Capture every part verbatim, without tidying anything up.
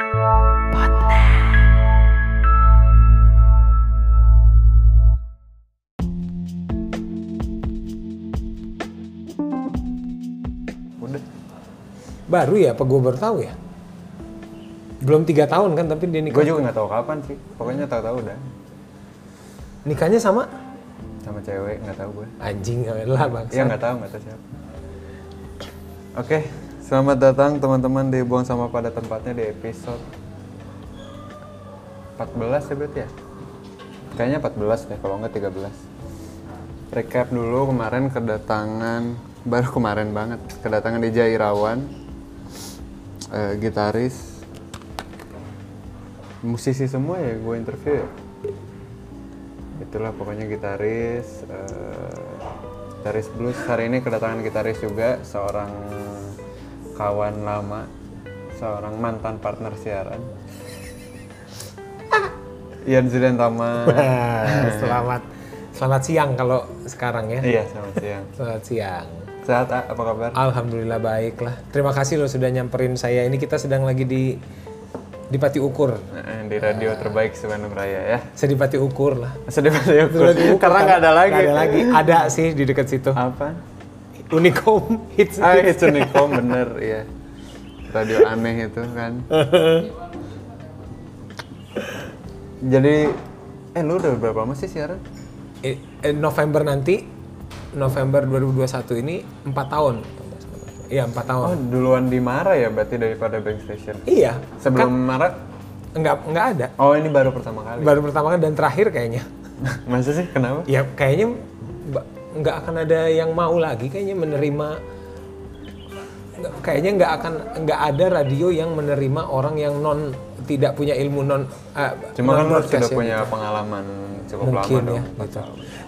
Udah. Baru ya, apa gue baru tahu ya? Belum tiga tahun kan, tapi dia nikah. Gue juga nggak tahu kapan sih. Pokoknya tahu-tahu udah. Nikahnya sama? Sama cewek, nggak tahu gue. Anjing, lah bangsa. Iya nggak tahu, nggak tahu siapa. Oke, selamat datang teman-teman di Buang Sampah Pada Tempatnya di episode empat belas ya berarti ya? Kayaknya empat belas deh, kalau nggak tiga belas. Recap dulu kemarin kedatangan, baru kemarin banget, kedatangan Dija Irawan, uh, gitaris, musisi semua ya gue interview ya? Itulah pokoknya gitaris, uh, gitaris blues. Hari ini kedatangan gitaris juga, seorang kawan lama, seorang mantan partner siaran. Ian Zulian Tama. Selamat, selamat siang kalau sekarang ya. Iya, selamat siang. Selamat siang. Sehat, A? Apa kabar? Alhamdulillah baik lah. Terima kasih lo sudah nyamperin saya. Ini kita sedang lagi di Sedipati Ukur. Di radio uh, terbaik Bandung Raya ya. Sedipati Ukur lah. Sedipati Ukur. Sedipati Ukur. Karena nggak ada lagi. Nggak ada lagi. Ada sih di dekat situ. Apa? Unicom. Hits. Ah, hits Unicom bener ya. Radio aneh itu kan. Jadi, eh lu udah berapa lama sih siaran? Eh, eh, November nanti, November dua ribu dua puluh satu ini empat tahun. Iya, empat tahun. Oh, duluan di Mara ya berarti daripada Bank Station? Iya. Sebelum kan, Mara? Enggak, enggak ada. Oh, ini baru pertama kali? Baru pertama kali dan terakhir kayaknya. Masa sih? Kenapa? Ya, kayaknya enggak akan ada yang mau lagi kayaknya menerima... Kayaknya enggak akan, enggak ada radio yang menerima orang yang non, tidak punya ilmu non... Uh, Cuma non kan sudah punya gitu. Pengalaman cukup mungkin lama ya, dong. Gitu.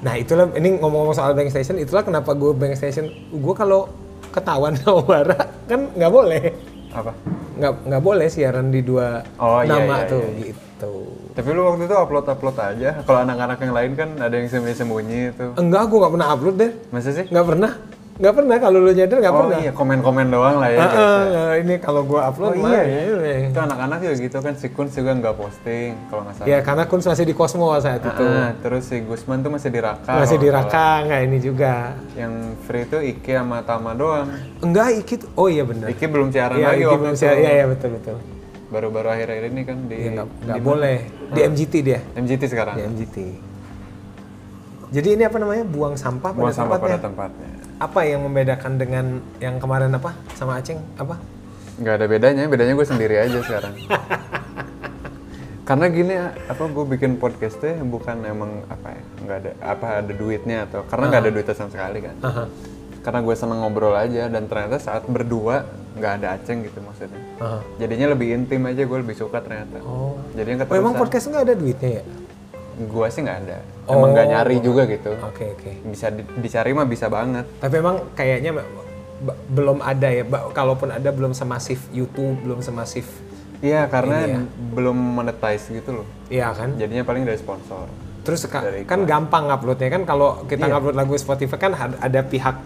Nah, itulah, ini ngomong-ngomong soal Bank Station, itulah kenapa gue Bank Station, gue kalau... ketahuan sama Mara kan nggak boleh apa nggak nggak boleh siaran di dua oh, nama iya, iya, tuh iya. Gitu tapi lu waktu itu upload upload aja kalau anak-anak yang lain kan ada yang sembunyi-sembunyi itu enggak gua nggak pernah upload deh masa sih nggak pernah nggak pernah kalau lu nyadar nggak oh, pernah oh iya komen-komen doang lah ya uh, uh, ini kalau gua upload oh, iya, iya, iya. Itu anak-anak juga gitu kan si Kuns juga nggak posting kalau nggak salah ya karena Kuns masih di Kosmo saat itu uh, terus si Gusman tuh masih di Raka masih di Raka nggak ini juga yang free tuh Iki sama Tama doang enggak Iki tuh oh iya benar Iki belum siaran ya, lagi Iki belum siaran iya iya betul betul baru-baru akhir-akhir ini kan di nggak ya, boleh di huh? M G T dia M G T sekarang di M G T jadi ini apa namanya buang sampah buang pada sampah tempatnya. Pada tempatnya apa yang membedakan dengan yang kemarin apa sama Aceng apa nggak ada bedanya bedanya gue sendiri aja sekarang karena gini apa gue bikin podcast tuh bukan emang apa ya nggak ada apa ada duitnya atau karena nggak uh-huh. ada duitnya sama sekali kan uh-huh. karena gue seneng ngobrol aja dan ternyata saat berdua nggak ada Aceng gitu maksudnya uh-huh. jadinya lebih intim aja gue lebih suka ternyata oh. jadinya keterusan oh, emang podcast nggak ada duitnya ya gua sih nggak ada, oh. emang nggak nyari juga gitu. Oke okay, oke. Okay. Bisa di, dicari mah bisa banget. Tapi emang kayaknya b- belum ada ya, b- kalaupun ada belum semasif YouTube, belum semasif. Iya karena ya. Belum monetize gitu loh. Iya kan. Jadinya paling dari sponsor. Terus ka- dari kan iklan. Gampang uploadnya kan kalau kita iya. upload lagu Spotify kan ada pihak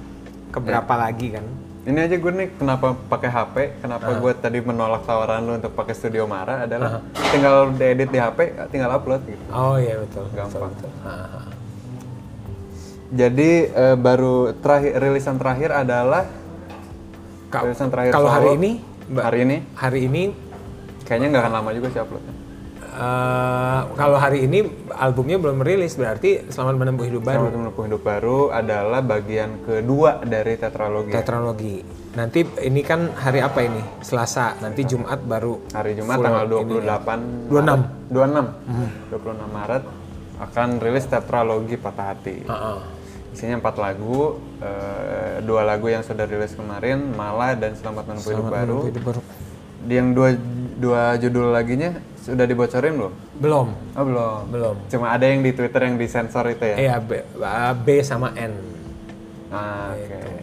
keberapa iya. lagi kan. Ini aja gue nih kenapa pakai H P, kenapa uh-huh. gue tadi menolak tawaran lu untuk pakai Studio Mara adalah uh-huh. tinggal edit di H P, tinggal upload gitu. Oh iya betul. Gampang. Betul, betul. Uh-huh. Jadi uh, baru terakhir rilisan terakhir adalah Ka- rilisan terakhir kalau hari ini hari ini hari ini kayaknya nggak akan lama juga sih uploadnya. Uh, kalau hari ini albumnya belum rilis berarti Selamat Menempuh Hidup Baru. Selamat Menempuh Hidup Baru adalah bagian kedua dari Tetralogi. Tetralogi. Nanti ini kan hari apa ini? Selasa. Nanti Jumat baru. Hari Jumat tanggal dua puluh delapan dua puluh enam. dua puluh enam. Hmm. dua puluh enam Maret akan rilis Tetralogi Patah Hati. Uh-uh. Isinya empat lagu, uh, dua lagu yang sudah rilis kemarin, Mala dan Selamat Menempuh Hidup Baru. Hidup Baru. Yang dua dua judul laginya sudah dibocorin belum? Belum. Oh belum. Belum. Cuma ada yang di Twitter yang disensor itu ya? Iya, B, B sama N. Ah, oke. Okay.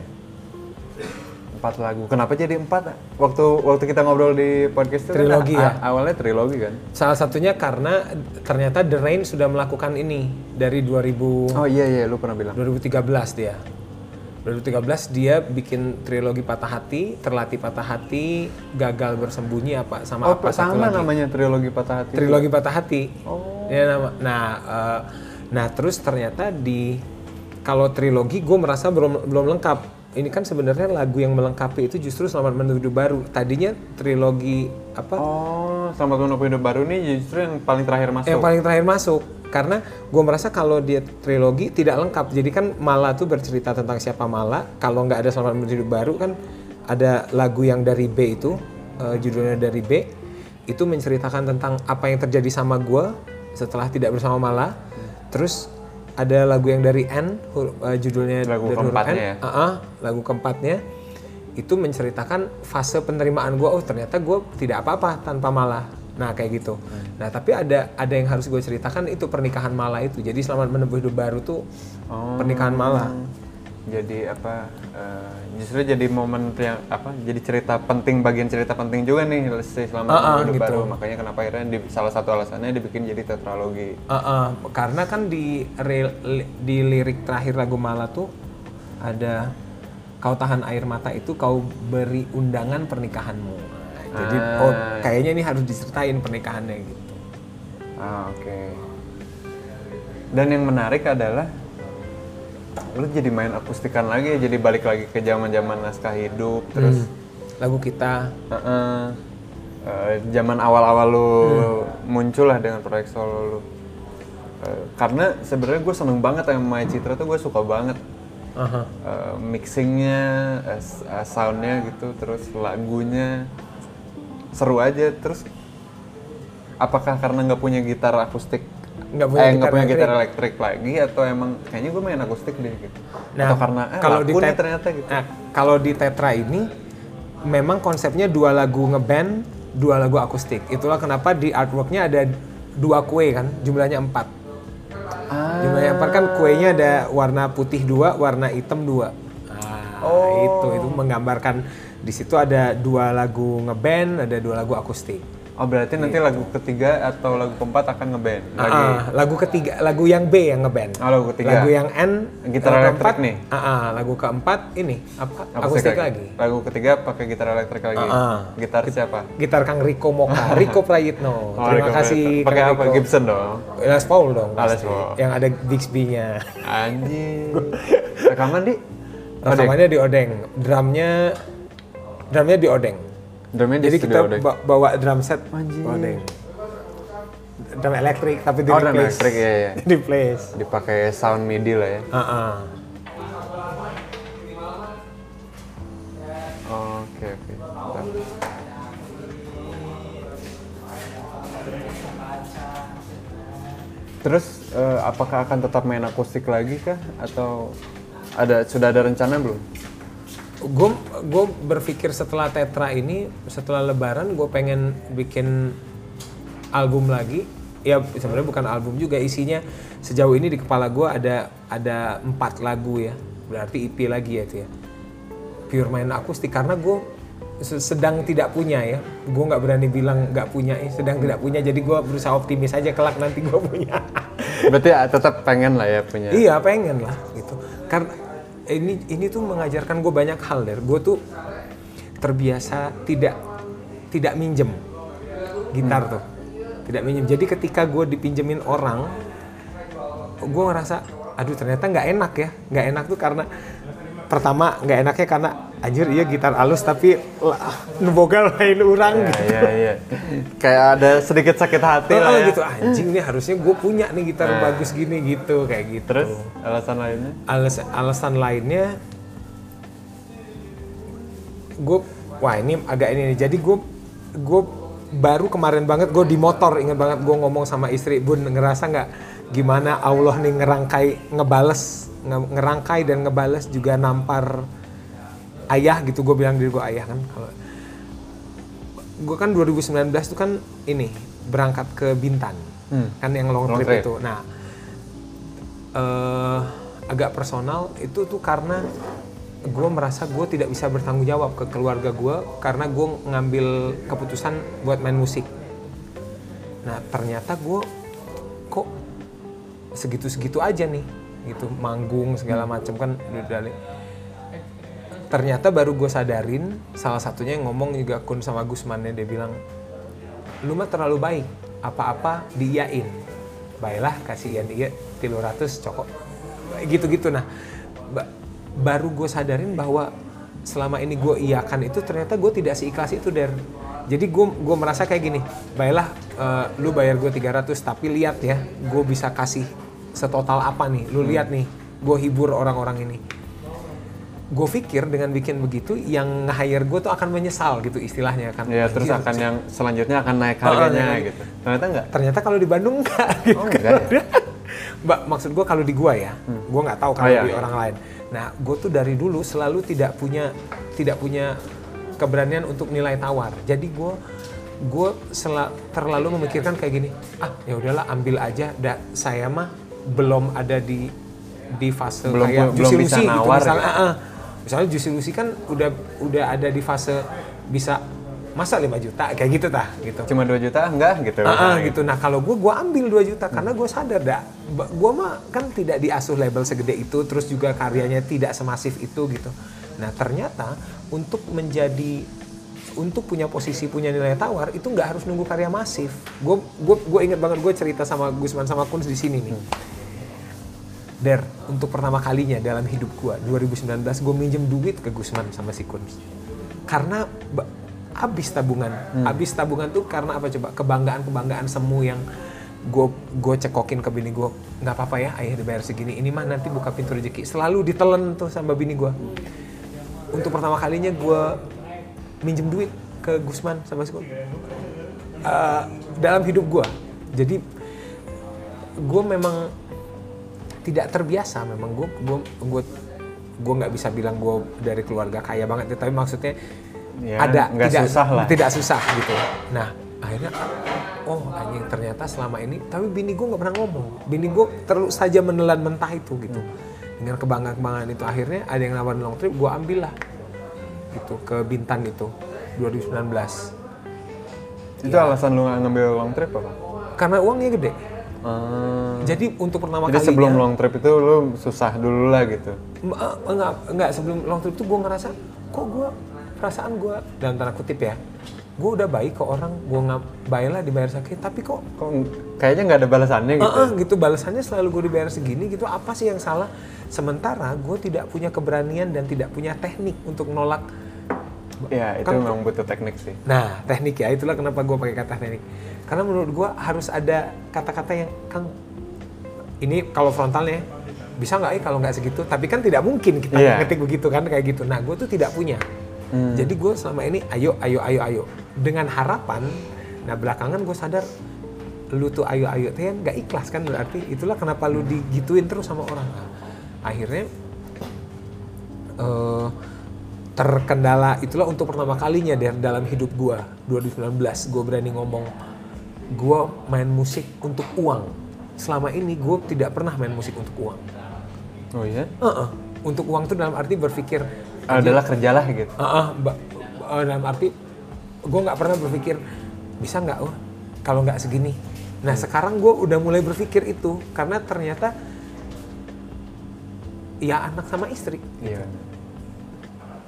Empat lagu. Kenapa jadi empat? Waktu waktu kita ngobrol di podcast itu trilogi kan, ya? A, awalnya trilogi kan? Salah satunya karena ternyata The Rain sudah melakukan ini dari dua ribu. Oh iya iya, lu pernah bilang. dua ribu tiga belas dia. dua ribu tiga belas dia bikin trilogi Patah Hati, Terlatih Patah Hati, Gagal Bersembunyi apa sama oh, apa satu lagi. Oh, namanya Trilogi Patah Hati. Trilogi itu? Patah Hati. Oh. Ya, nama. Nah, uh, nah terus ternyata di kalau trilogi gue merasa belum belum lengkap. Ini kan sebenarnya lagu yang melengkapi itu justru Selamat Menempuh Hidup Baru. Tadinya trilogi apa? Oh, Selamat Menempuh Hidup Baru ini justru yang paling terakhir masuk. Yang paling terakhir masuk. Karena gue merasa kalau dia trilogi tidak lengkap, jadi kan Mala tuh bercerita tentang siapa Mala. Kalau nggak ada Selamat Menempuh Hidup Baru kan ada lagu yang dari B itu, uh, judulnya dari B, itu menceritakan tentang apa yang terjadi sama gue setelah tidak bersama Mala. Terus ada lagu yang dari N, uh, judulnya lagu keempatnya, uh -uh, lagu keempatnya itu menceritakan fase penerimaan gue. Oh ternyata gue tidak apa-apa tanpa Mala. Nah kayak gitu. Hmm. Nah tapi ada ada yang harus gue ceritakan itu pernikahan Mala itu. Jadi Selamat Menempuh Hidup Baru tuh oh, pernikahan Mala. Jadi apa? Uh, justru jadi momen yang apa? Jadi cerita penting, bagian cerita penting juga nih si Selamat uh, Menempuh Hidup gitu. Baru. Makanya kenapa akhirnya di, salah satu alasannya dibikin jadi tetralogi. Uh, uh, karena kan di re, li, di lirik terakhir lagu Mala tuh ada kau tahan air mata itu kau beri undangan pernikahanmu. Jadi ah. oh, kayaknya ini harus disertain pernikahannya gitu. Ah, oke. Okay. Dan yang menarik adalah lu jadi main akustikan lagi, jadi balik lagi ke zaman-zaman naskah hidup, terus hmm. lagu kita. Uh -uh, uh, zaman awal-awal lu hmm. muncul lah dengan proyek solo lu. Uh, karena sebenarnya gue seneng banget sama Maya Citra tuh, gue suka banget. Uh-huh. uh, mixingnya, uh, soundnya gitu, terus lagunya. Seru aja. Terus apakah karena nggak punya gitar akustik, nggak punya, eh, gitar, punya gitar elektrik lagi, atau emang kayaknya gue main akustik deh gitu? Nah, atau karena eh, kalau di tet ternyata gitu. Nah, kalau di Tetra ini memang konsepnya dua lagu ngeband, dua lagu akustik. Itulah kenapa di artworknya ada dua kue kan, jumlahnya empat. Ah. Jumlahnya empat kan, kuenya ada warna putih dua, warna hitam dua. Ah, oh. Itu itu menggambarkan. Di situ ada dua lagu ngeband, ada dua lagu akustik. Oh berarti gitu. Nanti lagu ketiga atau lagu keempat akan ngeband? Lagi... Uh, uh, lagu ketiga, lagu yang B yang ngeband. Oh, lagu ketiga. Lagu yang N, gitar elektrik nih. Uh, uh, lagu keempat ini apa? Akustik, akustik lagi. lagi. Lagu ketiga pakai gitar elektrik lagi. Uh, uh. Gitar siapa? Gitar Kang Riko Moka, Riko Prayitno. Oh, terima Riko kasih. Pakai apa? Gibson dong. Les Paul dong. Les Paul. Yang ada Bixby-nya. Anjir. Rekaman di? Rekamannya di Odeng. Drumnya. Drumnya di Odeng. Drumnya di Jadi kita Odeng. Bawa drum set Anjir. Odeng. Drum elektrik tapi di oh, drum elektrik ya ya. Di place. Dipakai sound midi lah ya. Uh-uh. Oke oke. Terus uh, apakah akan tetap main akustik lagi kah? Atau ada sudah ada rencana belum? Gue gue berpikir setelah Tetra ini, setelah Lebaran gue pengen bikin album lagi. Ya sebenarnya bukan album juga isinya. Sejauh ini di kepala gue ada ada empat lagu ya. Berarti E P lagi ya itu ya. Pure main akustik karena gue sedang tidak punya ya. Gue nggak berani bilang nggak punya ya. Sedang tidak punya. Jadi gue berusaha optimis aja kelak nanti gue punya. Berarti tetap pengen lah ya punya. Iya pengen lah gitu. Karena Ini ini tuh mengajarkan gue banyak hal der. Gue tuh terbiasa tidak tidak minjem gitar hmm. tuh, tidak minjem. Jadi ketika gue dipinjemin orang, gue ngerasa, aduh ternyata nggak enak ya, nggak enak tuh karena pertama nggak enaknya karena anjir iya gitar alus tapi nebogal lain orang ya, gitu. Iya iya. Kayak ada sedikit sakit hati lah ya. Gitu anjing nih harusnya gue punya nih gitar nah. bagus gini gitu kayak gitu. Terus alasan lainnya? Alas, alasan lainnya gue wah ini agak ini jadi gue gue baru kemarin banget gue di motor ingat banget gue ngomong sama istri bun ngerasa nggak gimana Allah nih ngerangkai ngebales ngerangkai dan ngebales juga nampar ayah gitu. Gue bilang diri gue ayah kan kalau gue kan dua ribu sembilan belas itu kan ini berangkat ke Bintan hmm. kan yang long, long trip, trip itu nah uh, agak personal itu tuh karena gue merasa gue tidak bisa bertanggung jawab ke keluarga gue karena gue ngambil keputusan buat main musik. Nah ternyata gue kok segitu-segitu aja nih gitu manggung segala macam kan udah ternyata baru gue sadarin, salah satunya yang ngomong juga Kun sama Gusmannya, dia bilang, lu mah terlalu baik, apa-apa diiyain. Baiklah, kasih Ian dia tiga ratus cokok. Gitu-gitu. Nah, ba- baru gue sadarin bahwa selama ini gue iyakan itu ternyata gue tidak seikhlas itu, Der. Jadi gue gue merasa kayak gini, baiklah uh, lu bayar gue tiga ratus, tapi lihat ya, gue bisa kasih setotal apa nih, lu hmm. lihat nih, gue hibur orang-orang ini. Gue pikir dengan bikin begitu, yang nge-hire gue tuh akan menyesal gitu istilahnya kan. Iya, terus akan yang selanjutnya akan naik harganya oh, gitu. Ternyata enggak? Ternyata kalau di Bandung enggak. Gitu. Oh, enggak ya? Mbak, maksud gue kalau di gue ya, hmm. gue nggak tahu kalau oh, iya, di iya. orang lain. Nah, gue tuh dari dulu selalu tidak punya tidak punya keberanian untuk nilai tawar. Jadi gue gue sel- terlalu memikirkan kayak gini, ah ya udahlah ambil aja, da, saya mah belum ada di di fase belum, kayak belum bisa gitu, nawar misalnya. Ya? Uh, Misalnya Juicy Lucy kan udah udah ada di fase bisa masa lima juta kayak gitu tah gitu. Cuma dua juta enggak gitu. Heeh gitu. Nah, kalau gua gua ambil dua juta hmm. karena gua sadar dah gua mah kan tidak diasuh label segede itu, terus juga karyanya tidak semasif itu gitu. Nah, ternyata untuk menjadi untuk punya posisi, punya nilai tawar itu enggak harus nunggu karya masif. Gua gua gua ingat banget gua cerita sama Gusman sama Kuns di sini nih. Hmm. Der, untuk pertama kalinya dalam hidup gue, dua ribu sembilan belas gue minjem duit ke Gusman sama si Kuns. Karena ba- abis tabungan. Hmm. Abis tabungan tuh karena apa coba? Kebanggaan-kebanggaan semu yang gue gue cekokin ke bini gue. Gak apa-apa ya ayah dibayar segini, ini mah nanti buka pintu rezeki. Selalu ditelen tuh sama bini gue. Untuk pertama kalinya gue minjem duit ke Gusman sama si Kuns. Uh, dalam hidup gue. Jadi gue memang tidak terbiasa, memang gue gue gue gue nggak bisa bilang gue dari keluarga kaya banget, tapi maksudnya ya, ada tidak susah lah. Tidak susah gitu. Nah akhirnya oh anjing ternyata selama ini, tapi bini gue nggak pernah ngomong, bini gue terus saja menelan mentah itu gitu. Hmm. Dengan kebanggaan-kebanggaan itu akhirnya ada yang nawarin long trip, gue ambil lah gitu ke Bintan itu dua ribu sembilan belas. Itu ya. Alasan lu nggak ngambil long trip apa? Karena uangnya gede. Hmm. Jadi untuk pertama kali. Jadi sebelum long trip itu lu susah dulu lah gitu. Enggak, enggak sebelum long trip itu gue ngerasa kok gue perasaan gue dalam tanda kutip ya, gue udah baik ke orang, gue nggak baiklah dibayar sakit, tapi kok kok kayaknya nggak ada balasannya gitu. Uh-uh, gitu balasannya selalu gue dibayar segini gitu, apa sih yang salah? Sementara gue tidak punya keberanian dan tidak punya teknik untuk nolak. Ya itu kan, memang butuh teknik sih. Nah teknik ya, itulah kenapa gue pakai kata teknik. Karena menurut gue harus ada kata-kata yang Kang ini kalau frontalnya bisa nggak ya kalau nggak segitu, tapi kan tidak mungkin kita yeah. ngetik begitu kan kayak gitu. Nah gue tuh tidak punya. Hmm. Jadi gue selama ini ayo ayo ayo ayo dengan harapan. Nah belakangan gue sadar lu tuh ayo ayo tuh nggak ikhlas kan, berarti itulah kenapa lu digituin terus sama orang. Nah, akhirnya uh, terkendala itulah untuk pertama kalinya dari dalam hidup gue dua ribu sembilan belas gue berani ngomong gue main musik untuk uang. Selama ini gue tidak pernah main musik untuk uang. Oh iya? Uh-uh. Untuk uang tuh dalam arti berpikir adalah kerjalah gitu. Uh-uh. Ba- uh, dalam arti gue nggak pernah berpikir bisa nggak oh kalau nggak segini. Nah hmm. sekarang gue udah mulai berpikir itu karena ternyata ya anak sama istri. Iya. Gitu.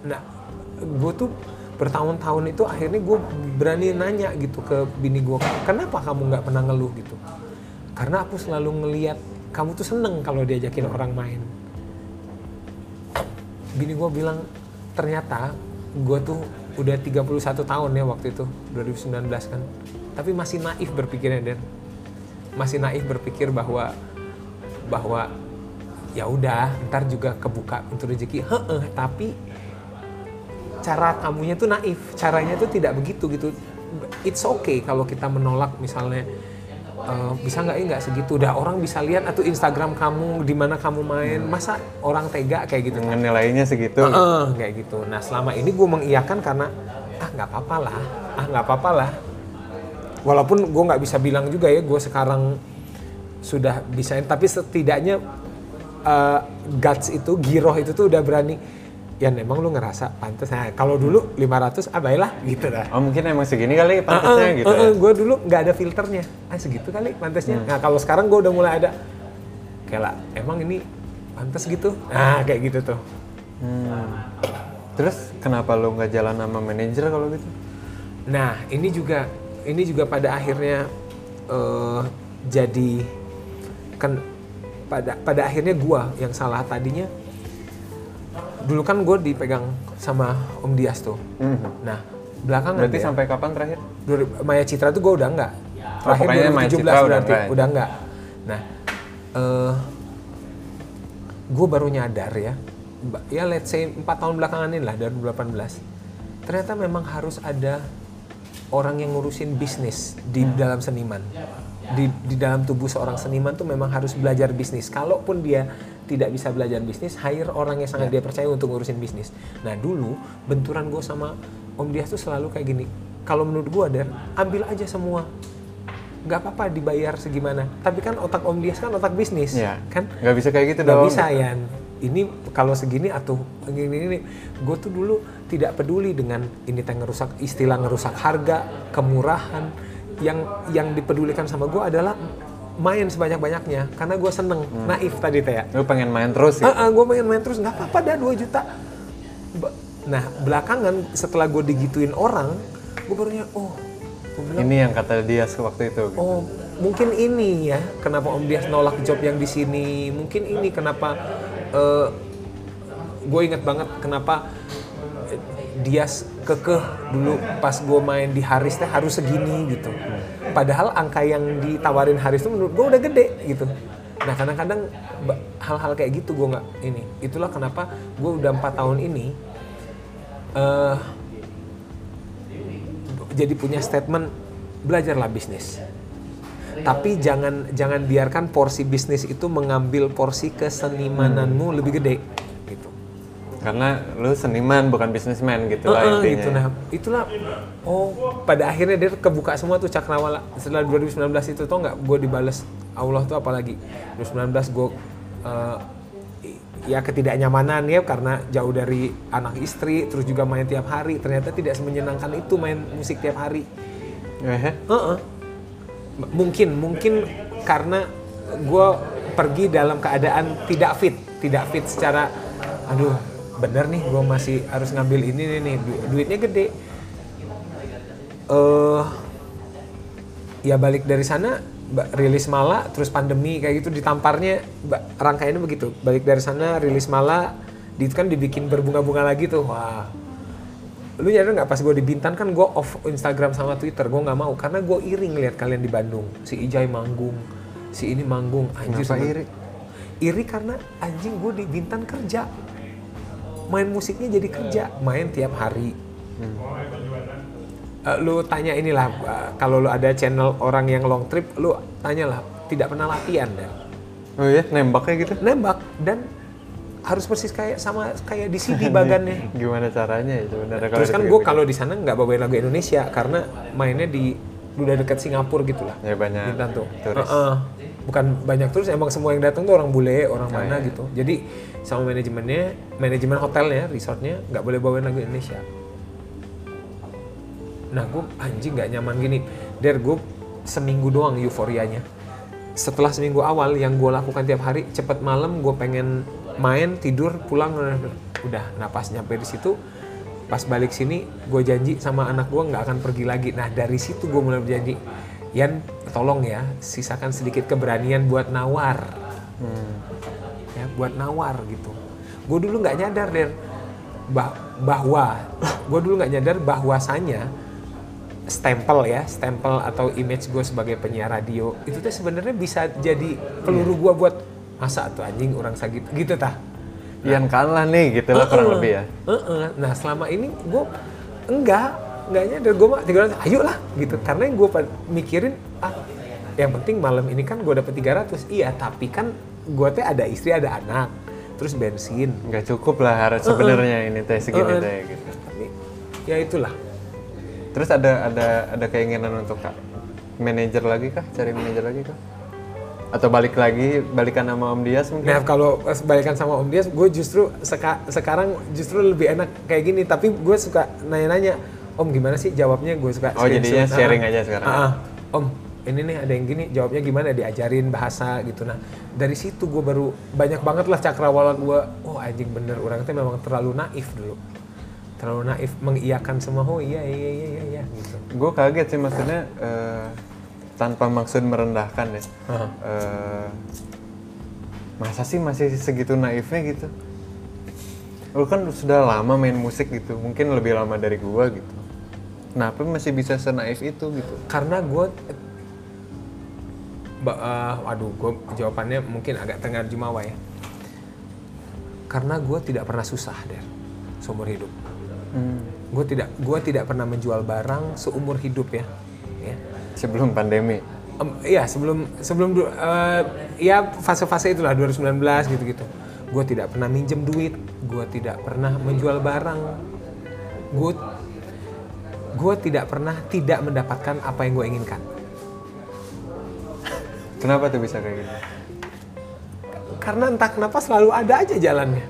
Nah, gue tuh bertahun-tahun itu akhirnya gue berani nanya gitu ke bini gue, kenapa kamu nggak pernah ngeluh gitu? Karena aku selalu ngelihat kamu tuh seneng kalau diajakin orang main. Bini gue bilang, ternyata gue tuh udah tiga puluh satu tahun ya waktu itu, dua ribu sembilan belas kan. Tapi masih naif berpikirnya, Den. Masih naif berpikir bahwa bahwa ya udah, ntar juga kebuka pintu rezeki. Heeh, tapi cara kamunya tuh naif, caranya tuh tidak begitu gitu. It's okay kalau kita menolak misalnya uh, bisa nggak ya nggak segitu. Dah orang bisa lihat atau Instagram kamu di mana kamu main, masa orang tega kayak gitu. Nilainya segitu. Uh-uh, kayak gitu. Nah selama ini gue mengiyakan karena ah nggak apa-apa lah, ah nggak apa-apa lah. Walaupun gue nggak bisa bilang juga ya gue sekarang sudah bisa, tapi setidaknya uh, guts itu, giroh itu tuh udah berani. Ya emang lu ngerasa pantas. Nah, kalau dulu lima ratus ah baiklah gitu dah. Oh mungkin emang segini kali pantasnya uh-uh, gitu. Uh-uh, ya? Gue dulu nggak ada filternya. Ah segitu kali pantasnya. Hmm. Nah kalau sekarang gue udah mulai ada. Kayak lah emang ini pantas gitu. Nah kayak gitu tuh. Hmm. Terus kenapa lo nggak jalan sama manajer kalau gitu? Nah ini juga ini juga pada akhirnya uh, jadi kan pada pada akhirnya gua yang salah. Tadinya dulu kan gua dipegang sama Om Dias tuh. Mm-hmm. Nah belakangan berarti ya, sampai kapan terakhir? Maya Citra tuh gua udah enggak. Terakhir oh, dua ribu tujuh belas berarti udah, udah enggak. Nah uh, gua baru nyadar ya. Ya let's say empat tahun belakangan ini lah, dari dua ribu delapan belas. Ternyata memang harus ada orang yang ngurusin bisnis di hmm. dalam seniman. Di, di dalam tubuh seorang seniman tuh memang harus belajar bisnis. Kalaupun dia tidak bisa belajar bisnis, hire orang yang sangat yeah. dia percaya untuk ngurusin bisnis. Nah dulu benturan gue sama Om Dias tuh selalu kayak gini. Kalau menurut gue ada, ambil aja semua. Gak apa-apa dibayar segimana. Tapi kan otak Om Dias kan otak bisnis. Yeah. Kan? Gak bisa kayak gitu dong. Gak bisa ya. Ini kalau segini atau gini ini, gue tuh dulu tidak peduli dengan ini teh ngerusak, istilah ngerusak harga, kemurahan. Yang yang dipedulikan sama gue adalah main sebanyak-banyaknya karena gue seneng. Hmm. Naif tadi teh ya. Lu pengen main terus ya? Uh, uh, gue pengen main terus, nggak apa-apa dah dua juta. Nah belakangan setelah gue digituin orang, gue barunya oh bilang, ini yang kata dia waktu itu. Gitu. Oh mungkin ini ya kenapa Om Dias nolak job yang di sini, mungkin ini kenapa. Uh, gue inget banget kenapa dia kekeh dulu pas gue main di Haris teh harus segini gitu. Padahal angka yang ditawarin Haris itu menurut gue udah gede gitu. Nah kadang-kadang hal-hal kayak gitu gue nggak ini. Itulah kenapa gue udah empat tahun ini uh, jadi punya statement belajarlah bisnis. Tapi jangan jangan biarkan porsi bisnis itu mengambil porsi kesenimananmu hmm. lebih gede gitu. Karena lu seniman bukan bisnismen gitu lah uh-uh, intinya. Gitu, nah, itulah oh pada akhirnya dia kebuka semua tuh cakrawala. Setelah dua ribu sembilan belas itu tau nggak gue dibales Allah tuh apalagi dua ribu sembilan belas gue uh, ya ketidaknyamanan ya karena jauh dari anak istri terus juga main tiap hari ternyata tidak semenyenangkan itu main musik tiap hari. Uh-huh. Uh-uh. Mungkin, mungkin karena gue pergi dalam keadaan tidak fit, tidak fit secara, aduh bener nih gue masih harus ngambil ini nih, nih. Du- duitnya gede. Uh, ya balik dari sana, rilis Mala, terus pandemi kayak gitu ditamparnya, rangkaiannya begitu. Balik dari sana, rilis Mala, itu kan dibikin berbunga-bunga lagi tuh, wah. Lu nyadar nggak pas gue di Bintan kan gue off Instagram sama Twitter, gue nggak mau karena gue iri ngeliat kalian di Bandung, si Ijai manggung, si ini manggung, anjir sama iri. Iri karena anjing gue di Bintan kerja, main musiknya jadi kerja, main tiap hari. Hmm. Uh, lu tanya inilah uh, kalau lu ada channel orang yang long trip, lu tanyalah tidak pernah latihan dan. Oh iya, nembaknya gitu? Nembak dan harus persis kayak sama kayak di C D bagannya. Gimana caranya itu benar? Terus kan gue kalau di sana nggak bawain lagu Indonesia karena mainnya di udah dekat Singapura gitulah. Ya banyak. Bintan tuh. Turis. Uh-uh. Bukan banyak turis, emang semua yang datang tuh orang bule, orang nah, mana ya. Gitu. Jadi sama manajemennya, manajemen hotelnya, resortnya nggak boleh bawain lagu Indonesia. Nah gue anjing nggak nyaman gini. Der gue seminggu doang euforianya. Setelah seminggu awal yang gue lakukan tiap hari, cepet malam gue pengen main, tidur, pulang, udah napas nyampe di situ. Pas balik sini, gue janji sama anak gue nggak akan pergi lagi. Nah dari situ gue mulai berjanji, Yan, tolong ya, sisakan sedikit keberanian buat nawar, hmm. ya buat nawar gitu. Gue dulu nggak nyadar der bah- bahwa, gue dulu nggak nyadar bahwasanya stempel ya, stempel atau image gue sebagai penyiar radio itu tuh sebenarnya bisa jadi peluru gue buat masa tuh anjing orang sakit gitu tah Ian nah, kalah nih gitu lah uh-uh, kurang lebih ya uh-uh. Nah selama ini gue enggak enggaknya dari gue mah tiga ratus ayo lah gitu karena yang gue mikirin ah yang penting malam ini kan gue dapet tiga ratus iya tapi kan gue teh ada istri ada anak terus bensin nggak cukup lah harus uh-uh. sebenarnya ini teh segini uh-uh. teh gitu tapi ya itulah terus ada ada ada keinginan untuk kak manajer lagi kah cari manajer lagi kah atau balik lagi balikan sama Om Dias mungkin. Nah kalau balikan sama Om Dias, gue justru seka- sekarang justru lebih enak kayak gini. Tapi gue suka nanya-nanya, Om gimana sih jawabnya? Gue suka. Oh jadinya suka, sharing ah, aja sekarang. Ah, ah. Om ini nih ada yang gini, jawabnya gimana? Diajarin bahasa gitu. Nah dari situ gue baru banyak banget lah cakrawala gue. Oh anjing bener, orang itu memang terlalu naif dulu. terlalu naif mengiyakan semua, oh iya iya iya iya, iya gitu. Gue kaget sih, maksudnya uh, tanpa maksud merendahkan ya. Uh-huh. Uh, masa sih masih segitu naifnya gitu? Lu kan sudah lama main musik gitu, mungkin lebih lama dari gua gitu. Kenapa masih bisa senaif itu gitu? Karena gua, uh, aduh, gua jawabannya mungkin agak tengah jumawa ya. Karena gua tidak pernah susah deh seumur hidup. Hmm. Gua tidak, gua tidak pernah menjual barang seumur hidup ya. Ya. Sebelum pandemi. Um, iya, sebelum sebelum uh, ya fase-fase itulah dua ribu sembilan belas gitu-gitu. Gue tidak pernah minjem duit, gue tidak pernah menjual barang, gue gue tidak pernah tidak mendapatkan apa yang gue inginkan. Kenapa tuh bisa kayak gitu? Karena entah kenapa selalu ada aja jalannya,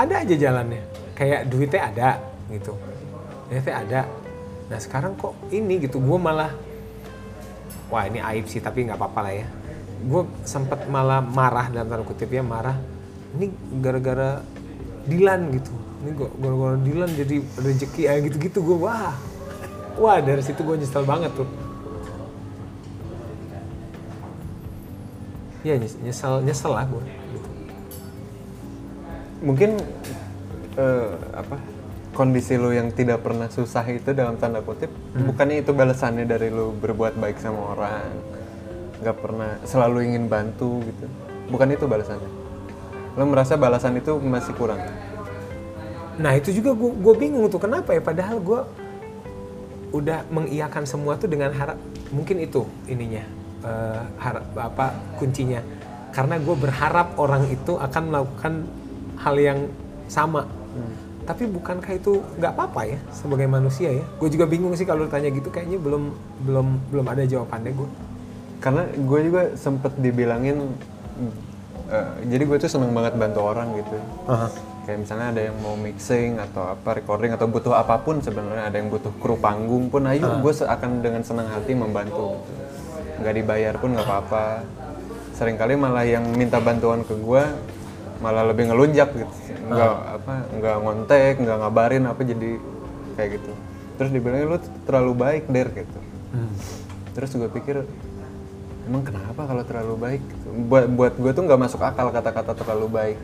ada aja jalannya. Kayak duitnya ada gitu, duitnya ada. Nah sekarang kok ini gitu, gue malah, wah ini aib sih tapi nggak apa-apa lah ya. Gue sempet malah marah dalam tanda kutip ya, marah ini gara-gara Dilan gitu, ini gara-gara Dilan jadi rezeki kayak gitu-gitu. Gue wah wah dari situ gue nyesel banget tuh ya, nyesel nyesel lah gue gitu. Mungkin uh, apa kondisi lo yang tidak pernah susah itu dalam tanda kutip, hmm. bukannya itu balasannya dari lo berbuat baik sama orang, nggak pernah selalu ingin bantu gitu, bukan itu balasannya? Lo merasa balasan itu masih kurang? Nah itu juga gue bingung tuh kenapa ya, padahal gue udah mengiyakan semua tuh dengan harap, mungkin itu ininya uh, harap, apa kuncinya, karena gue berharap orang itu akan melakukan hal yang sama. Hmm. Tapi bukankah itu nggak apa-apa ya sebagai manusia ya? Gue juga bingung sih kalau ditanya gitu, kayaknya belum belum belum ada jawabannya gue. Karena gue juga sempet dibilangin, uh, jadi gue tuh seneng banget bantu orang gitu. Uh-huh. Kayak misalnya ada yang mau mixing atau apa, recording atau butuh apapun sebenarnya, ada yang butuh kru panggung pun, ayo uh-huh. gue akan dengan senang hati membantu gitu. Nggak dibayar pun nggak apa-apa. Seringkali malah yang minta bantuan ke gue malah lebih ngelunjak gitu, nggak uh-huh. apa, nggak ngontek, nggak ngabarin apa, jadi kayak gitu. Terus dibilangin lu terlalu baik der gitu. Hmm. Terus gue pikir, emang kenapa kalau terlalu baik? Buat buat gue tuh nggak masuk akal kata-kata terlalu baik.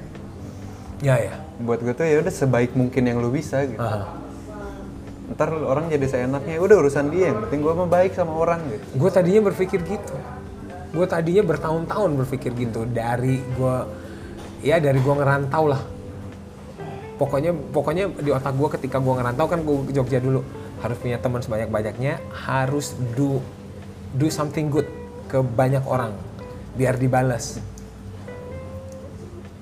Ya ya. Buat gue tuh ya udah sebaik mungkin yang lu bisa gitu. Uh-huh. Ntar orang jadi seenaknya, udah urusan dia. Yang penting gue mah baik sama orang gitu. Gue tadinya berpikir gitu. Gue tadinya bertahun-tahun berpikir gitu. Dari gue, ya dari gue ngerantau lah. Pokoknya pokoknya di otak gue ketika gue ngerantau kan, gue ke Jogja dulu, harus punya teman sebanyak-banyaknya, harus do do something good ke banyak orang biar dibalas,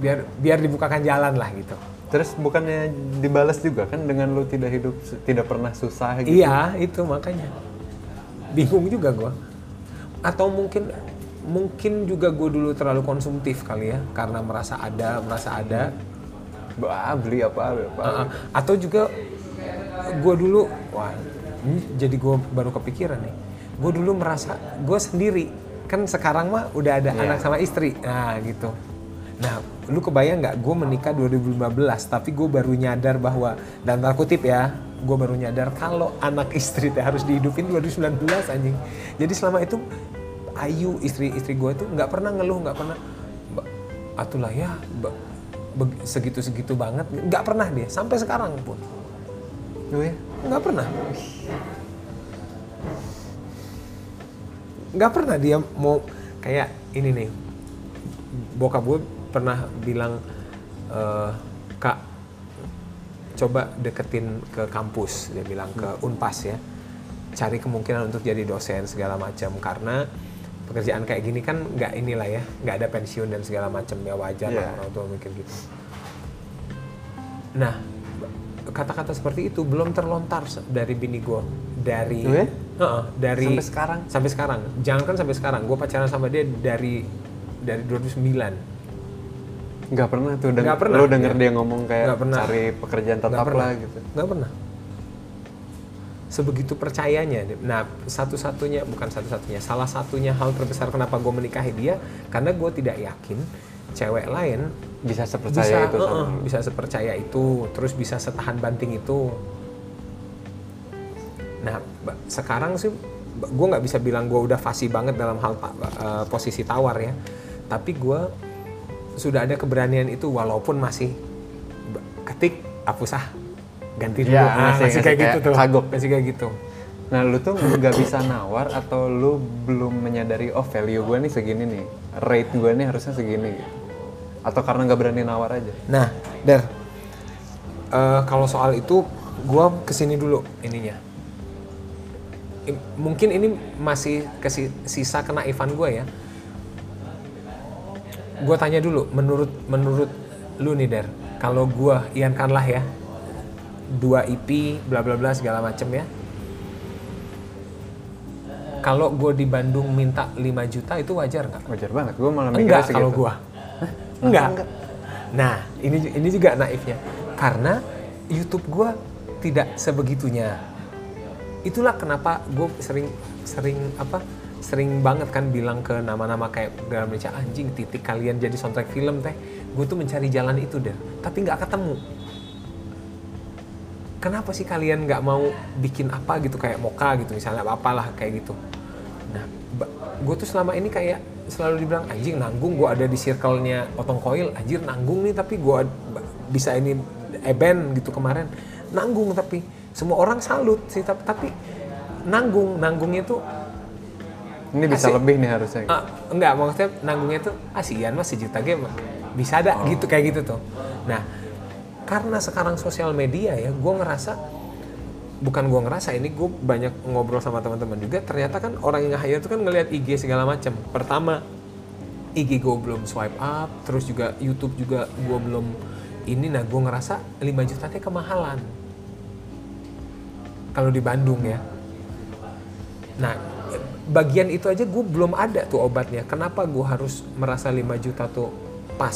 biar biar dibukakan jalan lah gitu. Terus bukannya dibalas juga kan dengan lu tidak hidup, tidak pernah susah gitu? Iya itu makanya bingung juga gue. Atau mungkin mungkin juga gue dulu terlalu konsumtif kali ya, karena merasa ada merasa ada bah, beli apa apa. Uh-uh. Atau juga gue dulu, wah ini jadi gue baru kepikiran nih. Gue dulu merasa gue sendiri, kan sekarang mah udah ada yeah. anak sama istri, nah gitu. Nah lu kebayang nggak gue menikah dua ribu lima belas, tapi gue baru nyadar bahwa, dalam tanda kutip ya, gue baru nyadar kalau anak istri teh harus dihidupin dua ribu sembilan belas anjing. Jadi selama itu Ayu istri istri gue tuh nggak pernah ngeluh, nggak pernah atulah ya segitu segitu banget, nggak pernah dia sampai sekarang pun, nggak pernah. Nggak pernah dia mau kayak ini nih. Bokap gue pernah bilang, e, kak coba deketin ke kampus, dia bilang ke Unpas ya, cari kemungkinan untuk jadi dosen segala macam, karena pekerjaan kayak gini kan nggak inilah ya, nggak ada pensiun dan segala macam ya, wajar yeah. lah orang tua mikir gitu. Nah kata-kata seperti itu belum terlontar dari bini gue, dari okay. uh, dari sampai sekarang sampai sekarang jangankan sampai sekarang, gue pacaran sama dia dari dari dua ribu sembilan, nggak pernah tuh dan pernah, lo denger ya. Dia ngomong kayak cari pekerjaan tetap lah gitu, nggak pernah, sebegitu percayanya. Nah satu-satunya bukan satu-satunya salah satunya hal terbesar kenapa gue menikahi dia, karena gue tidak yakin cewek lain bisa sepercaya bisa, itu uh-uh, sama. Bisa sepercaya itu, terus bisa setahan banting itu. Nah sekarang sih gue nggak bisa bilang gue udah fasih banget dalam hal uh, posisi tawar ya, tapi gue sudah ada keberanian itu walaupun masih ketik hapus ah ganti dulu ya, ah, masih, masih kayak gitu tuh kagok masih kayak gitu. Nah lu tuh nggak bisa nawar atau lu belum menyadari oh value gue nih segini nih, rate gue nih harusnya segini, atau karena nggak berani nawar aja? Nah Der, uh, kalau soal itu gue kesini dulu ininya, I, mungkin ini masih kesi, sisa kena Ivan gue ya. Gue tanya dulu, menurut menurut lu nih Der, kalau gue Ian Kanlah ya, dua E P bla bla bla segala macem ya, kalau gue di Bandung minta lima juta itu wajar nggak? Wajar banget, gue malah mikirnya segitu. Kalau gue, enggak. Nah, ini ini juga naifnya, karena YouTube gue tidak sebegitunya. Itulah kenapa gue sering sering apa? Sering banget kan bilang ke nama-nama kayak Garam Merica, anjing titik kalian jadi soundtrack film teh. Gue tuh mencari jalan itu deh, tapi nggak ketemu. Kenapa sih kalian nggak mau bikin apa gitu kayak Moka gitu misalnya apalah kayak gitu. Nah, gue tuh selama ini kayak selalu dibilang anjing nanggung, gue ada di circle-nya Potong Koil, anjir nanggung nih tapi gue bisa ini event gitu kemarin. Nanggung tapi semua orang salut sih, tapi, tapi nanggung nanggungnya tuh ini bisa asik, lebih nih harusnya. Gitu. Uh, enggak, maksudnya nanggungnya tuh asian mas sejuta game bisa ada oh. gitu kayak gitu tuh. Nah, karena sekarang sosial media ya, gue ngerasa, bukan gue ngerasa, ini gue banyak ngobrol sama teman-teman juga, ternyata kan orang yang nge-hire itu kan ngelihat I G segala macam. Pertama, I G gue belum swipe up, terus juga YouTube juga gue belum ini, nah gue ngerasa lima jutanya kemahalan. Kalau di Bandung ya. Nah, bagian itu aja gue belum ada tuh obatnya, kenapa gue harus merasa lima juta tuh pas?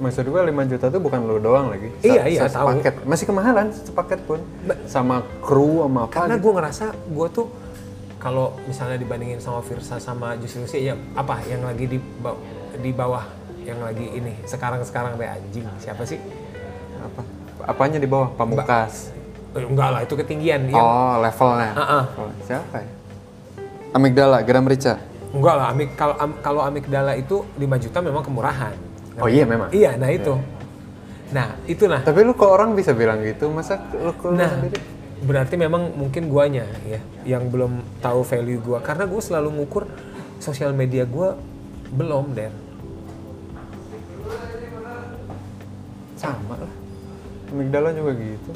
Maksud gue lima juta tuh bukan lo doang lagi. Sa- iya iya tahu. Masih kemahalan sepaket pun. Ba- sama kru sama apa. Karena gitu. Gue ngerasa gue tuh kalau misalnya dibandingin sama Virsa sama Justin sih ya apa yang lagi di ba- di bawah yang lagi ini sekarang-sekarang deh anjing. Siapa sih? Apa? Apanya di bawah? Pamungkas. Ba- eh, enggak lah itu ketinggian dia. Oh, levelnya. Uh-uh. Levelnya. Siapa ya? Amigdala, Garam Merica. Enggak lah, amig kalau am- kalau Amigdala itu lima juta memang kemurahan. Oh iya memang. Iya, nah itu. Ya. Nah, itu nah. Tapi lu kok orang bisa bilang gitu? Masa lu kalau nah, sendiri? Berarti memang mungkin guanya ya yang belum tahu value gua, karena gua selalu ngukur sosial media gua belum, Der. Sama lah. Amigdala juga gitu.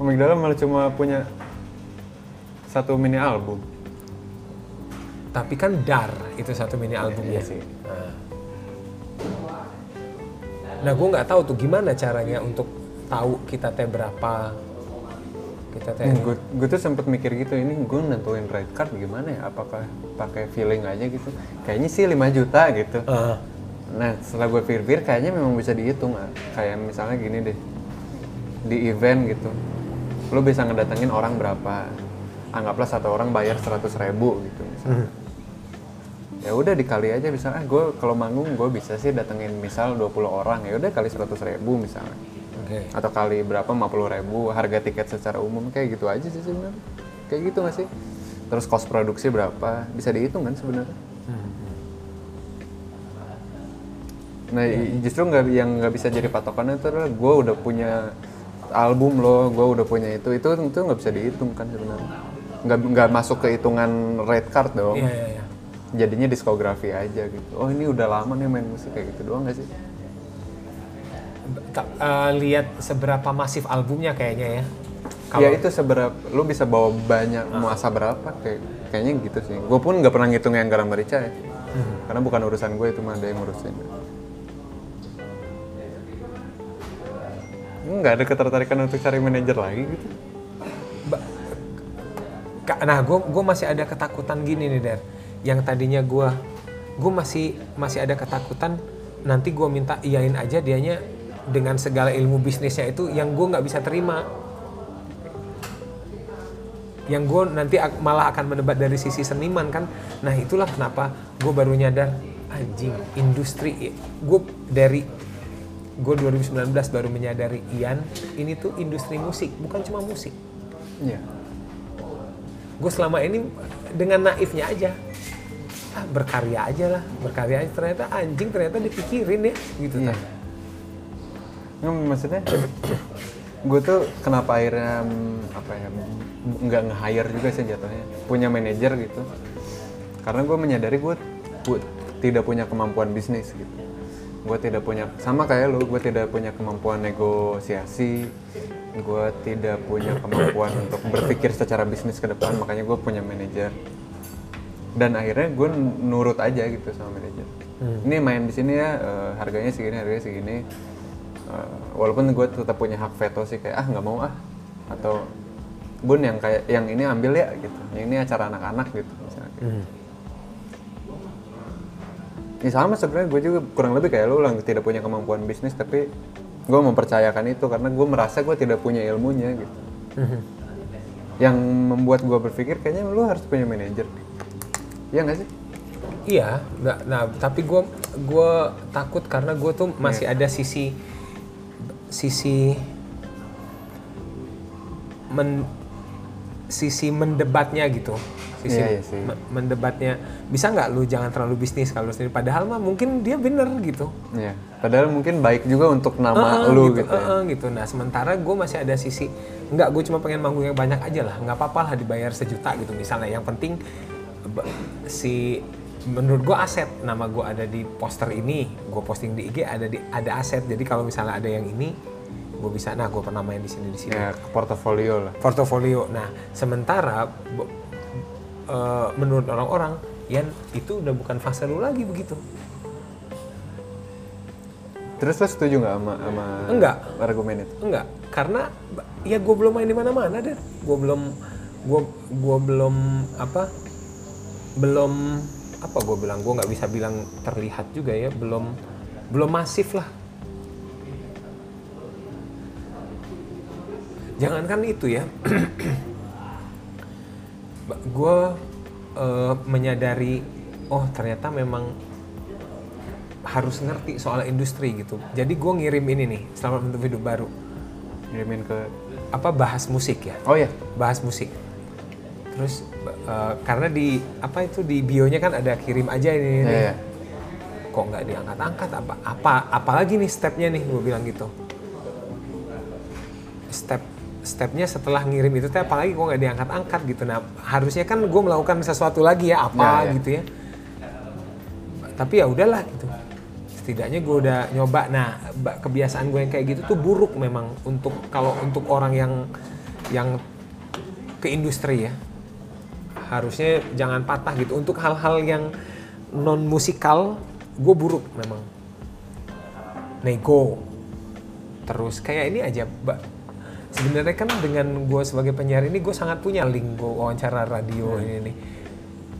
Amigdala malah cuma punya satu mini album. Tapi kan Dar itu satu mini albumnya. Iya, iya sih. Nah, nah gue nggak tahu tuh gimana caranya untuk tahu kita teh berapa kita teh. Hmm, gue tuh sempet mikir gitu, ini gue nentuin rate card gimana ya? Apakah pakai feeling aja gitu? Kayaknya sih lima juta gitu. Uh. Nah setelah gue pikir-pikir kayaknya memang bisa dihitung. Kayak misalnya gini deh, di event gitu, lo bisa ngedatengin orang berapa? Anggaplah satu orang bayar seratus ribu gitu misalnya. Hmm. Ya udah dikali aja misalnya, ah, gue kalau manggung gue bisa sih datengin misal dua puluh orang, ya udah kali seratus ribu misalnya, okay. Atau kali berapa lima puluh ribu harga tiket secara umum, kayak gitu aja sih sebenarnya, kayak gitu nggak sih? Terus kos produksi berapa bisa dihitung kan sebenarnya. Hmm. Nah hmm. justru nggak yang nggak bisa jadi patokannya itu adalah gue udah punya album lo, gue udah punya itu itu itu nggak bisa dihitung kan sebenarnya, nggak nggak masuk ke hitungan rate card dong. Yeah, yeah, yeah. Jadinya diskografi aja gitu. Oh ini udah lama nih main musik kayak gitu doang nggak sih? Uh, lihat seberapa masif albumnya kayaknya ya. Kalo... Ya itu seberapa, lu bisa bawa banyak uh. muasa berapa kayak kayaknya gitu sih. Gue pun nggak pernah ngitung yang Garam Merica ya, hmm. karena bukan urusan gue itu, mah ada yang ngurusin. Nggak ada ketertarikan untuk cari manajer lagi gitu. Ba- nah gue gue masih ada ketakutan gini nih Der. Yang tadinya gue, gue masih masih ada ketakutan nanti gue minta iyain aja dianya dengan segala ilmu bisnisnya itu yang gue nggak bisa terima. yang gue nanti malah akan mendebat dari sisi seniman kan. Nah itulah kenapa gue baru nyadar anjing industri, gue dari gue dua ribu sembilan belas baru menyadari Ian ini tuh industri musik, bukan cuma musik. Iya. Gue selama ini dengan naifnya aja ah, berkarya aja lah berkarya aja ternyata anjing ternyata dipikirin ya gitu iya. Kan ya, maksudnya gue tuh kenapa akhirnya apa ya nggak nge-hire juga sih jatuhnya punya manajer gitu karena gue menyadari gue pu- tidak punya kemampuan bisnis gitu. Gue tidak punya sama kayak lu, gue tidak punya kemampuan negosiasi, gue tidak punya kemampuan untuk berpikir secara bisnis ke depan, makanya gue punya manajer dan akhirnya gue nurut aja gitu sama manajer. Hmm. Ini main di sini ya, uh, harganya segini, harganya segini. Uh, walaupun gue tetap punya hak veto sih kayak ah nggak mau ah atau bun yang kayak yang ini ambil ya gitu, yang ini acara anak-anak gitu misalnya. Hmm. Ya sama sebenarnya gue juga kurang lebih kayak lu lah, tidak punya kemampuan bisnis tapi gue mempercayakan itu karena gue merasa gue tidak punya ilmunya gitu. Mm-hmm. Yang membuat gue berpikir kayaknya lu harus punya manajer. Iya nggak sih? Iya. Nah, nah tapi gue gue takut karena gue tuh masih yeah. ada sisi sisi men, sisi mendebatnya gitu. Sisi yeah, yeah, m- mendebatnya bisa nggak lu jangan terlalu bisnis kalau sendiri padahal mah mungkin dia bener gitu yeah. Padahal mungkin baik juga untuk nama uh-uh, lu gitu, gitu, uh-uh, ya. Gitu. Nah sementara gue masih ada sisi nggak gue cuma pengen manggung yang banyak aja lah nggak apa-apa lah dibayar sejuta gitu misalnya yang penting si menurut gue aset nama gue ada di poster ini gue posting di I G ada di ada aset jadi kalau misalnya ada yang ini gue bisa nah gue pernah main di sini di sini yeah, portofolio lah portofolio. Nah sementara bo- Uh, menurut orang-orang, Yan itu udah bukan fase lu lagi begitu. Terus lo setuju nggak sama, sama enggak. Argumen itu? Enggak, karena ya gue belum main di mana-mana deh. Gue belum, gue gue belum apa, belum apa gue bilang gue nggak bisa bilang terlihat juga ya, belum belum masif lah. Jangankan itu ya. Gue uh, menyadari, oh ternyata memang harus ngerti soal industri gitu. Jadi gue ngirim ini nih, Selamat Menempuh Hidup Baru. Ngirimin ke? Apa, bahas musik ya? Oh iya. Bahas musik. Terus, uh, karena di, apa itu, di bio-nya kan ada kirim aja ini. Iya, iya. Kok nggak diangkat-angkat, apa, apa, apalagi nih step-nya nih, gue bilang gitu. Step. Stepnya setelah ngirim itu, tapi apalagi gue nggak diangkat-angkat gitu. Nah harusnya kan gue melakukan sesuatu lagi ya, apa ya, ya. Gitu ya. Tapi ya udahlah gitu. Setidaknya gue udah nyoba. Nah kebiasaan gue yang kayak gitu tuh buruk memang untuk kalau untuk orang yang yang ke industri ya. Harusnya jangan patah gitu. Untuk hal-hal yang non musikal, gue buruk memang. Nego. Terus kayak ini aja. Ba- Sebenarnya kan dengan gue sebagai penyiar ini gue sangat punya link gue wawancara radio hmm. ini nih.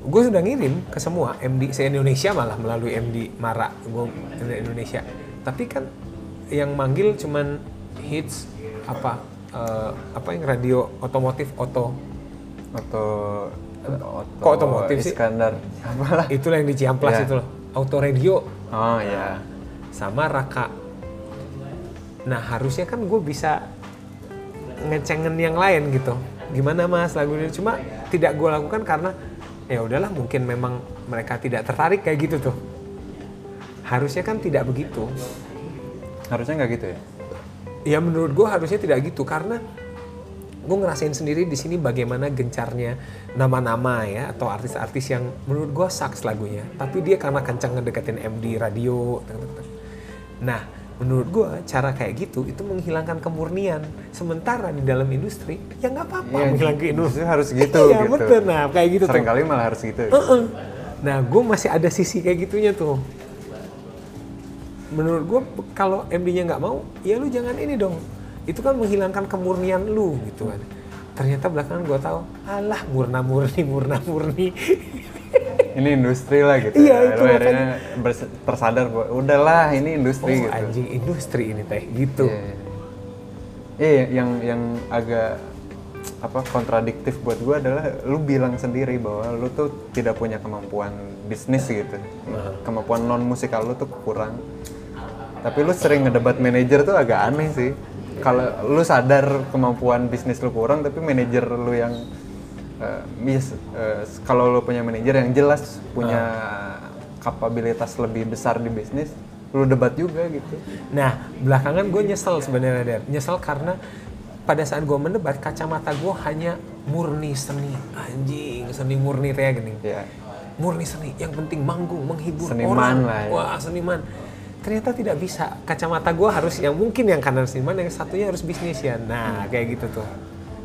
Gue sudah ngirim ke semua M D se-Indonesia malah melalui M D Mara gue Indonesia. Tapi kan yang manggil cuman hits apa uh, apa yang radio otomotif oto oto uh, kok otomotif sih? Iskandar. Apalah. Itulah yang di Ciamplas yeah. Itu loh. Auto radio. Oh ya. Yeah. Sama Raka. Nah harusnya kan gue bisa ngecengin yang lain gitu. Gimana mas lagu ini? Cuma tidak gue lakukan karena ya udahlah mungkin memang mereka tidak tertarik kayak gitu tuh. Harusnya kan tidak begitu. Harusnya nggak gitu ya? Ya menurut gue harusnya tidak gitu karena gue ngerasain sendiri di sini bagaimana gencarnya nama-nama ya atau artis-artis yang menurut gue sucks lagunya. Tapi dia karena kencang ngedeketin M D radio. Nah. Menurut gue cara kayak gitu itu menghilangkan kemurnian. Sementara di dalam industri ya nggak apa-apa ya, menghilang ke industri harus gitu. Iya gitu. Betul, nah kayak gitu. Seringkali malah harus gitu. Uh-uh. Nah gue masih ada sisi kayak gitunya tuh. Menurut gue kalau M D-nya nggak mau, ya lu jangan ini dong. Itu kan menghilangkan kemurnian lu gitu kan. Ternyata belakangan gue tahu, alah murna-murni, murna-murni. Ini industri lah gitu. Iya, itu akhirnya bers- tersadar bahwa udahlah ini industri oh, gitu. Anjing industri ini teh gitu. Iya, yeah, yeah. yeah, yang yang agak apa kontradiktif buat gue adalah lu bilang sendiri bahwa lu tuh tidak punya kemampuan bisnis gitu, kemampuan non musikal lu tuh kurang. Tapi lu sering ngedebat manajer tuh agak aneh sih. Kalau lu sadar kemampuan bisnis lu kurang, tapi manajer lu yang uh, mis, uh, kalau lu punya manajer yang jelas punya kapabilitas lebih besar di bisnis, lu debat juga gitu. Nah, belakangan gue nyesel sebenarnya, Der. Nyesel karena pada saat gue mendebat, kacamata gue hanya murni seni. Anjing, seni murni teh gini. Yeah. Murni seni, yang penting manggung, menghibur seniman orang. Seniman lah ya. Wah, seniman. Ternyata tidak bisa. Kacamata gue harus yang mungkin yang kanan seniman, yang satunya harus bisnis ya. Nah, kayak gitu tuh.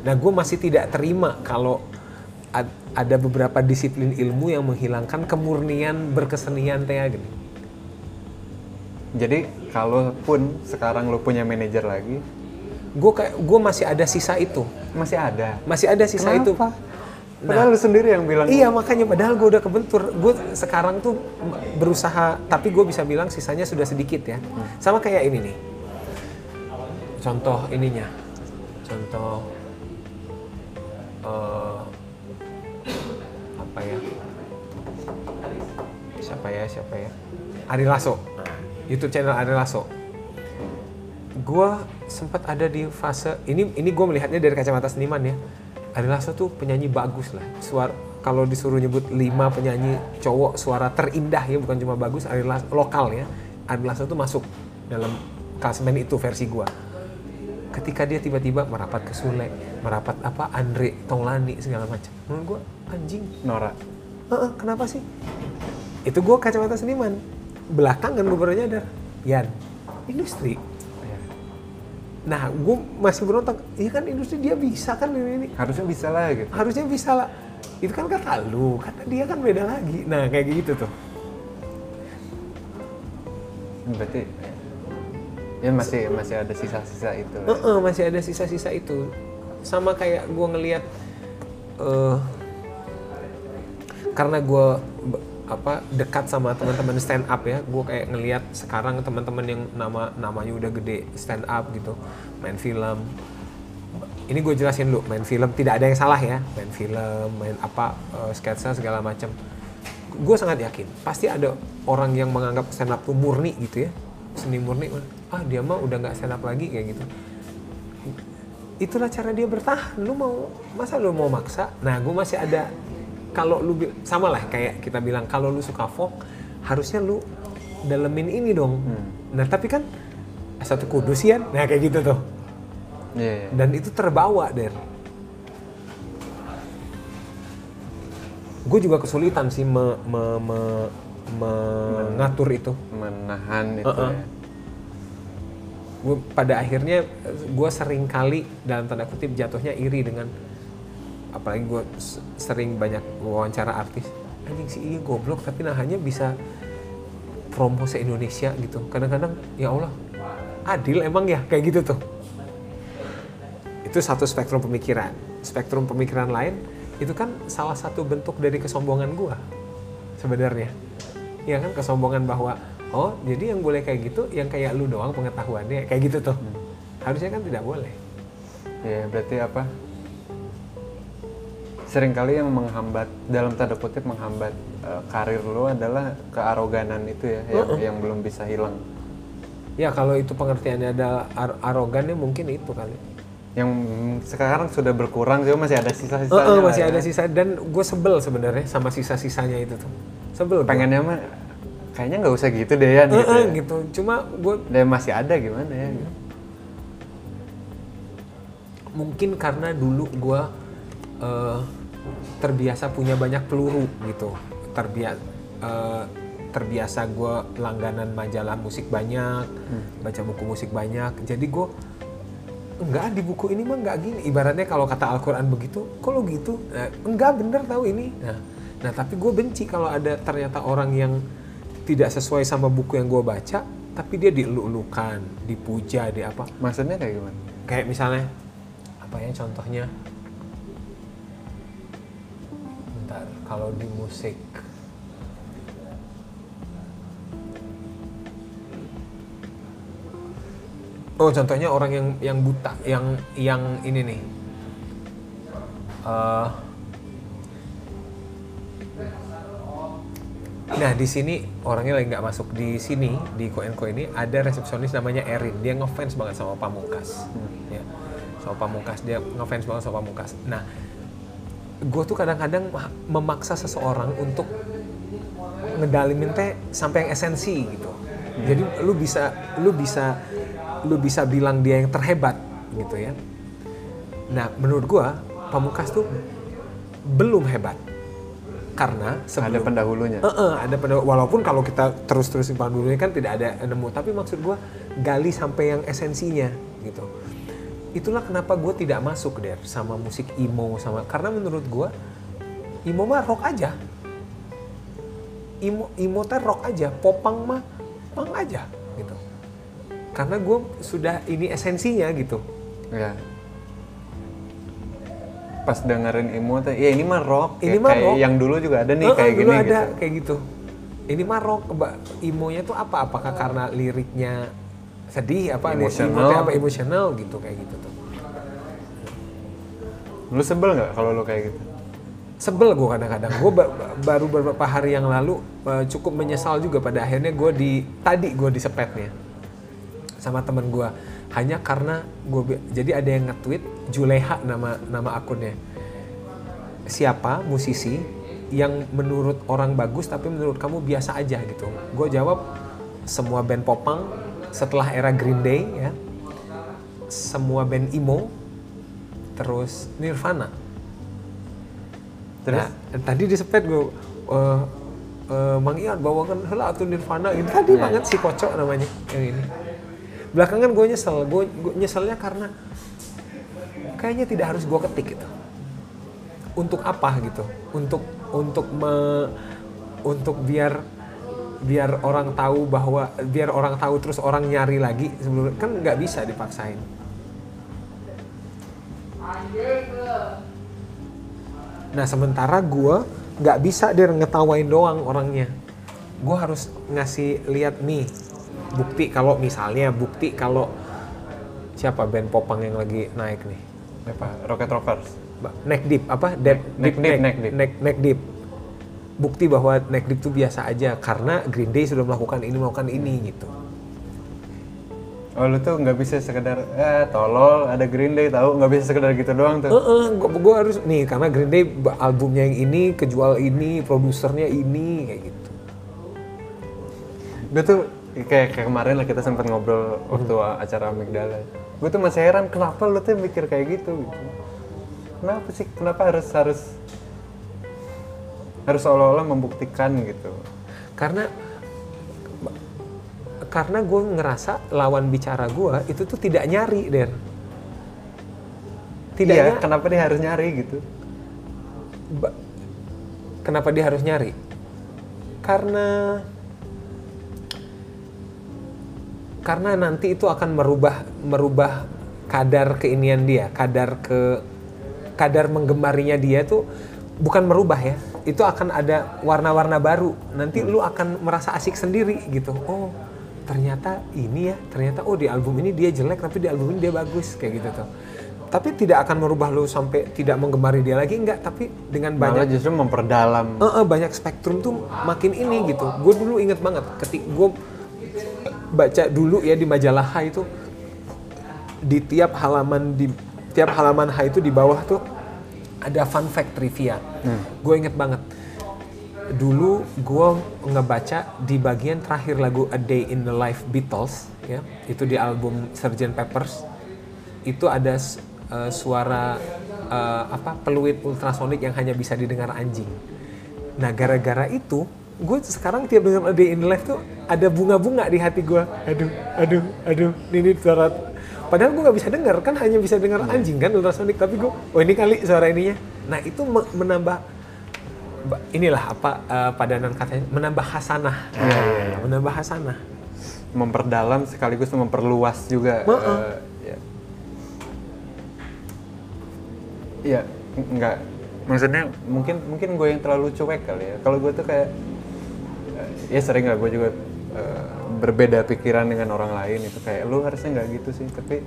Nah, gue masih tidak terima kalau ad- ada beberapa disiplin ilmu yang menghilangkan kemurnian berkesenian teh gini. Jadi kalaupun sekarang lu punya manajer lagi, gue kayak gue masih ada sisa itu, masih ada, masih ada sisa. Kenapa? Itu. Padahal nah, lu sendiri yang bilang. Iya itu. Makanya padahal gue udah kebentur. Gue sekarang tuh berusaha, tapi gue bisa bilang sisanya sudah sedikit ya. Hmm. Sama kayak ini nih. Contoh ininya, contoh uh, apa ya? Siapa ya? Siapa ya? Ari Lasso. YouTube channel Ari Lasso. Gue sempat ada di fase ini ini gue melihatnya dari kacamata seniman ya. Ari Lasso tuh penyanyi bagus lah. Suara kalau disuruh nyebut lima penyanyi cowok suara terindah ya, bukan cuma bagus, Ari Lasso lokal ya. Ari Lasso tuh masuk dalam klasemen itu versi gue. Ketika dia tiba-tiba merapat ke Sule, merapat apa Andre Tonglani segala macam. Menurut gue anjing Nora. Uh-uh, kenapa sih? Itu gue kacamata seniman. Belakangan beberapa nyadar, Yan, industri. Nah, gue masih berontak, iya kan industri dia bisa kan ini, ini. Harusnya bisa lah gitu. Harusnya bisa lah. Itu kan kata lu, kata dia kan beda lagi. Nah, kayak gitu tuh. Berarti, ya masih masih ada sisa-sisa itu. Uh-uh, masih ada sisa-sisa itu. Sama kayak gue ngelihat, uh, karena gue apa dekat sama teman-teman stand up ya, gue kayak ngelihat sekarang teman-teman yang nama namanya udah gede stand up gitu, main film. Ini gue jelasin dulu, main film tidak ada yang salah ya, main film, main apa uh, sketsa segala macam. Gue sangat yakin pasti ada orang yang menganggap stand up tuh murni gitu ya, seni murni. Ah dia mah udah nggak stand up lagi kayak gitu. Itulah cara dia bertahan. Lu mau masa lu mau maksa? Nah gue masih ada. Kalau lu sama lah kayak kita bilang kalau lu suka folk harusnya lu dalemin ini dong. Hmm. Nah tapi kan satu kudusian, nah kayak gitu tuh. Yeah, yeah. Dan itu terbawa Der. Gue juga kesulitan sih me, me, me, me, mengatur itu, menahan itu. Uh-uh. Ya. Gue pada akhirnya gue sering kali dalam tanda kutip jatuhnya iri dengan. Apalagi gue sering banyak wawancara artis, anjing sih iya goblok tapi nahannya bisa promo se-Indonesia gitu. Kadang-kadang ya Allah adil emang ya kayak gitu tuh. Itu satu spektrum pemikiran. Spektrum pemikiran lain itu kan salah satu bentuk dari kesombongan gue sebenarnya. Ya kan kesombongan bahwa oh jadi yang boleh kayak gitu yang kayak lu doang pengetahuannya kayak gitu tuh. Hmm. Harusnya kan tidak boleh. Ya berarti apa? Seringkali yang menghambat dalam tanda kutip menghambat uh, karir lo adalah kearoganan itu ya, yang, uh-uh. yang belum bisa hilang. Ya kalau itu pengertiannya ada ar- arogannya mungkin itu kali. Yang sekarang sudah berkurang, cuma masih ada sisa-sisanya. Uh-uh, masih ada ya. Sisa dan gue sebel sebenarnya sama sisa-sisanya itu tuh. Sebel. Pengennya mah kayaknya nggak usah gitu deh ya. Uh-uh, gitu, ya. gitu. Cuma gue. Dan masih ada gimana ya? Hmm. Mungkin karena dulu gue uh, terbiasa punya banyak peluru gitu, terbiasa uh, terbiasa gue langganan majalah musik banyak, hmm. baca buku musik banyak, jadi gue enggak di buku ini mah enggak gini, ibaratnya kalau kata Al-Quran begitu, kalau gitu nah, enggak bener tahu ini, nah, nah tapi gue benci kalau ada ternyata orang yang tidak sesuai sama buku yang gue baca, tapi dia dielulukan, dipuja, di apa? Maksudnya kayak gimana? Kayak misalnya apa ya contohnya? Kalau di musik oh contohnya orang yang yang buta yang yang ini nih Uh, nah di sini orangnya lagi nggak masuk di sini di Koenko ini ada resepsionis namanya Erin, dia ngefans banget sama Pamungkas, hmm. ya sama Pamungkas dia ngefans banget sama Pamungkas. Nah, gue tuh kadang-kadang memaksa seseorang untuk ngedalimin teh sampai yang esensi gitu. Hmm. Jadi lu bisa lu bisa lu bisa bilang dia yang terhebat gitu ya. Nah menurut gue Pamungkas tuh belum hebat karena sebelum, ada pendahulunya. Uh-uh, ada pendahulu, walaupun kalau kita terus-terusin pendahulunya kan tidak ada nemu, tapi maksud gue gali sampai yang esensinya gitu. Itulah kenapa gue tidak masuk deh sama musik emo sama karena menurut gue emo mah rock aja. Emo emo teh rock aja, popang mah pang aja gitu. Karena gue sudah ini esensinya gitu. Ya. Pas dengerin emo teh ya ini mah rock, ini ya, mah kayak rock. Yang dulu juga ada nih oh, kayak dulu gini ada, gitu. Kayak gitu. Ini mah rock, emo-nya tuh apa? Apakah karena liriknya sedih apa emosional apa emosional gitu kayak gitu tuh. Lu sebel enggak kalau lu kayak gitu? Sebel gue kadang-kadang. Gue ba- baru beberapa hari yang lalu uh, cukup menyesal juga pada akhirnya gue di tadi gue disepetnya sama temen gue hanya karena gue jadi ada yang nge-tweet Juleha nama nama akunnya. Siapa musisi yang menurut orang bagus tapi menurut kamu biasa aja gitu. Gue jawab semua band popang setelah era Green Day ya. Semua band emo terus Nirvana. Terus nah, tadi di sepet gue uh, uh, Mang Ian bawakan heula atuh Nirvana gitu. Tadi yeah. banget si Kocok namanya yang ini. Belakangan gue nyesel, gue nyeselnya karena kayaknya tidak harus gue ketik gitu. Untuk apa gitu? Untuk untuk me, untuk biar biar orang tahu bahwa biar orang tahu terus orang nyari lagi sebelum kan nggak bisa dipaksain. Nah sementara gue nggak bisa dia ngetawain doang orangnya. Gue harus ngasih lihat nih. Bukti kalau misalnya bukti kalau siapa band popang yang lagi naik nih apa Rocket Rockers Neck Deep apa Deep Neck Deep Neck Deep Neck, Neck Deep bukti bahwa Neck Deep itu biasa aja karena Green Day sudah melakukan ini melakukan ini gitu. Oh lu tuh nggak bisa sekedar eh tolol ada Green Day tahu nggak bisa sekedar gitu doang tuh. Heeh, uh-uh, gue harus nih karena Green Day albumnya yang ini kejual ini produsernya ini kayak gitu. Gue tuh Kayak, kayak kemarin lah kita sempat ngobrol waktu hmm. acara Amigdala. Gue tuh masih heran kenapa lu tuh mikir kayak gitu gitu. Kenapa sih? Kenapa harus harus harus seolah-olah membuktikan gitu? Karena karena gue ngerasa lawan bicara gue itu tuh tidak nyari, Der. Tidak. Iya, kenapa dia harus nyari gitu? Ba- kenapa dia harus nyari? Karena karena nanti itu akan merubah merubah kadar keinian dia, kadar ke kadar menggemarinya dia tuh bukan merubah ya. Itu akan ada warna-warna baru. Nanti lu akan merasa asik sendiri gitu. Oh, ternyata ini ya, ternyata oh di album ini dia jelek tapi di album ini dia bagus kayak gitu tuh. Tapi tidak akan merubah lu sampai tidak menggemari dia lagi enggak, tapi dengan banyak malah justru memperdalam. Heeh, banyak spektrum tuh makin ini gitu. Gue dulu inget banget ketika gue baca dulu ya di majalah H itu di tiap halaman di tiap halaman H itu di bawah tuh ada fun fact trivia. Hmm. Gue inget banget dulu gue ngebaca di bagian terakhir lagu A Day in the Life Beatles ya itu di album Sgt Pepper's itu ada uh, suara uh, apa peluit ultrasonik yang hanya bisa didengar anjing. Nah gara-gara itu gue sekarang tiap dengar A Day in the Life tuh ada bunga-bunga di hati gue. Aduh, aduh, aduh. Ini suara. Padahal gue nggak bisa dengar kan hanya bisa dengar anjing kan ultrasonik. Tapi gue, oh ini kali suara ininya. Nah itu menambah inilah apa uh, padanan katanya menambah hasanah. Ah. Ya, ya, ya. Menambah hasanah. Memperdalam sekaligus memperluas juga. Uh, ya. Ya nggak. Maksudnya mungkin mungkin gue yang terlalu cuek kali ya. Kalau gue tuh kayak ya sering lah gue juga uh, berbeda pikiran dengan orang lain itu kayak lu harusnya nggak gitu sih tapi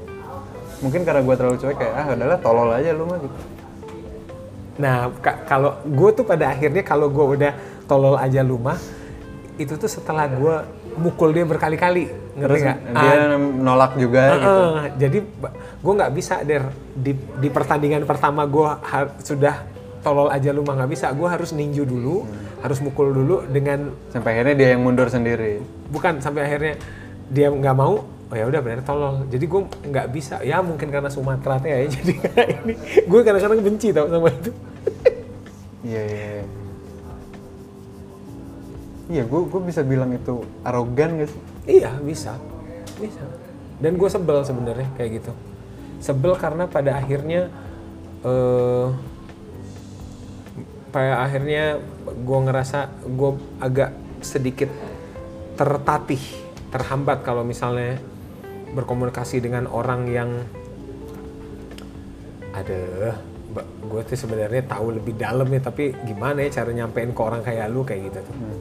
mungkin karena gue terlalu cuek kayak ah udahlah tolol aja lu mah gitu Nah, ka- kalau gue tuh pada akhirnya kalau gue udah tolol aja lu mah, itu tuh setelah gue mukul dia berkali-kali, ngerti nggak? Dia uh, nolak juga uh, gitu. Uh, jadi gue nggak bisa der di, di pertandingan pertama gue har- sudah tolol aja lu mah nggak bisa. Gue harus ninju dulu, hmm. harus mukul dulu dengan. Sampai akhirnya dia yang mundur sendiri. Bukan, sampai akhirnya dia nggak mau. Oh ya udah benar tolol. Jadi gue nggak bisa. Ya mungkin karena Sumatera teh ya. Jadi ini gue kadang-kadang benci tau sama itu. Iya iya. Iya gue gue bisa bilang itu arogan gak sih? Iya bisa, bisa. Dan gue sebel sebenarnya kayak gitu. Sebel karena pada akhirnya, uh, pada akhirnya gue ngerasa gue agak sedikit tertatih, terhambat kalau misalnya berkomunikasi dengan orang yang ada. Gue tuh sebenarnya tahu lebih dalam ya, tapi gimana ya cara nyampein ke orang kayak lu kayak gitu tuh. Hmm.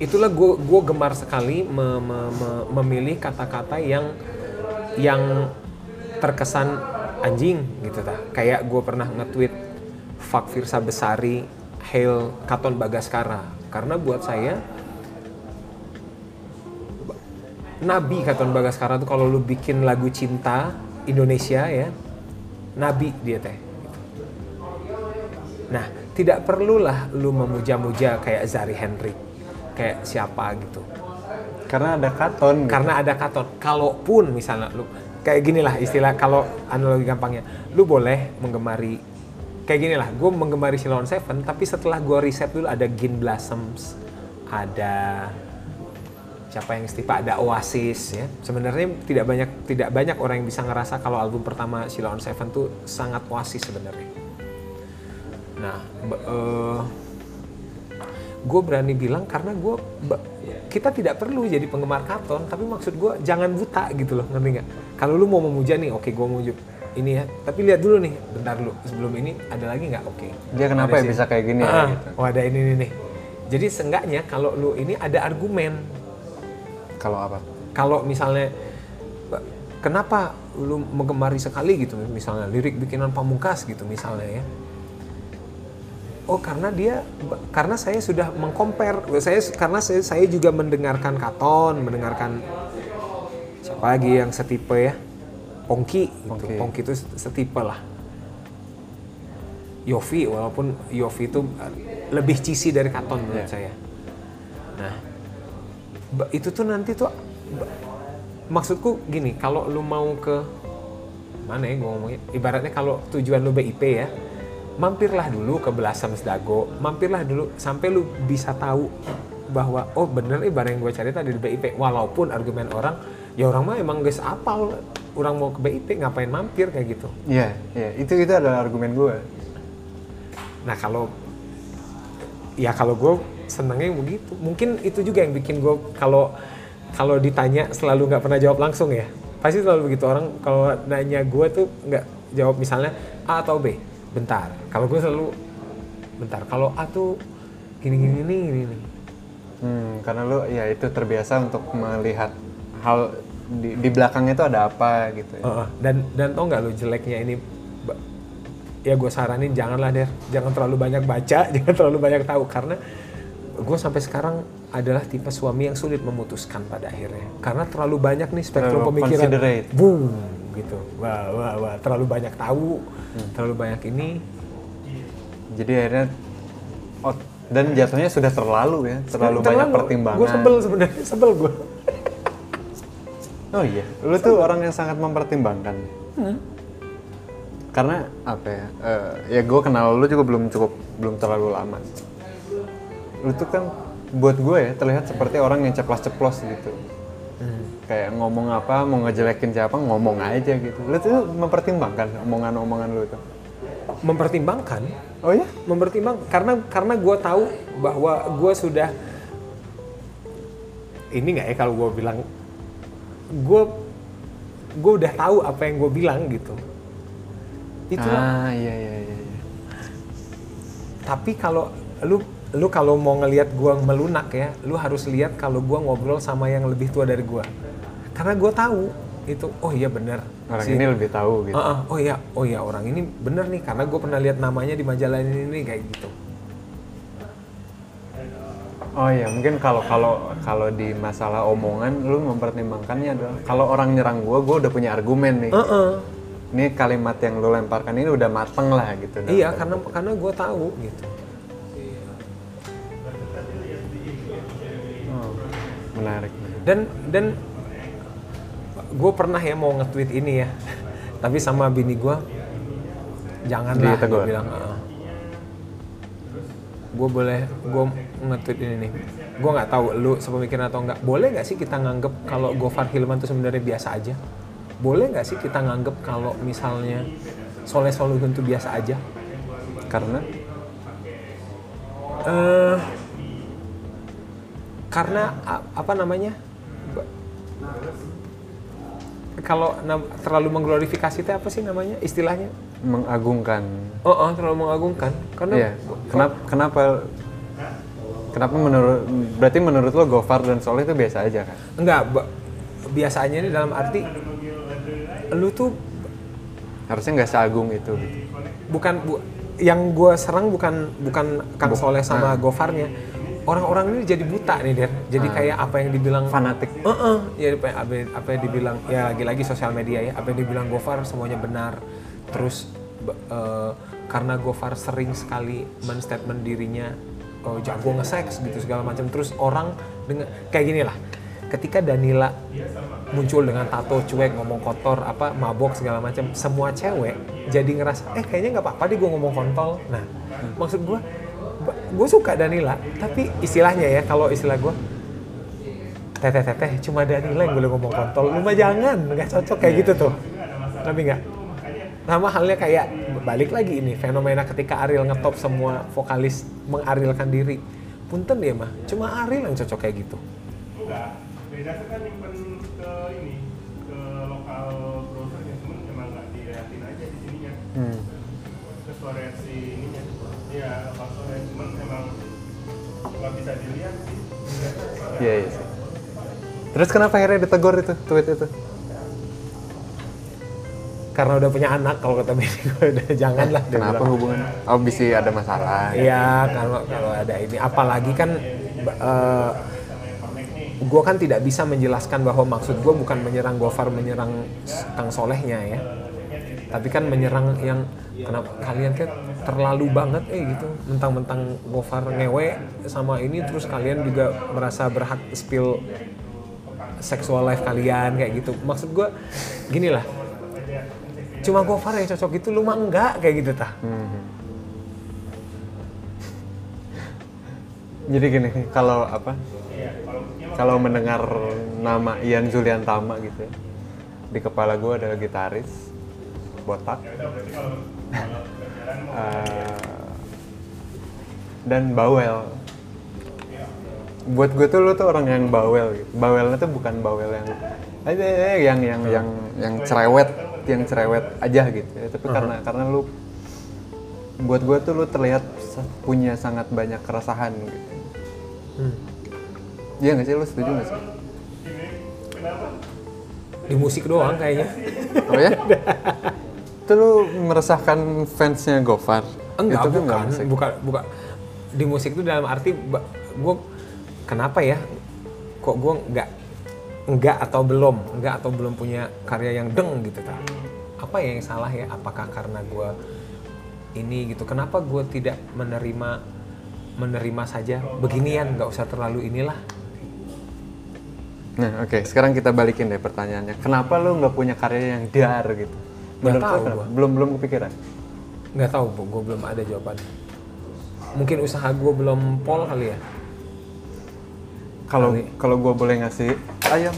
Itulah gue gue gemar sekali me, me, me, memilih kata-kata yang yang terkesan anjing gitu ta. Kayak gue pernah nge-tweet fuck Firsa Besari, hail Katon Bagaskara. Karena buat saya Nabi Katon Bagaskara tuh kalau lu bikin lagu cinta Indonesia ya, Nabi dia teh. Nah, tidak perlulah lu memuja-muja kayak Zari Hendrik, kayak siapa gitu. Karena ada Katon. Gitu. Karena ada Katon. Kalaupun misalnya lu kayak ginilah istilah kalau analogi gampangnya, lu boleh menggemari kayak ginilah. Gue menggemari Siloan Seven, tapi setelah gue riset dulu ada Gin Blossoms, ada siapa yang setipa, ada Oasis ya. Sebenarnya tidak banyak tidak banyak orang yang bisa ngerasa kalau album pertama Siloan Seven tuh sangat Oasis sebenarnya. Nah, be- uh, gue berani bilang karena gue kita tidak perlu jadi penggemar Katon, tapi maksud gue jangan buta gitu loh, ngerti nggak? Kalau lu mau memuja nih, oke okay, gue memuja ini ya, tapi lihat dulu nih, bentar dulu sebelum ini ada lagi nggak? Oke. Okay. Dia kenapa ada ya sih? Bisa kayak gini? Ah, ya, gitu. Oh ada ini nih nih. Jadi seenggaknya kalau lu ini ada argumen. Kalau apa? Kalau misalnya kenapa lu menggemari sekali gitu, misalnya lirik bikinan Pamungkas gitu misalnya ya. Oh karena dia, karena saya sudah mengcompare, saya karena saya, saya juga mendengarkan Katon, mendengarkan siapa lagi yang setipe ya, Pongki, Pongki, gitu. Pongki itu setipe lah. Yofi, walaupun Yofi itu lebih cheesy dari Katon menurut yeah. saya. Nah, itu tuh nanti tuh maksudku gini, kalau lu mau ke mana ya gue ngomongin, ibaratnya kalau tujuan lu B I P ya. Mampirlah dulu ke Belasan Dago, mampirlah dulu sampai lu bisa tahu bahwa oh bener nih barang yang gue cari tadi di B I P. Walaupun argumen orang, ya orang mah emang guys apal, orang mau ke B I P ngapain mampir kayak gitu. Iya, yeah, yeah. itu itu adalah argumen gue. Nah kalau, ya kalau gue senengnya begitu, mungkin itu juga yang bikin gue kalau kalau ditanya selalu nggak pernah jawab langsung ya. Pasti selalu begitu orang kalau nanya gue tuh nggak jawab misalnya A atau B. Bentar, kalau gue selalu bentar, kalau A tuh gini-gini nih, gini nih. Hmm, karena lu ya itu terbiasa untuk melihat hal di, di belakangnya itu ada apa gitu ya. Uh, dan dan tau nggak lu jeleknya ini, ya gue saranin janganlah Der, jangan terlalu banyak baca, jangan terlalu banyak tahu. Karena gue sampai sekarang adalah tipe suami yang sulit memutuskan pada akhirnya. Karena terlalu banyak nih spektrum terlalu pemikiran. Considerate. Boom, gitu, wah, wah, wah, terlalu banyak tahu, hmm. terlalu banyak ini. Jadi akhirnya, oh, dan jatuhnya sudah terlalu ya, terlalu, terlalu banyak pertimbangan. Gue sebel sebenarnya, sebel gue. Oh iya, lu tuh sebel. Orang yang sangat mempertimbangkan. Hmm. Karena apa ya? Uh, ya gue kenal lu juga belum cukup, belum terlalu lama. Lu tuh kan buat gue ya terlihat seperti orang yang ceplos-ceplos gitu. Hmm. Kayak ngomong apa, mau ngejelekin siapa, ngomong aja gitu. Lu tuh mempertimbangkan omongan-omongan lu itu? Mempertimbangkan? Oh ya? Mempertimbang, karena karena gue tahu bahwa gue sudah... Ini nggak ya kalau gue bilang... Gue gue udah tahu apa yang gue bilang gitu. Itulah. Ah, iya, iya, iya. Tapi kalau lu... Lu kalau mau ngelihat gua melunak ya, lu harus lihat kalau gua ngobrol sama yang lebih tua dari gua. karena gue tahu itu, oh iya benar orang si, ini lebih tahu gitu. Uh-uh, oh iya, oh iya orang ini benar nih karena gue pernah lihat namanya di majalah ini nih kayak gitu. Oh iya, mungkin kalau kalau kalau di masalah omongan lu mempertimbangkannya adalah kalau orang nyerang gue, gue udah punya argumen nih. Uh-uh. Ini kalimat yang lu lemparkan ini udah mateng lah gitu. Iya, karena gitu. Karena gue tahu gitu. Oh, menarik. Dan dan gue pernah ya mau nge-tweet ini ya, tapi sama bini gue, janganlah gue bilang, ah, gue boleh gue nge-tweet ini nih, gue nggak tahu lu sepemikiran atau nggak, boleh nggak sih kita nganggep kalau Gofar Hilman itu sebenarnya biasa aja, boleh nggak sih kita nganggep kalau misalnya Soleh Solihun itu biasa aja, karena uh, karena apa namanya? Kalau terlalu mengglorifikasi itu apa sih namanya istilahnya? Mengagungkan. Oh, oh terlalu mengagungkan. Karena iya. Kenapa? Kenapa? Kenapa menurut? Berarti menurut lo Gofar dan Soleh itu biasa aja kan? Enggak, biasanya ini dalam arti lo tuh harusnya nggak seagung itu. Bukan, bu, yang gue serang bukan bukan Kang Buk- Soleh sama nah. Gofarnya. Orang-orang ini jadi buta nih, Der. Jadi hmm. kayak apa yang dibilang fanatik. Heeh. Uh-uh. Ya apa, apa yang dibilang ya lagi-lagi sosial media ya. Apa yang dibilang Gofar semuanya benar. Terus uh, karena Gofar sering sekali men-statement dirinya uh, jago nge-seks gitu segala macam. Terus orang dengan kayak gini lah. Ketika Danila muncul dengan tato cuek, ngomong kotor, apa mabok segala macam, semua cewek jadi ngerasa eh kayaknya enggak apa-apa deh gue ngomong kontol. Nah, hmm. maksud gue gue suka Danila, tapi istilahnya ya, kalau istilah gue teteh-teteh, cuma Danila yang boleh ngomong kontol, lu mah jangan, gak cocok kayak gitu tuh, tapi gak? Sama halnya kayak, balik lagi ini, fenomena ketika Ariel ngetop semua vokalis mengarilkan diri, punten dia mah, cuma Ariel yang cocok kayak gitu. Enggak, beda sih kan nyimpen ke ini, ke lokal browsernya, cuman emang gak dilihatin aja di sininya, ke variasi ininya. Iya, faktornya cuma emang nggak bisa dilihat sih. Iya, iya sih. Terus kenapa akhirnya ditegor itu, tweet itu? Karena udah punya anak, kalau kata bini gue udah janganlah. Eh, kenapa hubungan? Oh, bisa ada masalah. Iya, kalau kalau ada ini. Apalagi kan, uh, gue kan tidak bisa menjelaskan bahwa maksud gue bukan menyerang Gofar, menyerang Kang Solehnya ya. Tapi kan menyerang yang kenapa kalian kan terlalu banget eh gitu, mentang-mentang Gofar ngewe sama ini terus kalian juga merasa berhak spill sexual life kalian kayak gitu. Maksud gue gini lah, cuma Gofar yang cocok gitu, lu mah enggak kayak gitu tah. Hmm. Jadi gini, kalau apa, kalau mendengar nama Ian Zulian Tama gitu ya, di kepala gue adalah gitaris botak uh, dan bawel. Buat gue tuh lo tuh orang yang bawel gitu. Bawelnya tuh bukan bawel yang yang yang yang yang cerewet, yang cerewet aja gitu. Tapi uh-huh. karena karena lo, buat gue tuh lo terlihat punya sangat banyak keresahan gitu. Hmm. Iya nggak sih, lo setuju nggak sih? Di musik doang kayaknya. Oh ya? Itu lu meresahkan fansnya Gofar? Enggak, itu bukan, kan bukan, bukan. Di musik itu dalam arti gue kenapa ya? Kok gue nggak nggak atau belum nggak atau belum punya karya yang deng gitu kan? Apa yang salah ya? Apakah karena gue ini gitu? Kenapa gue tidak menerima menerima saja beginian? Nggak usah terlalu inilah. Nah, oke. Okay. Sekarang kita balikin deh pertanyaannya. Kenapa lu nggak punya karya yang dar gitu? Nggak tahu gue. Belum belum kepikiran? Nggak tahu, bu. Gue belum ada jawaban. Mungkin usaha gue belum pol kali ya? Kalau kalau gue boleh ngasih ayam,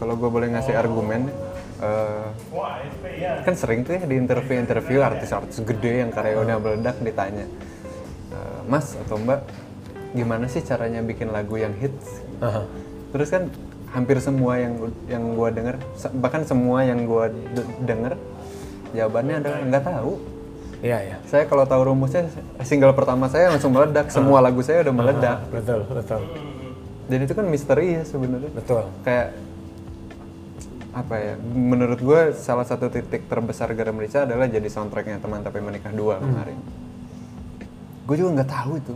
kalau gue boleh ngasih argumen, uh, kan sering tuh ya di interview-interview artis-artis gede yang karyanya meledak ditanya, uh, Mas atau Mbak, gimana sih caranya bikin lagu yang hits? Uh-huh. Terus kan hampir semua yang yang gue denger, bahkan semua yang gue de- denger jawabannya adalah nggak tahu. Iya ya. Saya kalau tahu rumusnya, single pertama saya langsung meledak, semua lagu saya udah meledak. Betul betul. Dan itu kan misteri ya sebenarnya. Betul. Kayak apa ya, menurut gue salah satu titik terbesar Garam Merica adalah jadi soundtracknya Teman Tapi Menikah Dua kemarin. Hmm. Gue juga nggak tahu itu.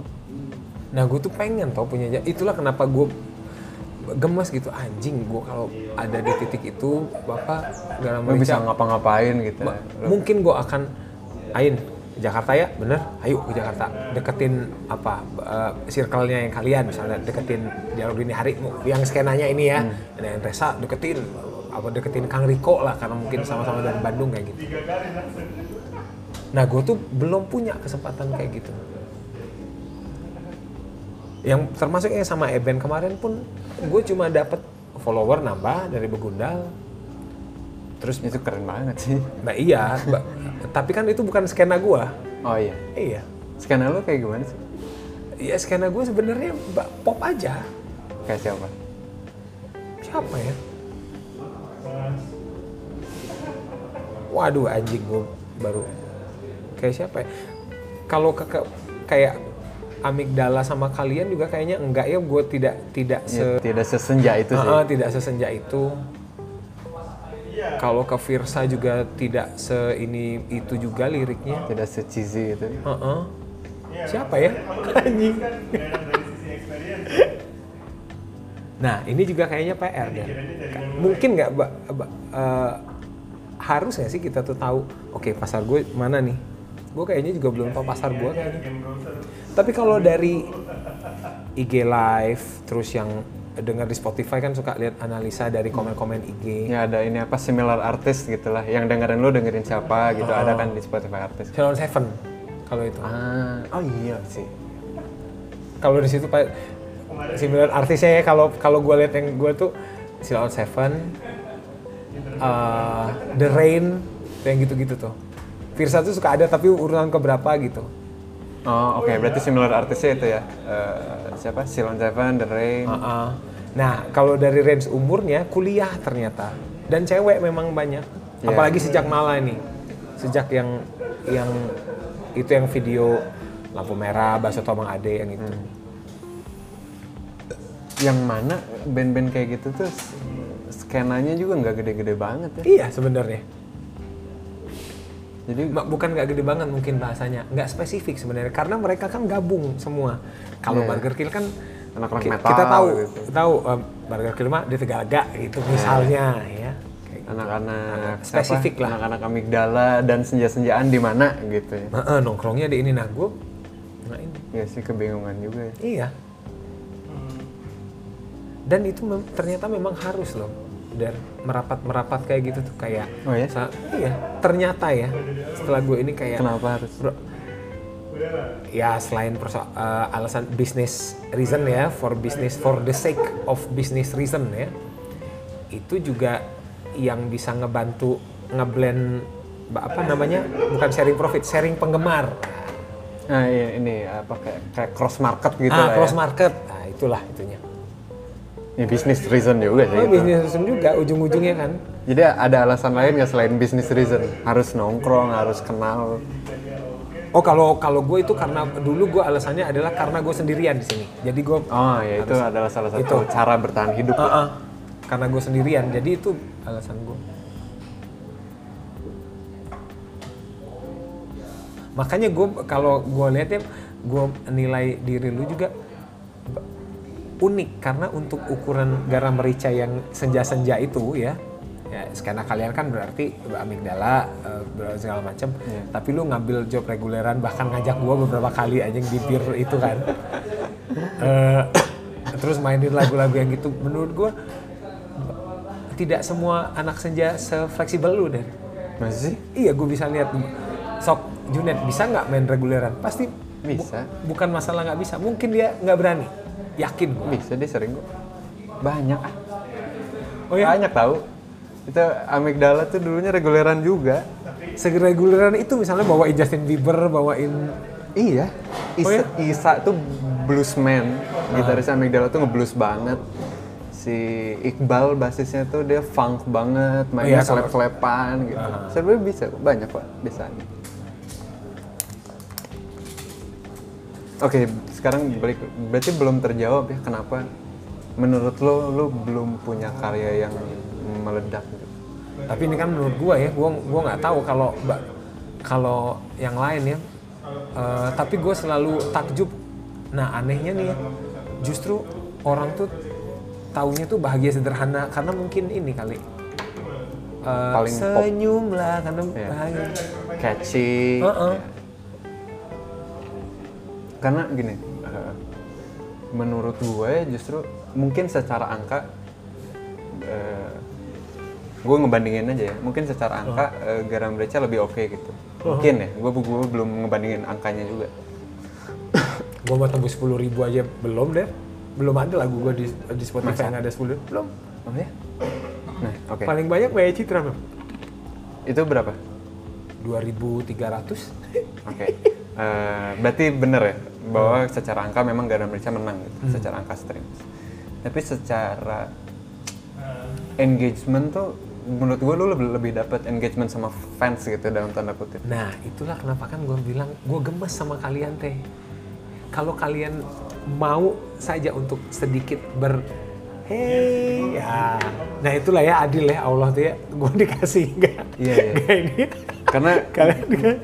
Nah gue tuh pengen tau punya, itulah kenapa gue gemes gitu, anjing gue kalau ada di titik itu bapak Garam Merica bisa ngapa-ngapain gitu. Ma- mungkin gue akan Ain Jakarta ya, bener, ayo ke Jakarta, deketin apa uh, circle-nya yang kalian, misalnya deketin Dialog Dini Hari yang skenanya ini ya, hmm. dan Resa deketin apa deketin Kang Riko lah karena mungkin sama-sama dari Bandung kayak gitu. Nah gue tuh belum punya kesempatan kayak gitu. Yang termasuk yang sama event kemarin pun gue cuma dapet follower nambah dari Begundal. Terus itu keren banget sih. Nah iya, ba- tapi kan itu bukan skena gue. Oh iya. Iya. Skena lo kayak gimana sih? Iya skena gue sebenarnya ba- pop aja. Kayak siapa? Siapa ya? Waduh anjing gue baru. Kayak siapa ya? Kalau ke- ke- kayak Amigdala sama kalian juga kayaknya enggak ya, gue tidak tidak se- ya, tidak sesenja itu sih. Uh-uh, tidak sesenja itu. Kalau ke Virsa juga tidak se ini itu juga liriknya. Tidak se-cheesy itu. Uh-uh. Siapa ya? Anjing. Nah ini juga kayaknya P R dan mungkin nggak ba- ba- uh, harus nggak sih kita tuh tahu. Oke okay, pasar gue mana nih? Gue kayaknya juga belum tahu pasar gue kayaknya. Tapi kalau dari I G Live terus yang dengar di Spotify kan suka lihat analisa dari komen-komen I G. Ya ada ini apa similar artis gitulah. Yang dengerin lu dengerin siapa gitu. Oh. Ada kan di Spotify artis. Siloan Seven kalau itu. Ah, oh iya sih. Kalau di situ Pak similar artisnya ya, kalau kalau gua lihat yang gua tuh Siloan Seven, uh, The Rain, yang gitu-gitu tuh. Virsa tuh suka ada tapi urutan keberapa gitu. Oh, oke. Okay. Berarti similar artisnya itu ya? Uh, siapa? Siloan Seven, The Rain. Uh-uh. Nah, kalau dari range umurnya, kuliah ternyata. Dan cewek memang banyak. Yeah. Apalagi sejak Mala ini. Sejak yang yang itu yang video Lampu Merah, Baso Tomang Ade, yang itu. Hmm. Yang mana band-band kayak gitu tuh skenanya juga nggak gede-gede banget ya? Iya, sebenarnya. Jadi bukan nggak gede banget mungkin bahasanya, nggak spesifik sebenarnya karena mereka kan gabung semua. Kalau yeah. Burger Kill kan anak-anak metal, kita tahu gitu. tahu um, Burger Kill mah di Tegalaga gitu yeah. misalnya ya. Kayak anak-anak gitu. Spesifik siapa? Lah. Anak-anak Amigdala dan senja-senjaan di mana gitu ya. Nah, eh, nongkrongnya di ini nah gue. Nah ini. Ya sih kebingungan juga ya. Iya. Dan itu mem- ternyata memang harus loh. Dan merapat-merapat kayak gitu tuh kayak oh ya? Sa- iya ternyata ya setelah gue ini kayak kenapa harus bro, ya selain perso- uh, alasan business reason ya for business for the sake of business reason ya itu juga yang bisa ngebantu ngeblend apa namanya bukan sharing profit sharing penggemar nah ini apa kayak, kayak cross market gitu ah, lah cross ya. Market nah itulah itunya. Ya bisnis reason juga sih. Oh, gitu. Bisnis reason juga ujung-ujungnya kan. Jadi ada alasan lain nggak selain bisnis reason? Harus nongkrong, harus kenal. Oh kalau kalau gue itu karena dulu gue alasannya adalah karena gue sendirian di sini. Jadi gue. Oh ya itu adalah salah satu itu. Cara bertahan hidup. Uh-uh. Ya. Karena gue sendirian, jadi itu alasan gue. Makanya gue kalau gue lihatnya gue nilai diri lu juga. Unik karena untuk ukuran Garam Merica yang senja-senja itu ya, ya skena kalian kan berarti Amigdala uh, segala macam. Yeah. Tapi lu ngambil job reguleran bahkan ngajak gua beberapa kali anjing di bir itu kan. uh, terus mainin lagu-lagu yang gitu. Menurut gua tidak semua anak senja se-fleksibel lu deh. Masih? Iya, gua bisa lihat sok Junet bisa nggak main reguleran? Pasti bisa. Bu- bukan masalah nggak bisa, mungkin dia nggak berani. Yakin gua. Bisa deh sering gua. Banyak. Oh ya? Banyak tahu. Itu Amigdala tuh dulunya reguleran juga. Sereguleran itu misalnya bawain Justin Bieber, bawain iya. Isa, oh ya? Isa tuh bluesman. Gitaris ah. Amigdala tuh ngeblues banget. Si Iqbal basisnya tuh dia funk banget, mainnya oh iya, slap-slapan gitu. Ah. Sebenarnya bisa, banyak kok biasanya. Oke, okay, sekarang balik, berarti belum terjawab ya kenapa menurut lo, lo belum punya karya yang meledak gitu. Tapi ini kan menurut gua ya, gua gua nggak tahu kalau kalau yang lain ya. Uh, tapi gua selalu takjub. Nah anehnya nih, justru orang tuh taunya tuh bahagia sederhana karena mungkin ini kali. Uh, paling senyum pop lah karena yeah. bahagia. Catchy. Uh-uh. Karena gini, uh, menurut gue justru mungkin secara angka, uh, gue ngebandingin aja ya, mungkin secara angka uh, Garam Merica lebih oke okay gitu. Mungkin ya, gue, gue belum ngebandingin angkanya juga. Gue mau tembus sepuluh ribu aja belum deh, belum ada lagu gue di, di Spotify yang ada sepuluh ribu, belum. Oh ya? Nah, okay. Paling banyak Maya Citra, Bang. Itu berapa? dua ribu tiga ratus. Oke. Okay. Uh, berarti bener ya bahwa hmm. secara angka memang Garam Merica menang gitu, hmm. secara angka streams. Tapi secara engagement tuh menurut gue lu lebih, lebih dapat engagement sama fans gitu dalam tanda kutip. Nah, itulah kenapa kan gue bilang gue gemes sama kalian teh. Kalau kalian mau saja untuk sedikit ber hey ya. Nah, itulah ya adil ya Allah tuh ya. Gue dikasih enggak. Iya, iya. Ini. Karena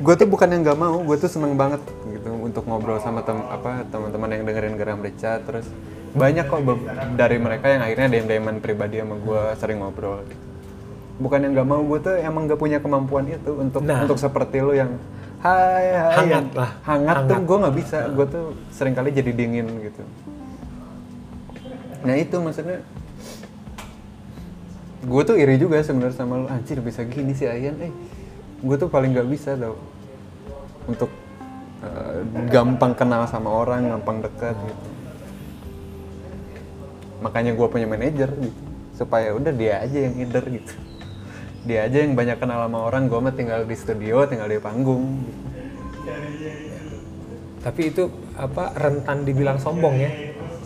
gue tuh bukan yang nggak mau, gue tuh seneng banget gitu untuk ngobrol sama tem- apa, teman-teman yang dengerin Garam Merica. Terus banyak kok be- dari mereka yang akhirnya D M-D M-an pribadi sama gue, sering ngobrol gitu. Bukan yang nggak mau, gue tuh emang nggak punya kemampuan itu untuk nah. untuk seperti lo yang hai, hai, hangat yang, lah hangat, hangat tuh gue nggak bisa, gue tuh seringkali jadi dingin gitu. Nah itu maksudnya gue tuh iri juga sebenarnya sama lo, anjir bisa gini sih Ian, eh gue tuh paling gak bisa tau untuk uh, gampang kenal sama orang, gampang dekat gitu. Makanya gue punya manajer gitu, supaya udah dia aja yang ngider gitu, dia aja yang banyak kenal sama orang, gue mah tinggal di studio, tinggal di panggung gitu. Tapi itu apa rentan dibilang sombong ya?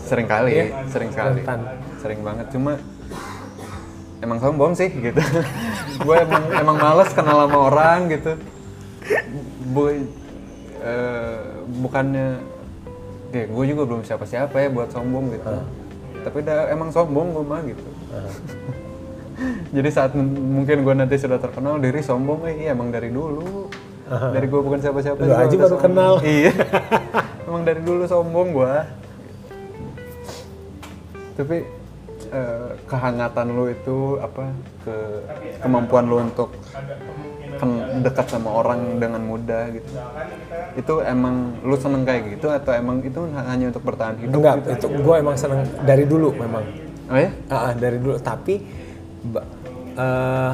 Sering kali, ya? sering kali, rentan. Sering banget, cuma emang sombong sih gitu. Gue emang emang males kenal sama orang gitu. Bu, uh, bukannya, ya gue juga belum siapa-siapa ya buat sombong gitu. Uh. Tapi udah emang sombong gue mah gitu. Uh. Jadi saat m- mungkin gue nanti sudah terkenal, diri sombong, eh iya emang dari dulu. Uh-huh. Dari gue bukan siapa-siapa. Lu aja baru sombong. Kenal. Iya, emang dari dulu sombong gue. Tapi Uh, kehangatan lo itu apa ke kemampuan lo untuk ken- dekat sama orang dengan mudah gitu, itu emang lo seneng kayak gitu atau emang itu hanya untuk bertahan hidup? Enggak, gitu? Itu gue emang seneng dari dulu memang. Oh ya? Uh, uh, dari dulu, tapi uh,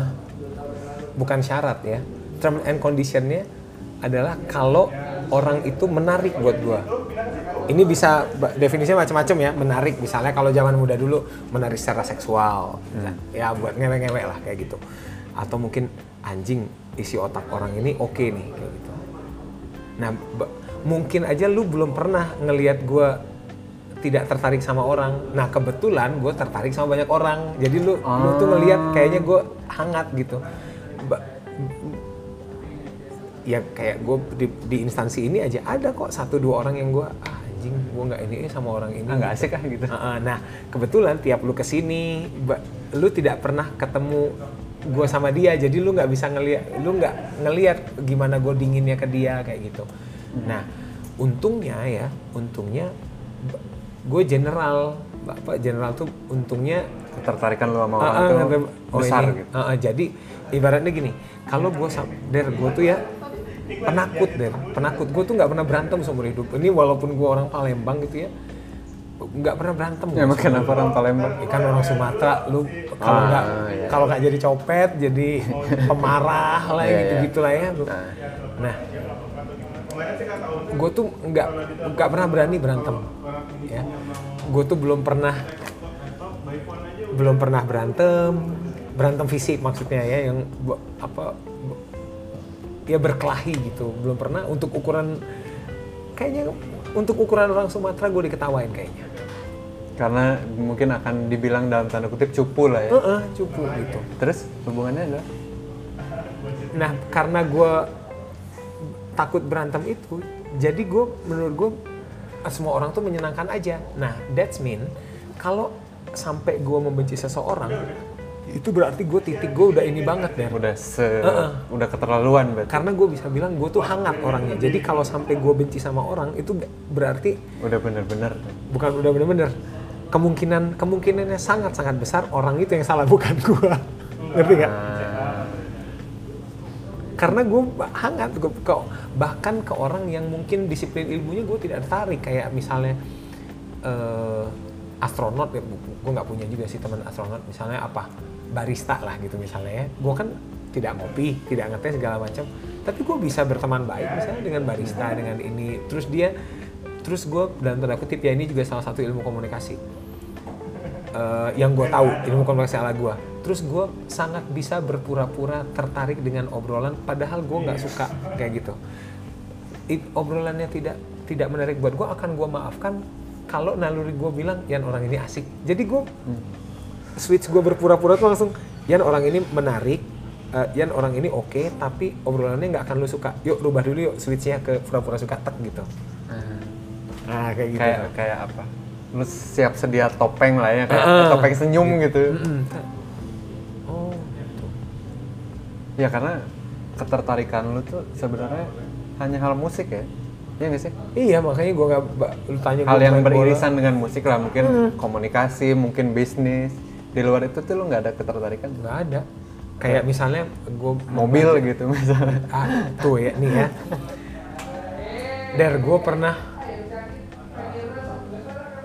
bukan syarat ya. Term and conditionnya adalah kalau orang itu menarik buat gue. Ini bisa definisinya macam-macam ya, menarik misalnya kalau zaman muda dulu menarik secara seksual hmm. ya buat ngewe-ngewe lah kayak gitu, atau mungkin anjing isi otak orang ini oke okay nih kayak gitu. Nah b- mungkin aja lu belum pernah ngelihat gue tidak tertarik sama orang. Nah kebetulan gue tertarik sama banyak orang, jadi lu ah. lu tuh ngelihat kayaknya gue hangat gitu. B- ya kayak gue di, di instansi ini aja ada kok satu dua orang yang gue ah, anjing, gue nggak ini sama orang ini, nggak ah, asik ah gitu. Nah kebetulan tiap lu kesini, lu tidak pernah ketemu gue sama dia, jadi lu nggak bisa ngelihat, lu nggak ngelihat gimana gue dinginnya ke dia kayak gitu. Nah untungnya ya, untungnya gue general, apa general tuh untungnya ketertarikan lu sama orang ah, tuh oh besar ini, gitu. Ah, jadi ibaratnya gini, kalau gue der gue tuh ya penakut deh, penakut. Gue tuh nggak pernah berantem seumur hidup. Ini walaupun gue orang Palembang gitu ya, nggak pernah berantem. Ya emang kenapa orang Palembang? Ikan orang Sumatera, lu kalau nggak ah, iya. kalau nggak jadi copet, jadi pemarah lah yeah, gitu gitulah ya. Lu. Nah, gue tuh nggak nggak pernah berani berantem. Ya, gue tuh belum pernah belum pernah berantem, berantem fisik maksudnya ya, yang apa? Ya berkelahi gitu, belum pernah. Untuk ukuran kayaknya untuk ukuran orang Sumatera gue diketawain kayaknya, karena mungkin akan dibilang dalam tanda kutip cupu lah ya. Uh-uh, cupu gitu. Terus hubungannya adalah nah karena gue takut berantem itu, jadi gue menurut gue semua orang tuh menyenangkan aja. Nah that's mean kalau sampai gue membenci seseorang itu berarti gue titik gue udah ini banget ya. Udah se, uh-uh. udah keterlaluan berarti. Karena gue bisa bilang gue tuh hangat orangnya. Jadi kalau sampai gue benci sama orang itu berarti udah bener-bener. Bukan udah bener-bener. Kemungkinan kemungkinannya sangat-sangat besar orang itu yang salah bukan gue. Ngerti nggak? Karena gue hangat, gue ke, bahkan ke orang yang mungkin disiplin ilmunya gue tidak tertarik, kayak misalnya uh, astronot, ya, gue nggak punya juga sih teman astronot, misalnya apa barista lah gitu misalnya ya, gue kan tidak ngopi, tidak ngetes segala macam, tapi gue bisa berteman baik misalnya dengan barista, dengan ini, terus dia, terus gue dalam tanda kutip ya ini juga salah satu ilmu komunikasi uh, yang gue tahu, ilmu komunikasi ala gue. Terus gue sangat bisa berpura-pura tertarik dengan obrolan, padahal gue nggak suka kayak gitu. It, obrolannya tidak tidak menarik buat gue, akan gue maafkan kalau naluri gue bilang, Yan orang ini asik. Jadi gue switch gue berpura-pura tuh langsung, Yan orang ini menarik, uh, Yan orang ini oke, okay, tapi obrolannya nggak akan lu suka. Yuk rubah dulu yuk switchnya ke pura-pura suka tek gitu. Nah kayak gitu. Kayak kayak apa? Lu siap sedia topeng lah ya, kayak uh, topeng senyum gitu. gitu. Mm-mm. Ya karena ketertarikan lu tuh sebenarnya hanya hal musik ya, iya nggak sih? Iya makanya gue nggak lu tanya hal yang beririsan bola. Dengan musik lah mungkin hmm. komunikasi, mungkin bisnis, di luar itu tuh lu nggak ada ketertarikan? Nggak ada. Kayak misalnya gue mobil aja. Gitu misalnya. Ah tuh ya nih ya. Der gue pernah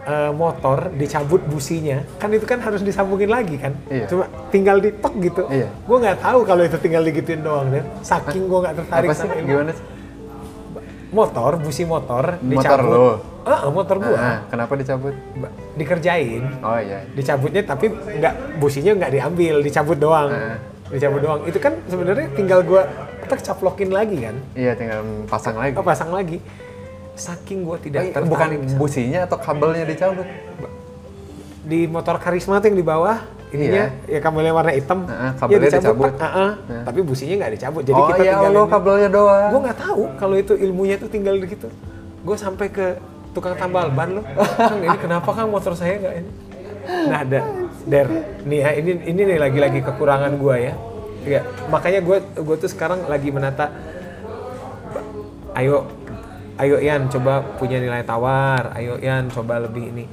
uh, motor dicabut businya, kan itu kan harus disambungin lagi kan, iya. Cuma tinggal di tok gitu, iya. Gue nggak tahu kalau itu tinggal digituin doang deh, saking gue nggak tertarik apa sih? Sama gimana sih? Motor, busi motor, motor dicabut, lo. Ah motor gue, ah, kenapa dicabut? Dikerjain, oh iya, dicabutnya tapi nggak businya nggak diambil, dicabut doang, ah. dicabut doang, itu kan sebenarnya tinggal gue tek caplokin lagi kan? Iya tinggal pasang lagi, oh, pasang lagi. Saking gue tidak tertarik. Bukan businya atau kabelnya dicabut? Di motor karisma yang di bawah, ininya iya. Ya kabelnya warna hitam. Uh-huh, kabelnya ya dicabut, dicabut. Uh-huh. Uh-huh. Tapi businya nggak dicabut. Jadi oh kita iya Allah kabelnya doang. Gue nggak tahu kalau itu ilmunya tuh tinggal di gitu. Gue sampai ke tukang tambal ban loh. Kang ini kenapa Kang motor saya nggak ini? Nah ada, der, nih ya ini ini nih lagi-lagi kekurangan gue ya. ya. Makanya gue gue tuh sekarang lagi menata. Ayo. Ayo Ian, coba punya nilai tawar. Ayo Ian, coba lebih ini.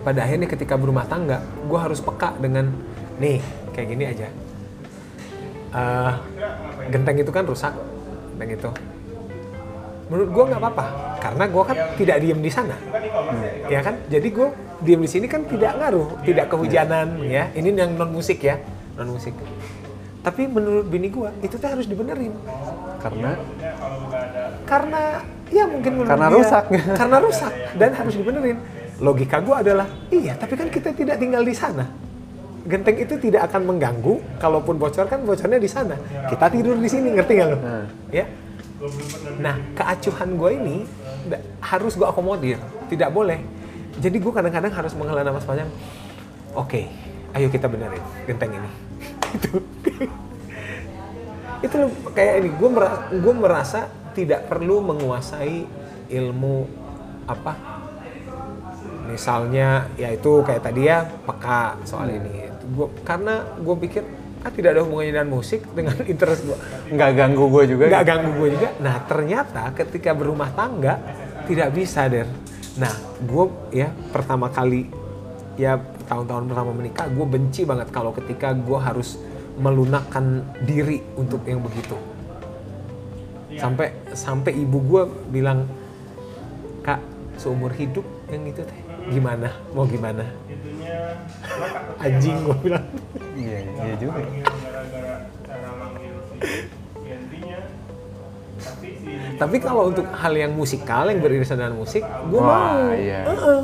Pada akhirnya ketika berumah tangga, gue harus peka dengan nih kayak gini aja. Uh, genteng itu kan rusak, genteng itu. Menurut gue nggak apa-apa, karena gue kan tidak diem di sana, hmm. ya kan? Jadi gue diem di sini kan tidak ngaruh, tidak kehujanan, ya. Ini yang non musik ya, non musik. Tapi menurut bini gue itu tuh harus dibenerin. Karena? Karena ya mungkin menurut karena dia, rusak. Karena rusak dan harus dibenerin. Logika gue adalah iya tapi kan kita tidak tinggal di sana. Genteng itu tidak akan mengganggu, kalaupun bocor kan bocornya di sana. Kita tidur di sini, ngerti nggak lo? Hmm. Ya. Nah keacuhan gue ini harus gue akomodir, tidak boleh. Jadi gue kadang-kadang harus menghela nafas panjang. Oke, ayo kita benerin genteng ini. Itu itu kayak ini gue merasa, gue merasa tidak perlu menguasai ilmu apa misalnya yaitu kayak tadi ya peka soal ini gue karena gue pikir ah tidak ada hubungannya dengan musik dengan interest gue nggak ganggu gue juga nggak gitu. ganggu gue juga nah ternyata ketika berumah tangga tidak bisa der nah gue ya pertama kali ya tahun-tahun pertama menikah, gue benci banget kalau ketika gue harus melunakkan diri untuk yang begitu. Sampai sampai ibu gue bilang, Kak, seumur hidup yang itu teh gimana? Mau gimana? Anjing gue bilang. Iya, iya juga. Tapi kalau untuk hal yang musikal, yang beririsan dengan musik, gue mau. Iya. Uh-uh.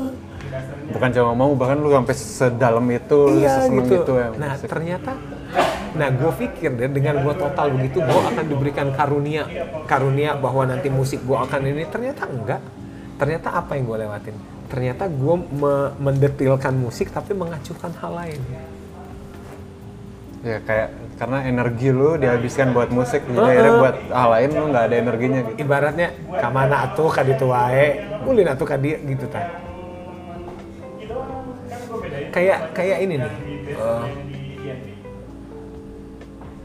Bukan cuma mau, bahkan lu sampai sedalam itu, iya, seseneng gitu. Itu ya. Nah musik. Ternyata, nah gue pikir deh dengan gue total begitu, gue akan diberikan karunia, karunia bahwa nanti musik gue akan ini, ternyata enggak. Ternyata apa yang gue lewatin? Ternyata gue me- mendetilkan musik tapi mengacuhkan hal lain. Ya kayak, karena energi lu dihabiskan buat musik, jadi akhirnya buat hal lain lu gak ada energinya gitu. Ibaratnya, kamana atuh kaditu wae, ulin atuh kaditu gitu kan. Kayak kayak ini nih, uh,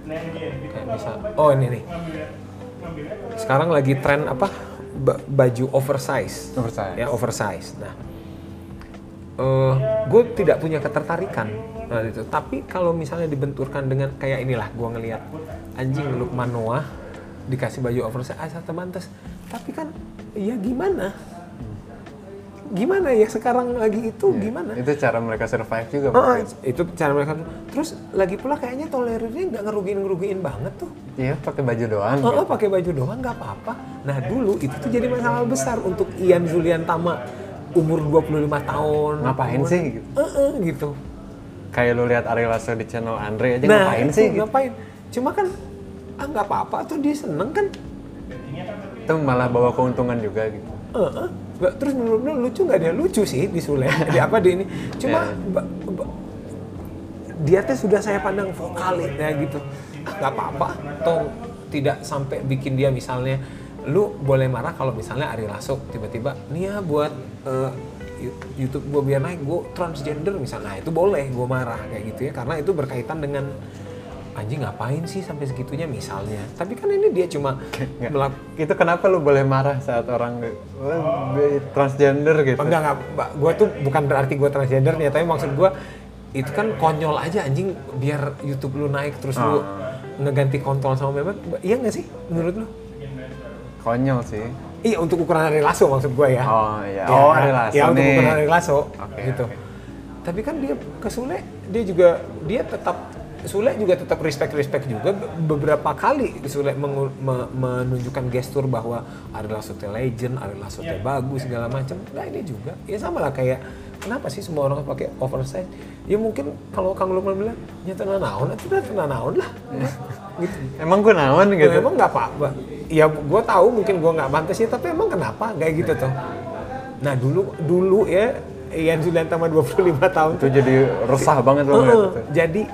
kayak bisa. Oh ini nih. Sekarang lagi tren apa? Baju oversize. Oversize. Ya oversize. Nah, uh, gue tidak punya ketertarikan. Nah, itu. Tapi kalau misalnya dibenturkan dengan kayak inilah, gue ngelihat anjing Lukman Noah dikasih baju oversize, asal temantes. Tapi kan, ya gimana? Gimana ya sekarang lagi itu ya, gimana? Itu cara mereka survive juga mungkin. Uh, itu cara mereka. Terus lagi pula kayaknya tolerannya nggak ngerugiin-ngerugiin banget tuh. Iya, pakai baju doang. Heeh, uh, pakai baju doang nggak apa-apa. Nah, dulu itu tuh jadi masalah besar untuk Ian Zulian Tama umur dua puluh lima tahun. Ngapain umur, sih gitu? Uh-uh, gitu. Kayak lu lihat Ari Lasso di channel Andre aja nah, ngapain itu, sih? Gitu? Ngapain? Cuma kan ah nggak apa-apa tuh dia seneng kan. Itu malah bawa keuntungan juga gitu. Uh-uh. Terus menurut lu lucu nggak dia? Lucu sih di Sule, di apa di ini. Cuma yeah. ba, ba, dia teh sudah saya pandang vokalnya gitu. Ah nggak apa-apa, toh tidak sampai bikin dia misalnya. Lu boleh marah kalau misalnya Ari Lasso tiba-tiba, nih ya buat uh, YouTube gua biar naik, gua transgender misalnya. Nah itu boleh, gua marah kayak gitu ya. Karena itu berkaitan dengan anjing ngapain sih sampai segitunya misalnya. Tapi kan ini dia cuma melak- itu kenapa lu boleh marah saat orang oh. transgender gitu? Enggak, enggak. Gue tuh bukan berarti gue transgender nih, tapi maksud gue itu kan konyol aja anjing biar YouTube lu naik terus oh. lu ngeganti kontol sama memet. Iya nggak sih menurut lu? Konyol sih. Iya untuk ukuran Ari Lasso maksud gue ya. Oh iya. Oh Ari Lasso nih. Ya untuk ukuran Ari Lasso okay, gitu. Okay. Tapi kan dia ke Sule dia juga dia tetap Sule juga tetap respect-respect juga. Beberapa kali Sule mengu- me- menunjukkan gestur bahwa Ari Lasso teh legend, Ari Lasso teh bagus segala macam. Nah ini juga, ya sama lah kayak kenapa sih semua orang pakai oversize? Ya mungkin kalau Kang Lukman bilang nyata naon, itu nyata naon lah. Gitu. Emang gue naon gitu? Nah, emang nggak apa-apa. Ya gue tahu mungkin gue nggak pantas ya, tapi emang kenapa kayak gitu tuh? Nah dulu dulu ya Ian Zulian Tama dua puluh lima tahun itu jadi resah banget loh. Uh, jadi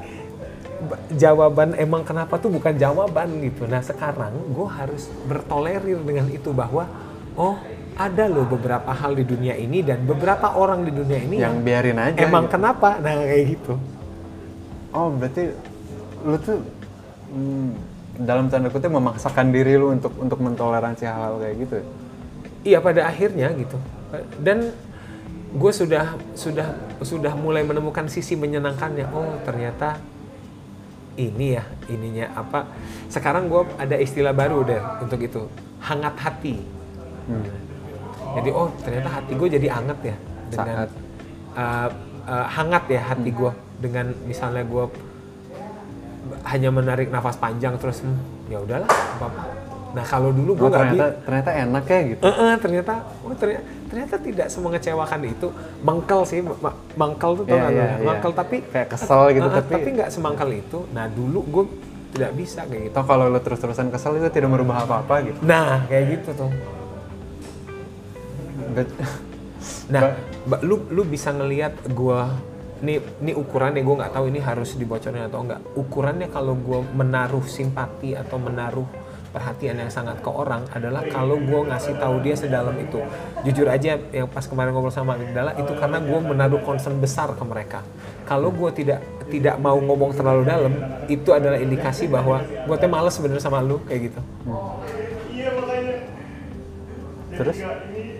jawaban emang kenapa tuh bukan jawaban gitu. Nah sekarang gue harus bertolerir dengan itu bahwa oh ada loh beberapa hal di dunia ini dan beberapa orang di dunia ini yang, yang biarin aja emang gitu. Kenapa? Nah kayak gitu. Oh berarti lu tuh hmm, dalam tanda kutip memaksakan diri lu untuk untuk mentoleransi hal-hal kayak gitu. Iya pada akhirnya gitu. Dan gue sudah sudah sudah mulai menemukan sisi menyenangkannya. Oh ternyata ini ya, ininya apa? Sekarang gue ada istilah baru deh untuk itu, hangat hati. Hmm. Jadi oh ternyata hati gue jadi hangat ya dengan uh, uh, hangat ya hati hmm. gue dengan misalnya gue hanya menarik nafas panjang terus hmm, ya udahlah apa-apa. Nah kalau dulu gue oh, nggak ternyata, bi- ternyata enak ya gitu. Uh-uh, ternyata, oh, ternyata ternyata tidak semengecewakan itu. Mangkel sih, ma- mangkel tuh yeah, tau nggak? Yeah, mangkel yeah. tapi kayak kesel gitu uh, tapi. Tapi nggak semangkel itu. Nah dulu gue tidak bisa kayak gitu. Toh kalau lo terus-terusan kesel itu tidak merubah apa-apa gitu. Nah kayak gitu tuh. Nah ba- lu lu bisa ngelihat gue. Ini ini ukurannya gue nggak tahu ini harus dibocorin atau enggak. Ukurannya kalau gue menaruh simpati atau menaruh perhatian yang sangat ke orang adalah kalau gue ngasih tahu dia sedalam itu. Jujur aja yang pas kemarin ngobrol sama Amigdala itu karena gue menaruh concern besar ke mereka. Kalau gue tidak tidak mau ngomong terlalu dalam itu adalah indikasi bahwa gue teh males sebenarnya sama lu kayak gitu. Hmm. Terus?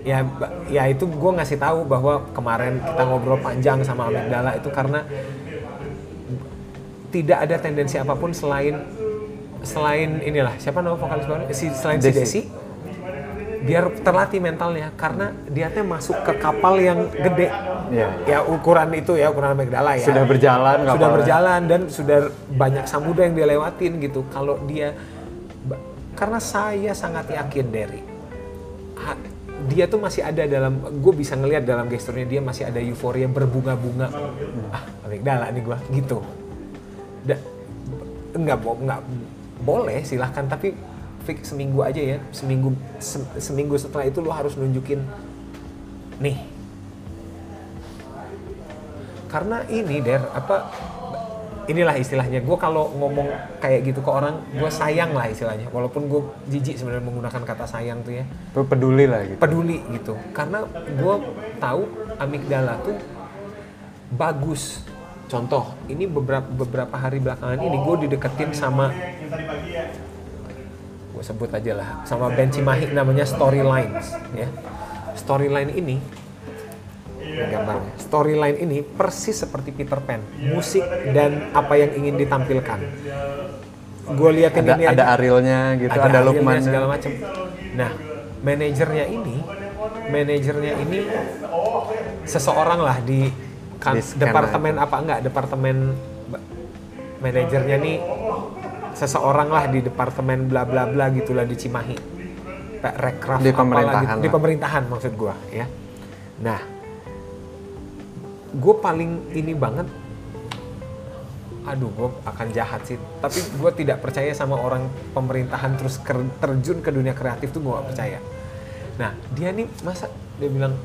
Ya ya itu gue ngasih tahu bahwa kemarin kita ngobrol panjang sama Amigdala itu karena tidak ada tendensi apapun selain Selain inilah, siapa nama vokalis baru? Si, selain Desi. si Desi, biar terlatih mentalnya, karena dia teh masuk ke kapal yang gede. Ya, ya ukuran itu ya, ukuran Amigdala ya. Sudah berjalan kapalnya. Sudah berjalan dan sudah banyak samudra yang dilewatin gitu. Kalau dia, karena saya sangat yakin Derry, dia tuh masih ada dalam, gue bisa ngelihat dalam gesturnya dia masih ada euforia berbunga-bunga. Ah, Amigdala nih gue, gitu. Da, enggak, enggak. Boleh silahkan tapi fix seminggu aja ya seminggu se- seminggu setelah itu lo harus nunjukin nih karena ini der apa inilah istilahnya gue kalau ngomong kayak gitu ke orang gue sayang lah istilahnya walaupun gue jijik sebenarnya menggunakan kata sayang tuh ya peduli lah gitu peduli gitu karena gue tahu Amigdala tuh bagus Contoh, ini beberapa beberapa hari belakangan ini gue dideketin sama, gue sebut aja lah, sama band Cimahi namanya Storylines, ya. Storyline ini, gambarnya. Storyline ini persis seperti Peter Pan, musik dan apa yang ingin ditampilkan. Gue liatin ada, ini ada aja, Arielnya gitu, ada, ada Lukman segala macam. Nah, manajernya ini, manajernya ini seseorang lah di Kan, departemen apa enggak, departemen manajernya nih seseorang lah di departemen bla bla bla gitulah di Cimahi, rekraf di pemerintahan, gitu, di pemerintahan maksud gua ya. Nah, gua paling ini banget, aduh gua akan jahat sih, tapi gua tidak percaya sama orang pemerintahan terus terjun ke dunia kreatif tuh gua gak percaya. Nah, dia nih masa dia bilang,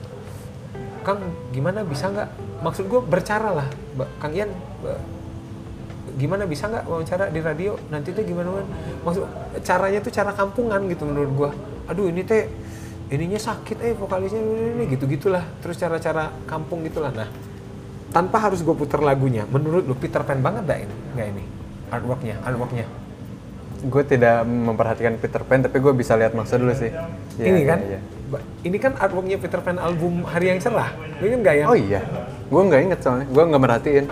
Kang gimana bisa nggak? Maksud gue bercara lah, Kang Ian, gimana bisa nggak wawancara di radio nanti tuh gimana? Maksud caranya tuh cara kampungan gitu menurut gue. Aduh ini teh ininya sakit eh vokalisnya ini gitu gitulah. Terus cara-cara kampung gitulah. Nah tanpa harus gue puter lagunya, menurut lu Peter Pan banget gak ini? Nggak ini artworknya, artworknya. Gue tidak memperhatikan Peter Pan tapi gue bisa lihat maksud dulu sih. Ya, ini kan, ya, ya. Ini kan artworknya Peter Pan album Hari Yang Cerah. Ini kan nggak ya? Oh iya. Gue nggak inget soalnya, gue nggak merhatiin.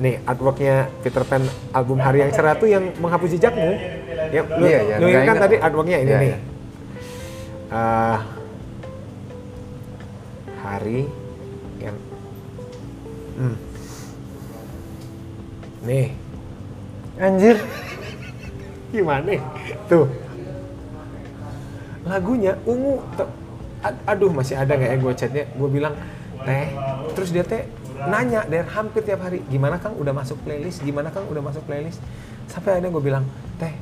Nih artworknya Peter Pan album Hari Yang Cerah tuh yang menghapus jejakmu. Ya, lu, iya, iya, lu inget kan tadi artworknya ini iya, nih. Iya. Uh, hari yang, hmm. nih, anjir, gimana? Tuh, lagunya ungu. Aduh masih ada nggak ya gue chatnya? Gue bilang. Teh, terus dia teh nanya dari hampir tiap hari, gimana Kang udah masuk playlist, gimana Kang udah masuk playlist, sampai akhirnya gue bilang, Teh,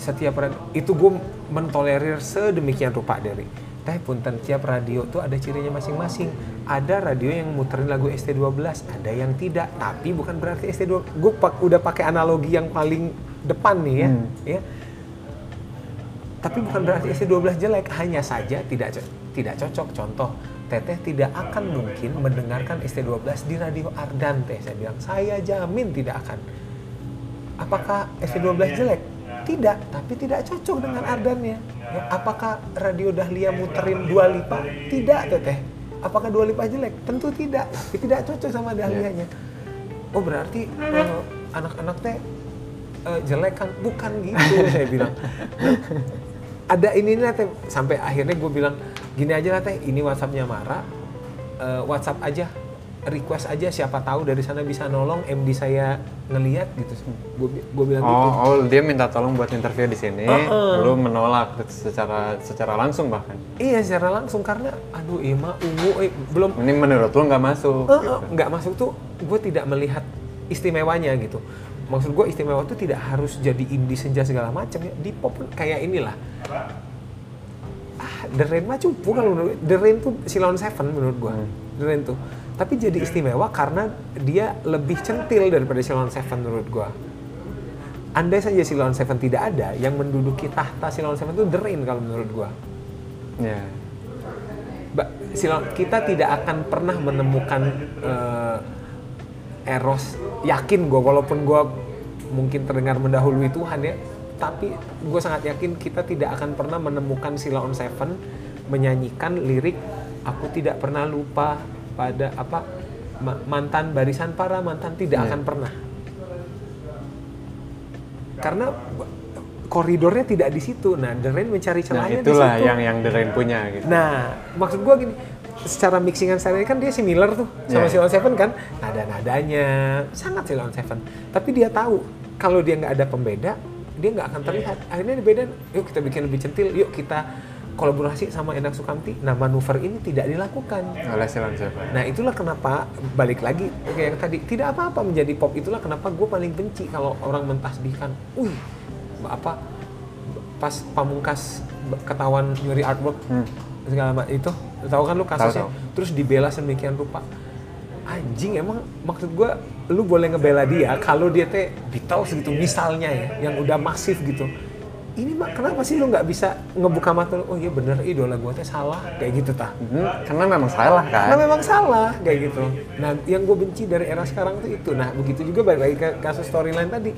setiap radio, itu gue mentolerir sedemikian rupa dari, Teh punten tiap radio tuh ada cirinya masing-masing, ada radio yang muterin lagu S T dua belas, ada yang tidak, tapi bukan berarti S T dua belas, gue pak, udah pakai analogi yang paling depan nih ya, hmm. ya. Tapi bukan berarti S T dua belas jelek, hanya saja tidak tidak cocok. Contoh, Teteh tidak akan mungkin mendengarkan S T dua belas di radio Ardan, Teh. Saya bilang, saya jamin tidak akan. Apakah S T dua belas jelek? Tidak, tapi tidak cocok dengan Ardannya. Ya, apakah radio Dahlia muterin Dua Lipa? Tidak, Teteh. Apakah Dua Lipa jelek? Tentu tidak, tapi tidak cocok sama Dahlianya. Oh berarti uh, anak-anak Teh uh, jelek kan? Bukan gitu, saya bilang. Ada ininya Teh, sampai akhirnya gue bilang gini aja lah Teh, ini WhatsAppnya Mara, uh, WhatsApp aja, request aja, siapa tahu dari sana bisa nolong, M D saya ngeliat gitu. Gue bilang oh, gitu. Oh, dia minta tolong buat interview di sini, uh-uh. lalu menolak secara secara langsung bahkan. Iya secara langsung karena aduh Ima ungu eh, belum. Ini menurut lo nggak masuk? Uh-uh, gitu. Nggak masuk tuh, gue tidak melihat istimewanya gitu. Maksud gue istimewa itu tidak harus jadi indie senja segala macam ya. Di pop pun kayak inilah. Ah, The Rain mah cupu kalau menurut gue. The Rain tuh Siloan Seven menurut gue. Hmm. The Rain tuh. Tapi jadi istimewa karena dia lebih centil daripada Siloan Seven menurut gue. Andai saja Siloan Seven tidak ada, yang menduduki tahta Siloan Seven itu The Rain kalau menurut gue. Ya. Yeah. Siloan, kita tidak akan pernah menemukan uh, Eros, yakin gue, walaupun gue mungkin terdengar mendahului Tuhan ya, tapi gue sangat yakin kita tidak akan pernah menemukan Siloan Seven menyanyikan lirik aku tidak pernah lupa pada apa mantan barisan para mantan, tidak yeah. akan pernah, karena koridornya tidak di situ. Nah, The Rain mencari celahnya di situ. Nah, itulah yang yang The Rain punya. Gitu. Nah, maksud gue gini. Secara mixingan secara ini kan dia similar tuh sama yeah. Siloan Seven kan, nada-nadanya sangat Siloan Seven, tapi dia tahu kalau dia nggak ada pembeda dia nggak akan terlihat. Akhirnya beda, yuk kita bikin lebih centil, yuk kita kolaborasi sama Enak Sukamti. Nah manuver ini tidak dilakukan oleh Siloan Seven. Nah itulah kenapa balik lagi kayak yang tadi, tidak apa-apa menjadi pop. Itulah kenapa gue paling benci kalau orang mentasbihkan, wih apa pas Pamungkas ketahuan nyuri artwork hmm. segala macam itu, tahu kan lu kasusnya, tau, tau. Terus dibela sedemikian rupa, anjing. Emang maksud gue lu boleh ngebela dia kalau dia teh Beatles gitu misalnya ya, yang udah masif gitu, ini mak kenapa sih lu nggak bisa ngebuka mata lu, oh iya bener idola gue teh salah kayak gitu tah, hmm, karena memang salah kan, karena memang salah kayak gitu. Nah yang gue benci dari era sekarang tuh itu. Nah begitu juga balik lagi ke kasus storyline tadi,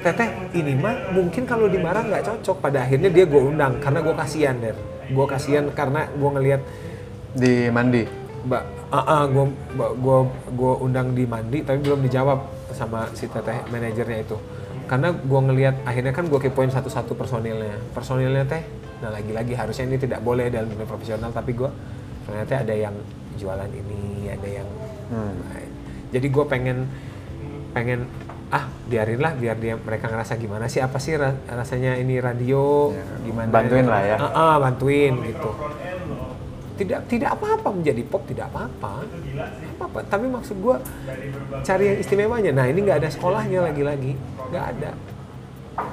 teteh ini mah mungkin kalau dimarah nggak cocok, pada akhirnya dia gue undang karena gue kasihan der, gue kasihan karena gue ngelihat di mandi, mbak, ah uh-uh, gue gue gue undang di mandi tapi belum dijawab sama si teteh manajernya itu. Karena gue ngelihat akhirnya kan gue kepoin satu-satu personilnya, personilnya teh, nah lagi-lagi harusnya ini tidak boleh dalam dunia profesional, tapi gue ternyata ada yang jualan ini, ada yang, hmm. Nah, jadi gue pengen, pengen ah biarin lah biar dia mereka ngerasa gimana sih, apa sih rasanya ini radio, ya, gimana? Bantuin lah ya. Ah, ah bantuin gitu. Tidak tidak apa-apa menjadi pop, tidak apa-apa, apa-apa. Tapi maksud gue cari yang istimewanya. Nah ini nggak ada sekolahnya lagi-lagi, nggak ada.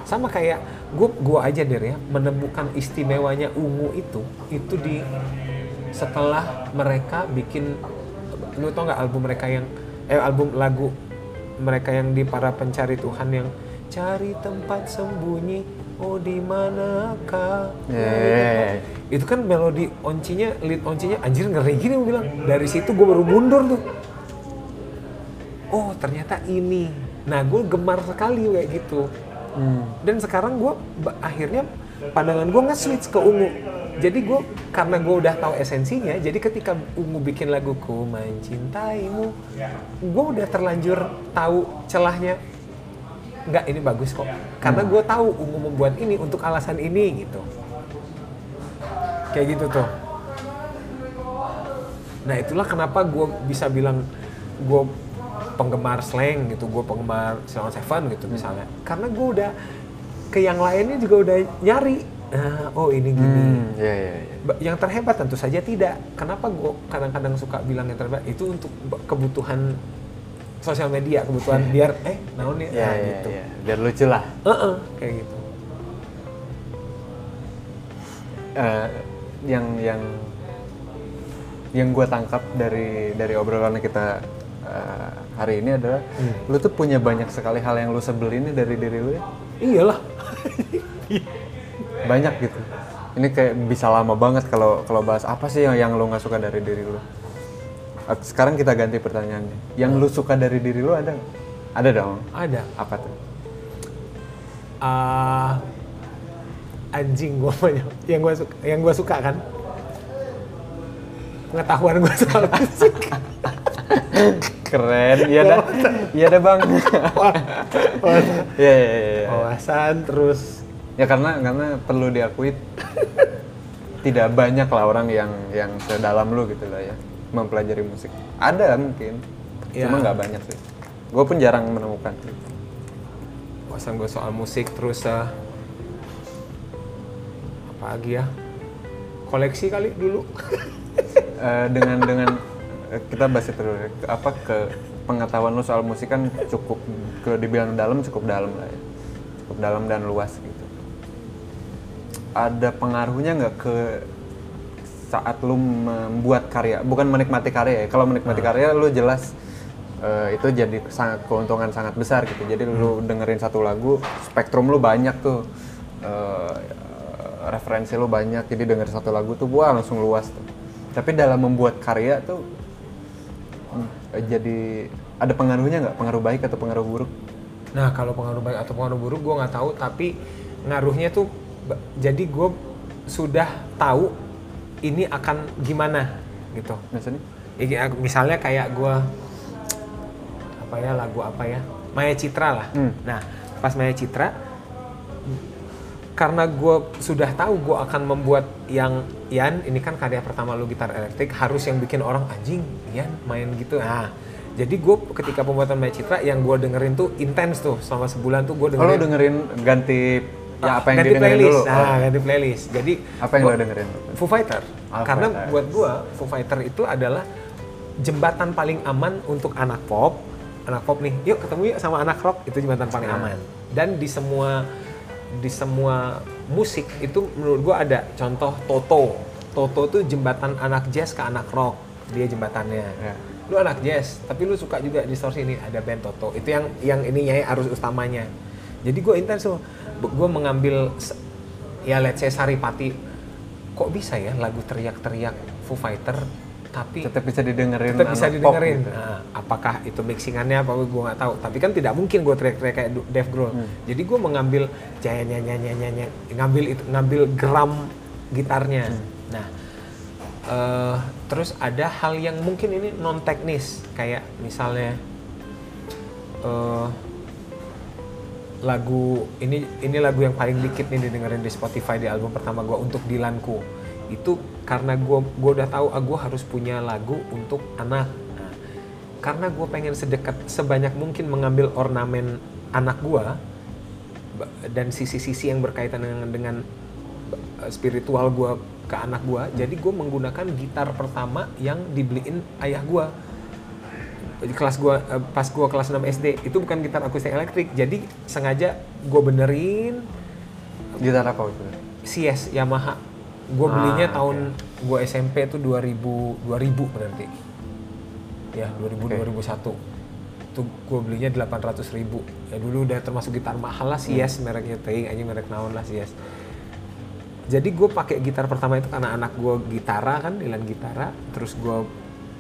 Sama kayak gue gue aja der ya, menemukan istimewanya ungu itu itu di setelah mereka bikin, lu tau nggak album mereka yang eh album lagu mereka yang di Para Pencari Tuhan yang cari tempat sembunyi. Oh di manakah? Yeah. Itu kan melodi oncinya, lead oncinya anjir ngeri gini gue bilang. Dari situ gue baru mundur tuh. Oh ternyata ini. Nah gue gemar sekali kayak gitu. Hmm. Dan sekarang gue akhirnya pandangan gue nge-switch ke ungu. Jadi gue karena gue udah tahu esensinya. Jadi ketika ungu bikin laguku mencintaimu, gue udah terlanjur tahu celahnya. Enggak, ini bagus kok. Karena gue tahu ungu membuat ini untuk alasan ini gitu. Kayak gitu tuh. Nah itulah kenapa gue bisa bilang gue penggemar slang gitu, gue penggemar Siloan Seven gitu misalnya. Hmm. Karena gue udah ke yang lainnya juga udah nyari. Nah, oh ini gini. Hmm, ya, ya, ya. Yang terhebat tentu saja tidak. Kenapa gue kadang-kadang suka bilang yang terhebat itu untuk kebutuhan sosial media, kebutuhan biar eh naon ya, ya, nah, ya gitu. Ya. Biar lucu lah. Uh-uh, kayak gitu. Uh, yang yang yang gue tangkap dari dari obrolan kita uh, hari ini adalah hmm. lu tuh punya banyak sekali hal yang lu sebelin dari diri lu ya. Iyalah. Banyak gitu. Ini kayak bisa lama banget kalau kalau bahas apa sih yang, yang lu nggak suka dari diri lu. Sekarang kita ganti pertanyaannya. Yang lu suka dari diri lu ada? Ada dong? Ada. Apa tuh? Uh, anjing gue banyak. Yang gue suka, yang gue suka kan? Pengetahuan gue soal fisik. Keren. Iya dah. Iya dah bang. Iya iya iya. Wawasan terus. Ya karena karena perlu diakui tidak banyak lah orang yang yang sedalam lu gitu lah ya. Mempelajari musik. Ada mungkin, ya. Cuma nggak banyak sih. Gue pun jarang menemukan. Wawasan gue soal musik terus uh, apa lagi ya? Koleksi kali dulu. uh, dengan dengan kita bahas itu dulu. Apa ke pengetahuan lo soal musik kan cukup kalau dibilang dalam cukup dalam lah ya. Cukup dalam dan luas gitu. Ada pengaruhnya nggak ke saat lu membuat karya, bukan menikmati karya ya. Kalau menikmati hmm. karya lu jelas uh, itu jadi sangat, keuntungan sangat besar gitu. Jadi hmm. lu dengerin satu lagu, spektrum lu banyak tuh. Uh, referensi lu banyak. Jadi dengerin satu lagu tuh gua langsung luas tuh. Tapi dalam membuat karya tuh uh, jadi ada pengaruhnya nggak? Pengaruh baik atau pengaruh buruk? Nah, kalau pengaruh baik atau pengaruh buruk gua nggak tahu, tapi ngaruhnya tuh jadi gua sudah tahu ini akan gimana gitu. Maksudnya? Misalnya kayak gue apa ya lagu apa ya Maya Citra lah. Hmm. Nah pas Maya Citra karena gue sudah tahu gue akan membuat yang Ian ini kan karya pertama lu gitar elektrik harus yang bikin orang anjing Ian main gitu. Nah jadi gue ketika pembuatan Maya Citra yang gue dengerin tuh intens tuh selama sebulan tuh gue dengerin. Kalau dengerin ganti ya apa yang ganti playlist, dulu. Nah ganti playlist. Jadi apa yang gua dengerin? Foo Fighter. All Karena Fighters. Buat gua Foo Fighter itu adalah jembatan paling aman untuk anak pop, anak pop nih. Yuk ketemu yuk sama anak rock itu jembatan paling nah. aman. Dan di semua di semua musik itu menurut gua ada contoh Toto. Toto tuh jembatan anak jazz ke anak rock. Dia jembatannya. Yeah. Lu anak jazz, tapi lu suka juga distorsi ini ada band Toto. Itu yang yang ininya arus utamanya. Jadi gue intens tuh, gue mengambil ya let's say Saripati, kok bisa ya lagu teriak-teriak Foo Fighter tapi tetap bisa didengerin, tetap bisa didengerin. Gitu. Nah, apakah itu mixingannya apa gue nggak tahu, tapi kan tidak mungkin gue teriak-teriak kayak Dave Grohl. Hmm. Jadi gue mengambil jayanya nyanyi-nyanyi ngambil itu ngambil geram gitarnya. Hmm. Nah, uh, terus ada hal yang mungkin ini non teknis kayak misalnya uh, lagu ini ini lagu yang paling dikit nih didengerin di Spotify di album pertama gue untuk Dilanku. Itu karena gue gue udah tahu ah, gue harus punya lagu untuk anak. Nah, karena gue pengen sedekat sebanyak mungkin mengambil ornamen anak gue dan sisi-sisi yang berkaitan dengan, dengan spiritual gue ke anak gue. Hmm. Jadi gue menggunakan gitar pertama yang dibeliin ayah gue. Kelas gue pas gue kelas enam S D itu bukan gitar akustik elektrik. Jadi sengaja gue benerin. Gitar apa itu? C S Yamaha. Gue belinya ah, tahun okay. gue S M P itu dua ribu berarti. Ya, dua ribu okay. dua ribu satu. Itu gue belinya delapan ratus ribu. Ya dulu udah termasuk gitar mahal lah sih, yes, hmm. mereknya teing anjing merek naon lah sih, yes. Jadi gue pakai gitar pertama itu karena anak gue gitara kan, Dilan gitara, terus gue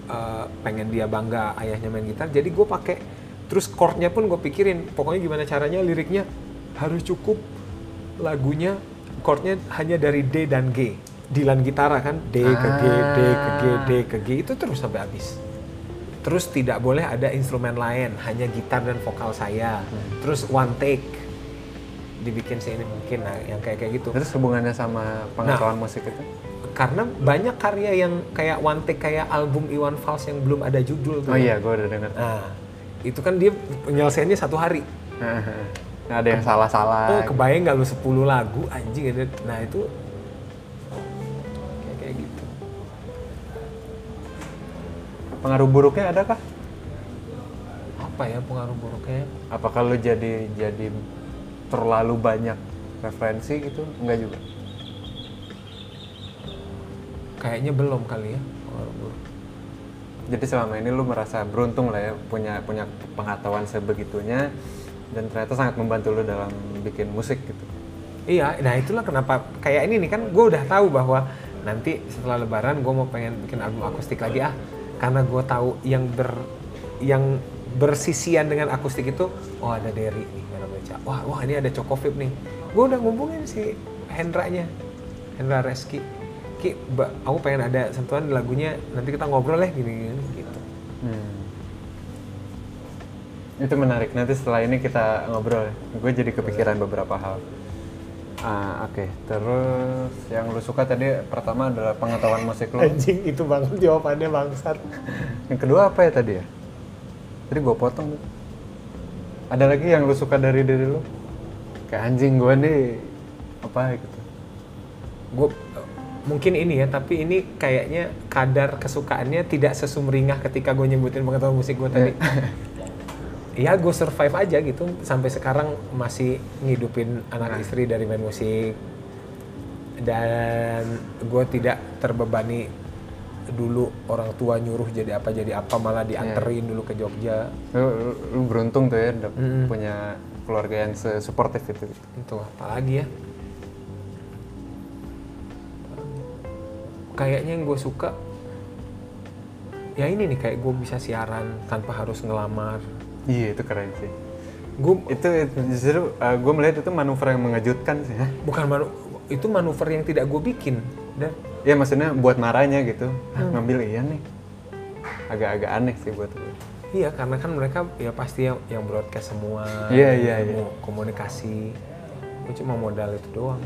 uh, pengen dia bangga ayahnya main gitar. Jadi gue pakai terus chordnya pun gue pikirin, pokoknya gimana caranya liriknya harus cukup lagunya chordnya hanya dari D dan G. Dilan gitara kan D ke G, D ke G, D ke G itu terus sampai habis. Terus tidak boleh ada instrumen lain, hanya gitar dan vokal saya. Hmm. Terus one take dibikin sini mungkin nah, yang kayak kayak gitu. Terus hubungannya sama pengetahuan nah, musik itu? Karena banyak karya yang kayak one take kayak album Iwan Fals yang belum ada judul. Oh kan? Iya, gue udah dengar. Nah, itu kan dia penyelesaiannya satu hari. Nah, ada yang Ke, salah-salah. Oh, kebayang nggak lu sepuluh lagu anjing ada. Nah itu kayak, kayak gitu. Pengaruh buruknya adakah? Apa ya pengaruh buruknya? Apakah lu jadi jadi terlalu banyak referensi gitu? Enggak juga. Kayaknya belum kali ya pengaruh buruk. Jadi selama ini lu merasa beruntung lah ya punya punya pengetahuan sebegitunya. Dan ternyata sangat membantu lo dalam bikin musik gitu. Iya, nah itulah kenapa kayak ini nih kan gue udah tahu bahwa nanti setelah Lebaran gue mau pengen bikin album akustik lagi ah, karena gue tahu yang ber yang bersisian dengan akustik itu, oh ada Derry nih, Garam Merica, wah wah ini ada Choco Flip nih, gue udah ngomongin si Hendranya, Hendra Reski, Ki, ba, aku pengen ada sentuhan lagunya, nanti kita ngobrol lah gini-gini gitu. Hmm. Itu menarik, nanti setelah ini kita ngobrol. Gue jadi kepikiran beberapa hal. Ah, oke, okay. Terus yang lu suka tadi pertama adalah pengetahuan musik lu. Anjing, itu banget jawabannya bangsat. Yang kedua apa ya tadi ya? Tadi gue potong. Ada lagi yang lu suka dari diri lu? Kayak anjing gue nih, apa gitu. Gue mungkin ini ya, tapi ini kayaknya kadar kesukaannya tidak sesumringah ketika gue nyebutin pengetahuan musik gue tadi. Ya gue survive aja gitu, sampai sekarang masih ngidupin anak istri dari main musik. Dan gue tidak terbebani dulu orang tua nyuruh jadi apa-jadi apa, malah dianterin yeah. dulu ke Jogja. Lu, lu beruntung tuh ya, mm. punya keluarga yang supportive itu. Itu apalagi ya. Kayaknya yang gue suka, ya ini nih kayak gue bisa siaran tanpa harus ngelamar. Iya itu keren sih. Gua, itu, itu justru uh, gue melihat itu manuver yang mengejutkan sih. Bukan manu, itu manuver yang tidak gue bikin. Dan ya maksudnya buat marahnya gitu, hmm. ngambil Ian nih. Agak-agak aneh sih buat gue. Iya karena kan mereka ya pasti yang, yang broadcast semua, yeah, yeah, yang yeah. komunikasi. Gue cuma modal itu doang.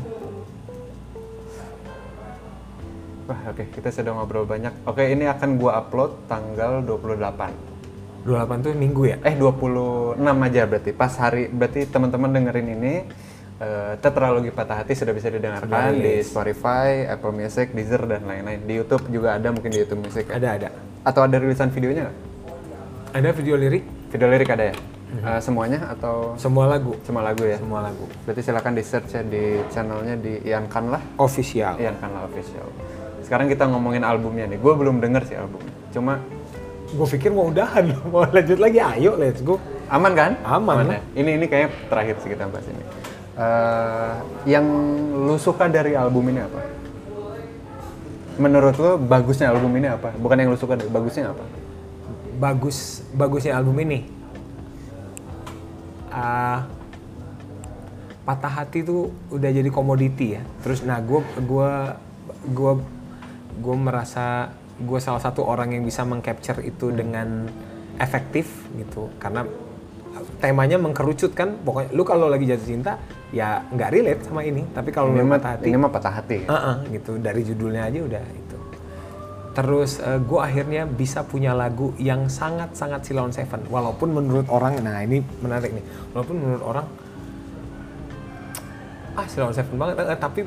Wah oke okay, kita sudah ngobrol banyak. Oke okay, ini akan gue upload tanggal dua puluh delapan. dua puluh delapan tuh minggu ya? Eh dua puluh enam aja berarti, pas hari, berarti teman-teman dengerin ini uh, Tetralogi Patah Hati sudah bisa didengarkan sudah, di yes. Spotify, Apple Music, Deezer, dan lain-lain. Di YouTube juga ada mungkin di YouTube Music ya? Ada, ada. Atau ada rilisan videonya nggak? Ada video lirik. Video lirik ada ya? Mm-hmm. Uh, semuanya atau? Semua lagu. Semua lagu ya? Semua lagu. Berarti silakan di search ya di channelnya di Ian Kanlah Official. Ian Kanlah Official. Sekarang kita ngomongin albumnya nih, gue belum denger sih albumnya. Cuma gue pikir mau udahan, mau lanjut lagi, ayo let's go. Aman kan? Aman. Aman ya? Ini ini kayaknya terakhir sih kita bahas ini. Uh, yang lu suka dari album ini apa? Menurut lu bagusnya album ini apa? Bukan yang lu suka, bagusnya apa? Bagus, bagusnya album ini? Uh, patah hati tuh udah jadi komoditi ya. Terus nah gue gue gue gue merasa gue salah satu orang yang bisa meng-capture itu dengan efektif gitu, karena temanya mengkerucut kan. Pokoknya lu kalau lagi jatuh cinta ya nggak relate sama ini, tapi kalau lu patah hati ini mah patah hati ya? uh-uh, gitu, dari judulnya aja udah itu. Terus uh, gue akhirnya bisa punya lagu yang sangat-sangat Siloan Seven, walaupun menurut orang, nah ini menarik nih, walaupun menurut orang ah Siloan Seven banget, tapi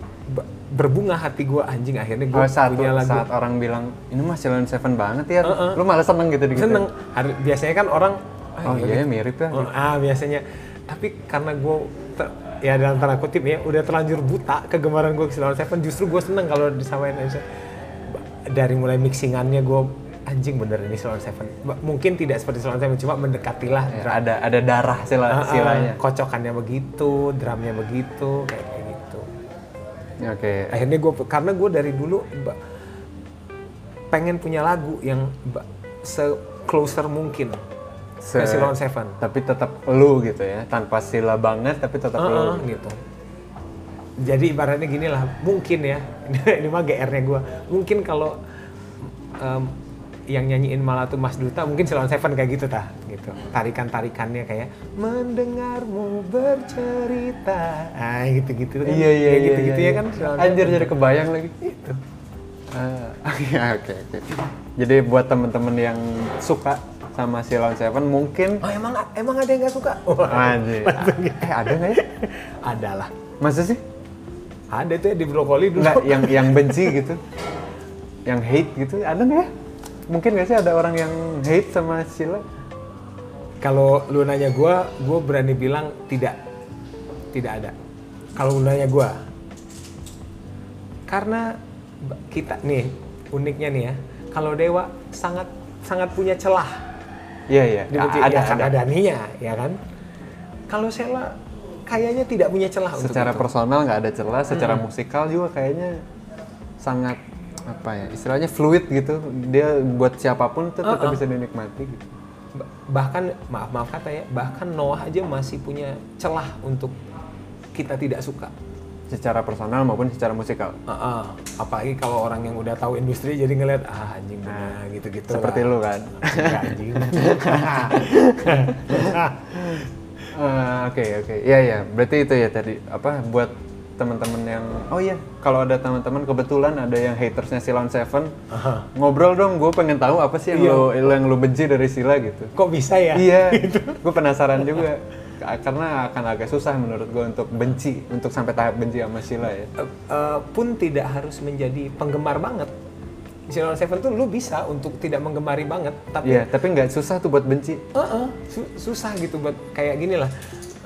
berbunga hati gue, anjing akhirnya gue oh, punya lagu. Saat orang bilang ini mah Siloan Seven banget ya, uh-uh. lu malah seneng gitu gitu. Seneng, biasanya kan orang oh iya gitu. Mirip ya. Oh, ah biasanya, tapi karena gue ter- ya dalam tanda kutip ya udah terlanjur buta kegemaran gue ke Siloan Seven, justru gue seneng kalau disamain aja. Dari mulai mixingannya gue anjing bener ini Siloan Seven. Mungkin tidak seperti Siloan Seven, cuma mendekatilah. Ya, ada ada darah sila, silanya. Kocokannya begitu, drumnya begitu, kayak gitu. Oke. Okay. Akhirnya gue karena gue dari dulu pengen punya lagu yang se-closer mungkin. Se- ke Siloan Seven. Tapi tetap lu gitu ya, tanpa sila banget tapi tetap uh-uh, lu gitu. Jadi ibaratnya gini lah, mungkin ya, ini mah G R-nya gue. Mungkin kalau um, yang nyanyiin Mala tuh Mas Duta, mungkin Siloan Seven kayak gitu tah, gitu. Tarikan-tarikannya kayak mendengarmu bercerita, ah gitu-gitu kan. Iya iya iya. Gitu-gitu ya kan. Anjir jadi kebayang lagi. Gitu. Uh, oke oke oke. Jadi buat temen-temen yang suka sama Siloan Seven mungkin oh emang emang ada yang nggak suka? Oh, anjir. Eh ada nggak ya? Ada lah. Masa sih? Ada tuh ya di brokoli dulu. Nggak, yang yang benci gitu, yang hate gitu ada nggak ya? Mungkin nggak sih ada orang yang hate sama Sila? Kalau lu nanya gue, gue berani bilang tidak, tidak ada. Kalau lu nanya gue, karena kita nih uniknya nih ya, kalau Dewa sangat sangat punya celah. Iya iya. Dibenci, ada, ya, ada ada. Ada ninya, ya kan? Kalau Sela kayaknya tidak punya celah. Secara untuk personal nggak ada celah, secara hmm. musikal juga kayaknya sangat apa ya, istilahnya fluid gitu. Dia buat siapapun tetap uh-uh. bisa dinikmati gitu. Bahkan maaf maaf kata ya, bahkan Noah aja masih punya celah untuk kita tidak suka. Secara personal maupun secara musikal. Uh-uh. Apalagi kalau orang yang udah tahu industri jadi ngeliat ah anjing nah gitu-gitu. Seperti lah. Lu kan. Anjing. Oke oke, iya iya, berarti itu ya tadi apa buat teman-teman yang oh iya, kalau ada teman-teman kebetulan ada yang hatersnya Siloan Seven, uh-huh. ngobrol dong, gue pengen tahu apa sih yang lo yeah. yang lo benci dari Sila gitu. Kok bisa ya? Iya, gitu. Gue penasaran juga karena akan agak susah menurut gue untuk benci, untuk sampai tahap benci sama Sila ya. Uh, uh, pun tidak harus menjadi penggemar banget. Siloan Seven tuh lu bisa untuk tidak menggemari banget, tapi ya, tapi nggak susah tuh buat benci. Uh-uh, su- susah gitu buat kayak gini lah.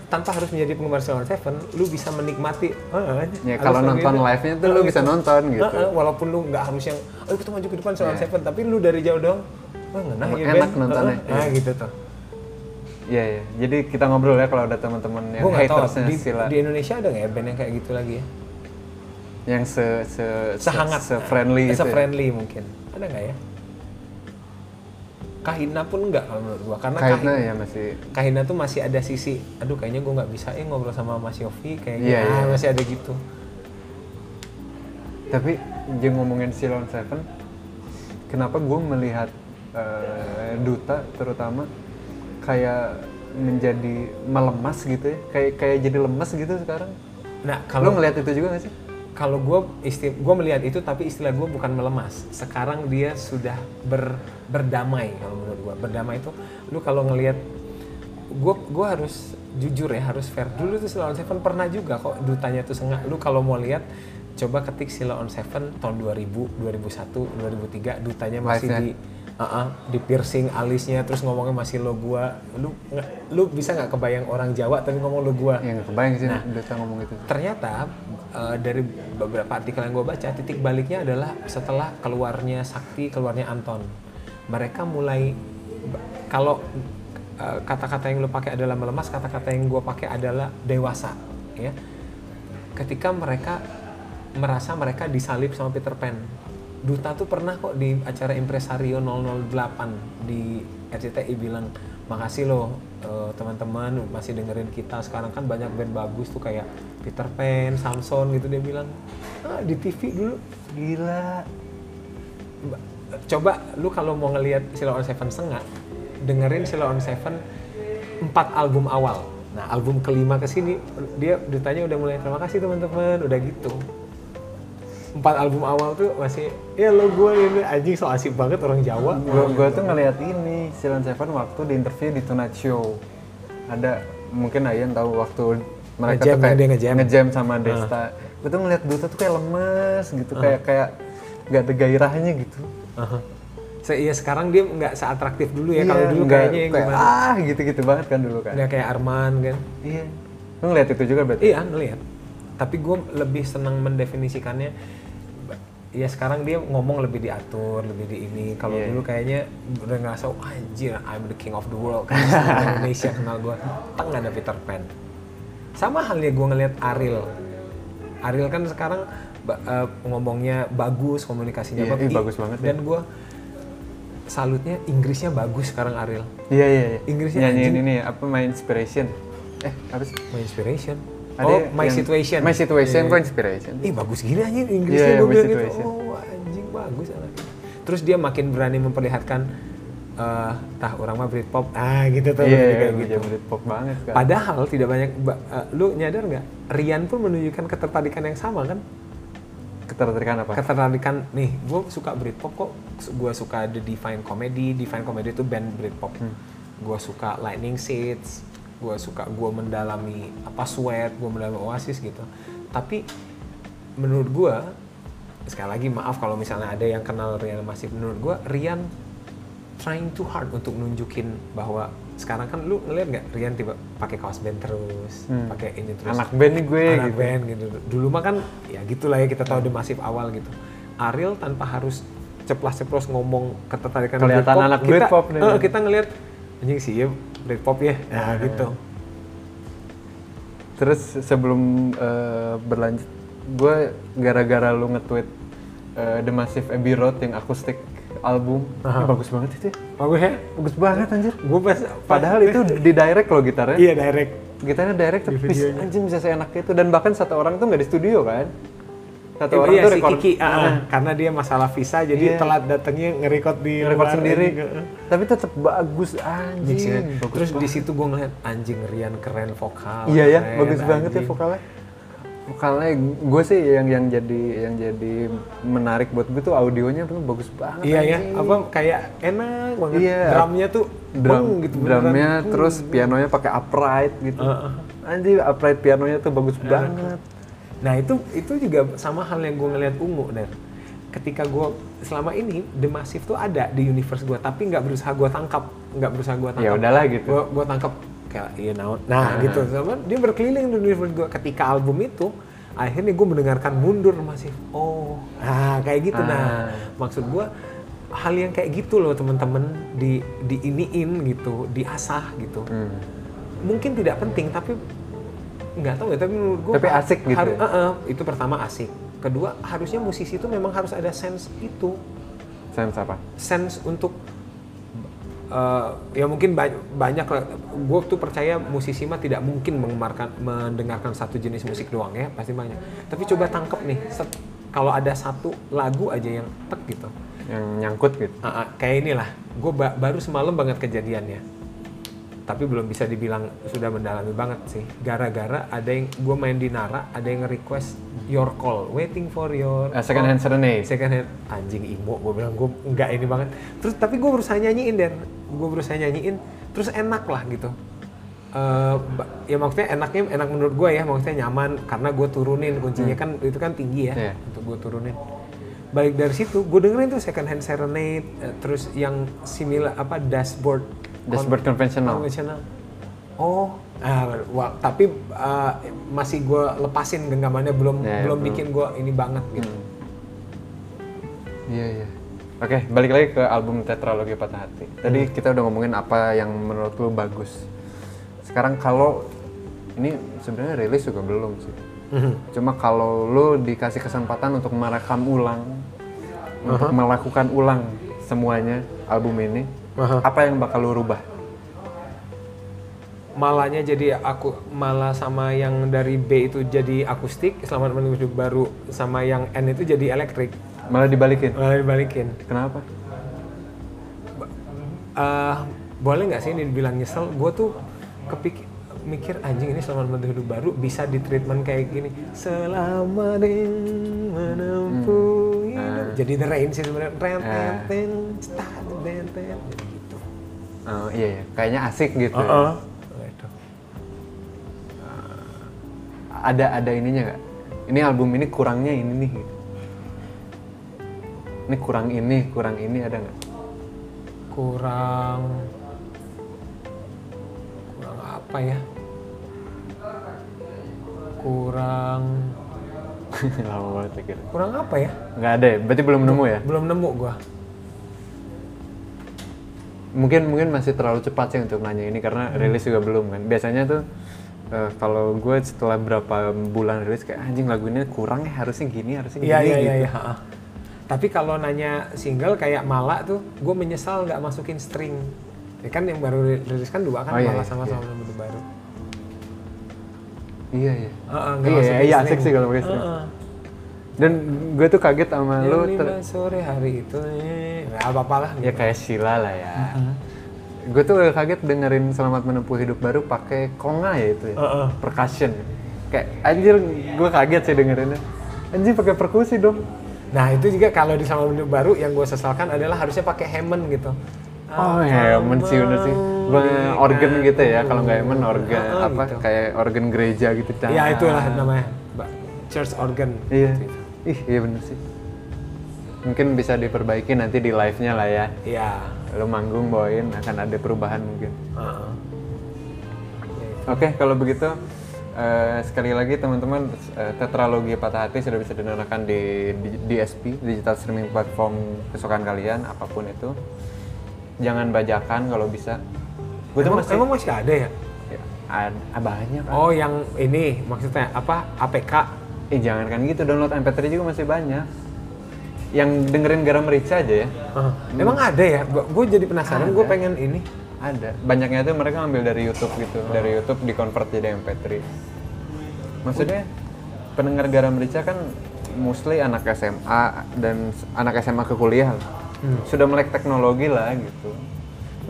Tanpa harus menjadi penggemar Siloan Seven, lu bisa menikmati. Uh, ya kalau nonton live-nya tuh lu gitu. Bisa nonton gitu. Uh-uh, walaupun lu nggak harus yang, ayo kita maju ke depan Siloan yeah. Seven, tapi lu dari jauh dong, wah enak ya enak ben. Nontonnya. Uh-uh. Nah gitu tuh. Iya ya, jadi kita ngobrol ya kalau ada teman-teman yang hatersnya Sila. Di Indonesia ada nggak ya band yang kayak gitu lagi ya? Yang se se sehangat, se-friendly itu. Se-friendly ya? Mungkin. Ada enggak ya? Kahina pun enggak kalau menurut gua, karena Kahina, Kahina ya masih Kahina tuh masih ada sisi aduh kayaknya gua enggak bisa ya ngobrol sama Mas Yofi kayaknya. Yeah, ah, yeah. Masih ada gitu. Tapi dia ngomongin Siloan Seven, kenapa gua melihat uh, Duta terutama kayak menjadi melemas gitu ya? Kayak kayak jadi lemas gitu sekarang. Nah, kalau lu ngelihat itu juga enggak sih? Kalau gue isti- gue melihat itu, tapi istilah gue bukan melemas. Sekarang dia sudah ber, berdamai kalau menurut gue. Berdamai itu, lu kalau ngelihat, gue gue harus jujur ya, harus fair. Dulu tuh Siloan Seven pernah juga kok Dutanya tuh sengak. Lu kalau mau lihat, coba ketik Siloan Seven tahun dua ribu, dua ribu satu, dua ribu tiga, Dutanya masih di uh-uh, di piercing alisnya, terus ngomongnya masih lo gua. Lu nggak, lu bisa nggak kebayang orang Jawa tapi ngomong lo gua? Ya nggak kebayang sih, nah, Duta ngomong itu. Ternyata Uh, dari beberapa artikel yang gue baca, titik baliknya adalah setelah keluarnya Sakti, keluarnya Anton. Mereka mulai, kalau uh, kata-kata yang lo pakai adalah melemas, kata-kata yang gue pakai adalah dewasa. Ya. ketika mereka merasa mereka disalip sama Peter Pan. Duta tuh pernah kok di acara Impresario nol nol delapan di R C T I bilang, makasih loh uh, teman-teman masih dengerin kita, sekarang kan banyak band bagus tuh kayak Peter Pan, Samson gitu, dia bilang, ah, di T V dulu, gila. Coba lu kalau mau ngelihat Siloan Seven sengak, dengerin Siloan Seven empat album awal. Nah, album kelima kesini dia ditanya udah mulai terima kasih teman-teman, udah gitu. Empat album awal tuh masih, ya lo gue ini anjing so asik banget orang Jawa. Gue gue tuh ngelihat ini Siloan Seven waktu di interview di Tonight Show. Ada mungkin Ayan tahu waktu mereka nge-jam, tuh kayak nge-jam. nge-jam sama Desta. Uh. Gue tuh ngelihat Duta tuh kayak lemes gitu, uh. kayak kayak nggak ada gairahnya gitu. Uh-huh. Iya, sekarang dia nggak seatraktif dulu ya, yeah, kalau dulu enggak, kayaknya yang kayak, gimana? Ah gitu-gitu banget kan dulu kan. Dia kayak Arman kan. Iya. Lu ngeliat itu juga berarti? Iya, ngeliat. Tapi gue lebih senang mendefinisikannya. Ya sekarang dia ngomong lebih diatur, lebih di ini. Kalau yeah. dulu kayaknya udah ngerasa, anjir, I'm the king of the world. Kan Indonesia kenal gue. Teng ada Peter Pan. Sama halnya gue ngeliat Ariel. Ariel kan sekarang uh, ngomongnya bagus, komunikasinya yeah, bagus. Iya, bagus banget. Dan gue salutnya Inggrisnya bagus sekarang Ariel. Iya iya iya. Inggrisnya nyanyiin ini apa My Inspiration. Eh, apa sih? My Inspiration. Ada oh, My Situation. My Situation kok yeah. Inspiration. Ih, bagus gini anjing Inggrisnya yeah, gue bilang gitu. Oh, anjing bagus anaknya. Terus dia makin berani memperlihatkan eh uh, tah orang mah Britpop. Ah, gitu tuh yeah, kayak gitu. Britpop banget kan. Padahal tidak banyak uh, lu nyadar enggak? Rian pun menunjukkan ketertarikan yang sama kan? Ketertarikan apa? Ketertarikan nih, gue suka Britpop kok. Gue suka The Divine Comedy. Divine Comedy itu band Britpop. Hmm. Gue suka Lightning Seeds. Gue suka, gue mendalami apa Sweat. Gue mendalami Oasis gitu. Tapi menurut gue, sekali lagi maaf kalau misalnya ada yang kenal Rian masih, menurut gue Rian trying too hard untuk nunjukin bahwa sekarang kan lu ngeliat nggak Rian tiba pakai kaos band terus, hmm. pakai ini terus. Anak band nih gue. Anak gitu. band gitu. Dulu mah kan ya gitulah ya kita tahu The Massive awal gitu. Ariel tanpa harus ceplas-ceplos ngomong ketertarikan kelihatan Britpop, anak Britpop kita, eh, kita ngeliat anjing sih ya Britpop ya. Nah, nah gitu. Terus sebelum uh, berlanjut, gue gara-gara lu nge-tweet uh, The Massive Abbey Road yang akustik album, ini bagus banget itu ya. Bagus ya? Bagus banget anjir. Gua pas, padahal pas, itu di direct loh gitarnya. Iya direct. Gitarnya direct tapi bisa, anjir bisa seenaknya itu. Dan bahkan satu orang tuh nggak di studio kan? Satu eh, orang iya, tuh si record. Iki, uh, uh. Karena dia masalah visa jadi yeah. telat datangnya nge-record di nge-record sendiri. Juga. Tapi tetap bagus anjir. Bagus. Terus di situ gua ngeliat anjing Rian keren vokal. Iya ya, keren, bagus banget anjing. ya vokalnya. Vokalnya gue sih yang yang jadi yang jadi menarik buat gue tuh audionya tuh bagus banget. Iya ya, apa kayak enak banget. Iya. Drumnya tuh drum bang, gitu. Drumnya beneran. Terus pianonya pakai upright gitu. Uh, uh. Anjir upright pianonya tuh bagus uh. banget. Nah itu itu juga sama hal yang gue ngeliat Ungu dan ketika gue selama ini The Massive tuh ada di universe gue tapi nggak berusaha gue tangkap nggak berusaha gue tangkap. Ya udahlah gitu. Gue gue tangkap. Kayak you know, nah, nah gitu, sama dia berkeliling di universe gue. Ketika album itu, akhirnya gue mendengarkan mundur masih, oh, nah kayak gitu, ah. nah maksud gue hal yang kayak gitu loh teman-teman di diiniin gitu, diasah gitu, hmm. mungkin tidak penting tapi nggak tahu ya tapi menurut gue tapi asik gitu, har- ya? uh-uh, itu pertama asik, kedua harusnya musisi itu memang harus ada sense itu, sense apa? Sense untuk Uh, ya mungkin ba- banyak gue tuh percaya musisi mah tidak mungkin mengemarkan, mendengarkan satu jenis musik doang ya pasti banyak tapi coba tangkep nih set, kalau ada satu lagu aja yang tek gitu yang nyangkut gitu uh, uh, kayak inilah gue ba- baru semalam banget kejadiannya tapi belum bisa dibilang sudah mendalami banget sih gara-gara ada yang gue main di Nara ada yang request Your Call Waiting for Your uh, Second Hand Serenade Second Hand anjing imo gue bilang gue enggak ini banget terus tapi gue berusaha nyanyiin dan gue berusaha nyanyiin terus enak lah gitu uh, ya maksudnya enaknya enak menurut gue ya maksudnya nyaman karena gue turunin kuncinya hmm. kan itu kan tinggi ya yeah. untuk gue turunin balik dari situ gue dengerin tuh Second Hand Serenade uh, terus yang similar apa dashboard dashboard con- conventional. conventional oh uh, well, tapi uh, masih gue lepasin genggamannya belum yeah, belum bro. bikin gue ini banget gitu iya yeah, iya yeah. Oke, okay, balik lagi ke album Tetralogi Patah Hati. Tadi hmm. kita udah ngomongin apa yang menurut lu bagus. Sekarang kalau ini sebenarnya rilis juga belum sih. Mm-hmm. Cuma kalau lu dikasih kesempatan untuk merekam ulang, uh-huh. untuk melakukan ulang semuanya album ini, uh-huh. apa yang bakal lu rubah? Malanya jadi aku Mala sama yang dari B itu jadi akustik, Selamat Menempuh Hidup Baru sama yang N itu jadi elektrik. Malah dibalikin? Malah dibalikin. Kenapa? Ba- uh, boleh nggak sih ini dibilang nyesel? Gue tuh kepikir mikir anjing ini Selamat Menempuh Hidup Baru bisa di treatment kayak gini. Selamat menempuh hmm. hidup. Jadi The Rain sih sebenarnya. Renten, start renten, gitu. Oh iya, iya, kayaknya asik gitu. Uh-uh. Ya. Uh, ada ada ininya nggak? Ini album ini kurangnya ini nih. Gitu. Ini kurang ini, kurang ini ada nggak? Kurang. Kurang apa ya? Kurang lama banget pikir. Kurang apa ya? Nggak ada ya? Berarti belum nemu ya? Belum nemu gua. Mungkin mungkin masih terlalu cepat sih untuk nanya ini karena hmm. rilis juga belum kan. Biasanya tuh uh, kalau gue setelah berapa bulan rilis kayak anjing lagu ini kurang ya, harusnya gini, harusnya gini ya, ya, gitu. Ya, ya, ya. Tapi kalau nanya single kayak Mala tuh gue menyesal nggak masukin string. Ya kan yang baru rilis kan dua kan oh, Mala iya, sama iya. Sama baru. Iya iya. Uh-uh, iya iya, iya asik sih kalau pakai string. Uh-uh. Dan gue tuh kaget sama yang lu. Ter- sore hari itu, nggak apa-apalah. Ya gitu. Kayak Sila lah ya. Uh-huh. Gue tuh kaget dengerin Selamat Menempuh Hidup Baru pakai konga ya itu ya, uh-uh. percussion. Kayak anjir, gue kaget sih dengerinnya. Anjir pakai perkusi dong. Nah itu juga kalau di Selamat Menempuh Hidup Baru yang gue sesalkan adalah harusnya pakai Hammond gitu. Oh ya, Hammond sih bener sih. Organ gitu ya, kalau nggak Hammond organ oh, apa gitu. Kayak organ gereja gitu. Cara. Ya itulah namanya church organ. Iya, gitu. Ih iya bener sih. Mungkin bisa diperbaiki nanti di live-nya lah ya. Iya. Lo manggung bawain akan ada perubahan mungkin. Uh-huh. Oke okay, kalau begitu. Uh, sekali lagi teman-teman, uh, Tetralogi Patah Hati sudah bisa didengarkan di D S P, digital streaming platform kesukaan kalian, apapun itu. Jangan bajakan kalau bisa. Gue tuh masih emang masih ada ya? Ya ada, banyak. Oh, ada. Yang ini maksudnya apa? A P K. Eh jangan kan gitu, download M P three juga masih banyak. Yang dengerin Garam Merica aja ya. Uh, hmm. Emang ada ya? Gue jadi penasaran, gue pengen ini. Ada, banyaknya itu mereka ambil dari YouTube gitu, oh. dari YouTube dikonvert jadi M P three. Maksudnya pendengar Garam Merica kan mostly anak S M A dan anak S M A ke kuliah, hmm. sudah melek teknologi lah gitu.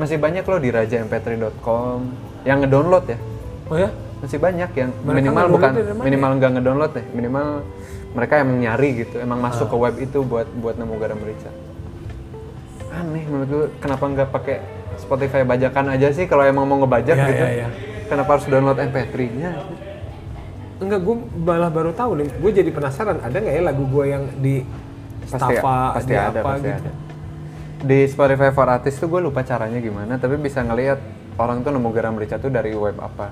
Masih banyak loh di raja m p three dot com yang ngedownload ya. Oh ya? Masih banyak yang mereka minimal bukan minimal nggak ngedownload deh, minimal mereka yang nyari gitu, emang masuk ah. ke web itu buat buat nemu Garam Merica. Aneh menurut gue kenapa nggak pakai Spotify bajakan aja sih kalau emang mau ngebajak ya, gitu. Ya, ya. Kenapa harus download M P three-nya? Enggak, gue malah baru tahu nih. Gue jadi penasaran, ada nggak ya lagu gue yang di Staffa, pasti, pasti di ada, apa pasti gitu? Ada. Di Spotify for Artists tuh gue lupa caranya gimana, tapi bisa ngelihat orang tuh nemu Garam Merica tuh dari web apa.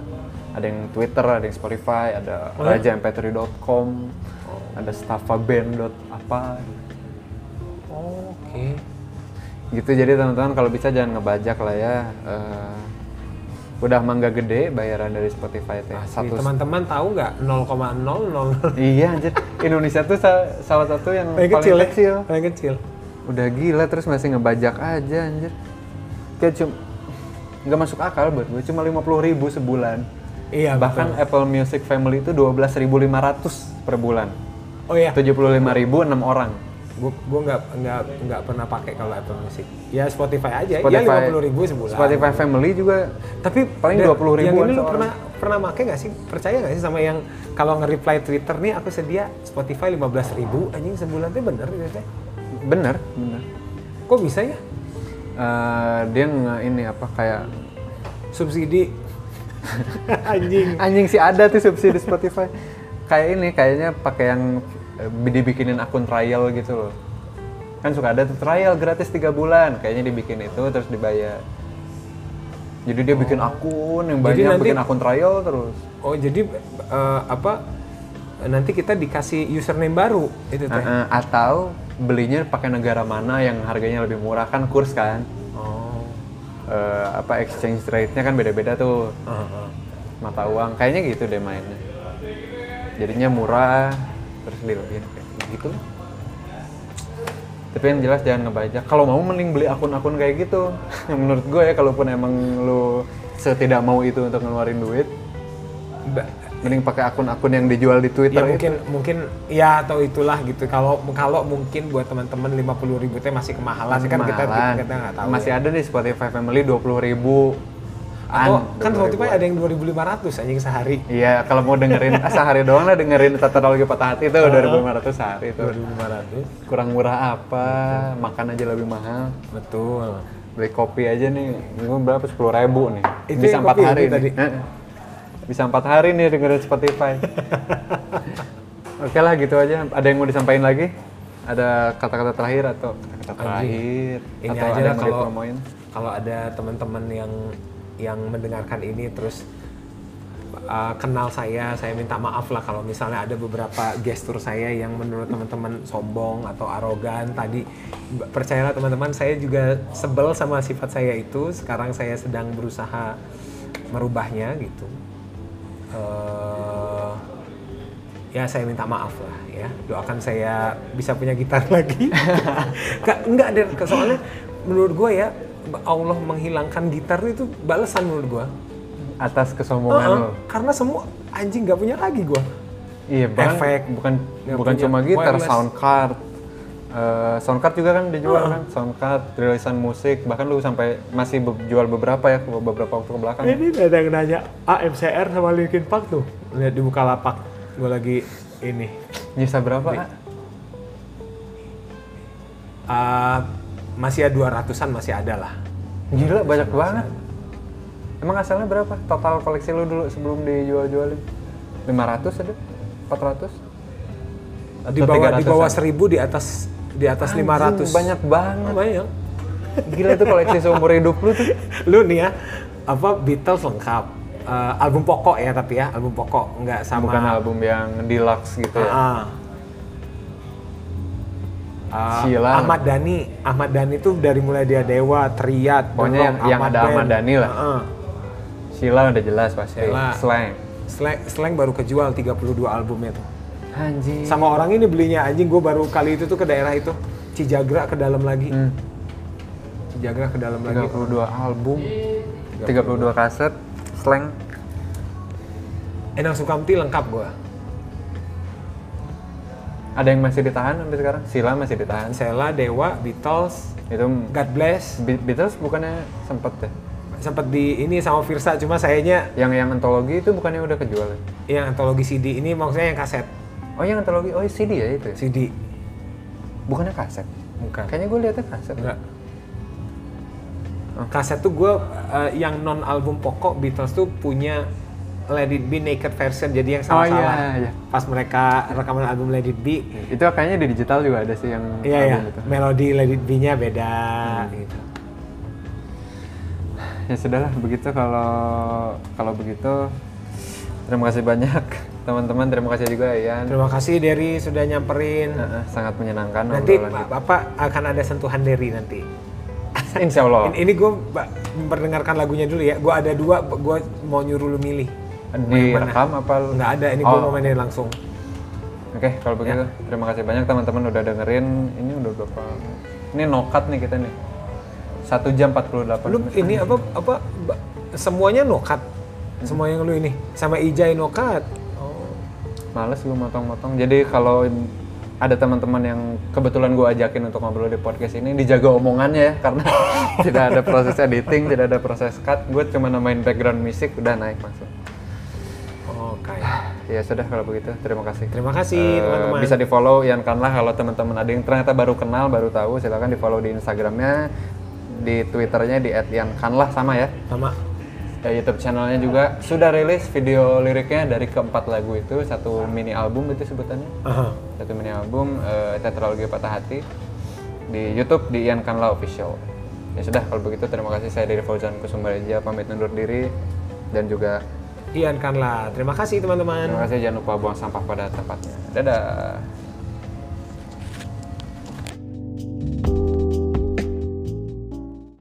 Ada yang Twitter, ada yang Spotify, ada oh, raja m p three dot com, oh. ada staffaband.apa. Oh, oke. Okay. Gitu, jadi teman-teman kalau bisa jangan ngebajak lah ya. Uh, udah mangga gede bayaran dari Spotify teh. Asli, teman-teman tahu nggak nol koma nol nol nol Iya anjir, Indonesia tuh salah satu yang paling, paling kecil, ya? kecil. Paling kecil. Udah gila terus masih ngebajak aja anjir. Kayak cuma nggak masuk akal buat gue, cuma lima puluh ribu sebulan. Iya, bahkan betul. Apple Music Family itu dua belas ribu lima ratus per bulan. Oh iya. tujuh puluh lima ribu enam orang. Gue gue nggak nggak nggak pernah pakai kalau Apple Music. Ya Spotify aja. Spotify, ya lima puluh ribu sebulan. Spotify Family juga. Tapi paling dua puluh ribu. Yang ini lu pernah pernah pakai nggak sih? Percaya nggak sih sama yang kalau nge-reply Twitter nih aku sedia Spotify lima belas ribu anjing sebulan tuh bener gitu teh? Bener bener. Kok bisa ya? Uh, dia nggak ini apa kayak subsidi anjing anjing sih ada tuh subsidi Spotify. Kayak ini kayaknya pakai yang dibikinin akun trial gitu loh. Kan suka ada tuh trial gratis tiga bulan Kayaknya dibikin itu terus dibayar. Jadi dia oh. bikin akun yang banyak, nanti, bikin akun trial terus. Oh, jadi uh, apa nanti kita dikasih username baru itu teh. Uh-uh, atau belinya pakai negara mana yang harganya lebih murah kan kurs kan. Oh. Uh, apa exchange rate-nya kan beda-beda tuh. Uh-huh. Mata uang kayaknya gitu deh mainnya. jadinya murah terus dilebihin gitu. Tapi yang jelas jangan ngebajak. Kalau mau mending beli akun-akun kayak gitu. Menurut gue ya, kalaupun emang lu setidak mau itu untuk ngeluarin duit, mending pakai akun-akun yang dijual di Twitter. Ya mungkin itu. mungkin ya atau itulah gitu. Kalau kalau mungkin buat teman-teman lima puluh ribu teh masih kemahalan. Masih kan kemahalan. Kita nggak tahu. Masih ya. Ada di Spotify Family dua puluh ribu. Atau an, kan Spotify ada yang dua ribu lima ratus anjing sehari. Iya, kalau mau dengerin sehari doang lah, dengerin Tetralogi Patah Hati itu dua ribu lima ratus sehari itu. dua ribu lima ratus. Kurang murah apa? Betul. Makan aja lebih mahal. Betul. Beli kopi aja nih, gua berapa sepuluh ribu nih. Itu bisa empat hari nih. Tadi. Bisa empat hari nih dengerin Spotify. Oke lah gitu aja. Ada yang mau disampaikan lagi? Ada kata-kata terakhir atau kata-kata terakhir? Ini atau aja lah kalau kalau ada teman-teman yang yang mendengarkan ini terus uh, kenal saya, saya minta maaf lah kalau misalnya ada beberapa gestur saya yang menurut teman-teman sombong atau arogan tadi. Percayalah teman-teman, saya juga sebel sama sifat saya itu. Sekarang saya sedang berusaha merubahnya gitu. Uh, ya saya minta maaf lah ya. Doakan saya bisa punya gitar lagi. Nggak, enggak deh, soalnya menurut gue ya, Allah menghilangkan gitar itu balasan menurut gua atas kesombongan uh-uh. lo. Karena semua anjing nggak punya lagi gua. Iya, bang, efek bukan bukan cuma gitar, wireless. sound card, uh, sound card juga kan dijual uh-uh. kan, sound card, rilisan musik, bahkan lu sampai masih be- jual beberapa ya beberapa waktu ke belakang. Ini ada yang nanya A M C R sama Linkin Park tuh, lihat di Bukalapak, gua lagi ini. Nyisa berapa? Di- uh, Masih ada dua ratusan, masih ada lah. Gila, banyak banget. Emang asalnya berapa? Total koleksi lu dulu sebelum dijual-jualin? lima ratus ada? empat ratus? Di bawah, di bawah seribu, di atas di atas anjing, lima ratus. Banyak banget. Banyak. Gila itu koleksi seumur hidup lu tuh. Lu nih ya, apa Beatles lengkap. Uh, album pokok ya tapi ya, album pokok. Nggak sama... Bukan album yang deluxe gitu ya? Uh-uh. Uh, Ahmad Dhani, Ahmad Dhani tuh dari mulai dia Dewa, Triad, pokoknya yang, yang ada Ahmad Dhani lah. Uh-uh. Sila udah jelas pasti. Slang. Slang, Slang baru kejual tiga puluh dua albumnya tuh. Anjing. Sama orang ini belinya anjing. Gue baru kali itu tuh ke daerah itu, Cijagra ke dalam lagi. Hmm. Cijagra ke dalam lagi. tiga puluh dua album, tiga puluh dua kaset, Slang. Enang Sukamti lengkap gue. Ada yang masih ditahan sampai sekarang? Sila masih ditahan. Sela, Dewa, Beatles, itu God Bless. Be- Beatles bukannya sempet ya? Sempet di ini sama Firsa, cuma sayanya... Yang yang antologi itu bukannya udah kejual ya? Yang antologi C D, ini maksudnya yang kaset. Oh yang antologi, oh C D ya itu? C D. Bukannya kaset? Bukan. Kayaknya gue liatnya kaset. Enggak. Oh. Kaset tuh gue uh, yang non-album pokok Beatles tuh punya... Let It Be naked version, jadi yang salah-salah. Oh, iya, iya. Pas mereka rekaman album Let It Be. Itu kayaknya di digital juga ada sih yang iya, album iya. Itu. Melodi Let It Be-nya beda hmm. gitu. Ya sudahlah begitu kalau kalau begitu. Terima kasih banyak teman-teman, terima kasih juga Ian. Terima kasih Derry sudah nyamperin. Nah, sangat menyenangkan. Nanti Bapak akan ada sentuhan Derry nanti. Insya Allah. Ini, ini gue memperdengarkan lagunya dulu ya. Gue ada dua, gue mau nyuruh lu milih. Direkam apa? Nggak ada, ini oh. Gue mau mainin langsung. Oke, okay, kalau begitu ya. Terima kasih banyak teman-teman udah dengerin. Ini udah berapa? Ini nokat nih kita nih. satu jam empat puluh delapan menit. Lu ini apa apa semuanya nokat. Hmm. Semua yang lu ini sama Ijai nokat. Oh. Males gue motong-motong. Jadi kalau ada teman-teman yang kebetulan gue ajakin untuk ngobrol di podcast ini, dijaga omongannya karena tidak ada proses editing, tidak ada proses cut. Gue cuma namain background music udah naik langsung. Oke. Ya sudah kalau begitu, terima kasih. Terima kasih uh, teman-teman. Bisa di-follow Ian Kanlah kalau teman-teman ada yang ternyata baru kenal, baru tahu, silakan di-follow di Instagram-nya, di Twitter-nya di et ian kanlah sama ya. Sama. Ya, YouTube channel-nya juga sudah rilis video liriknya dari keempat lagu itu, satu mini album itu sebutannya. Uh-huh. Satu mini album uh, Tetralogi Patah Hati di YouTube di Ian Kanlah Official. Ya sudah kalau begitu, terima kasih. Saya dari Fauzan Kusumbareja pamit undur diri dan juga Ian Kanlah. Terima kasih teman-teman. Terima kasih, jangan lupa buang sampah pada tempatnya. Dadah.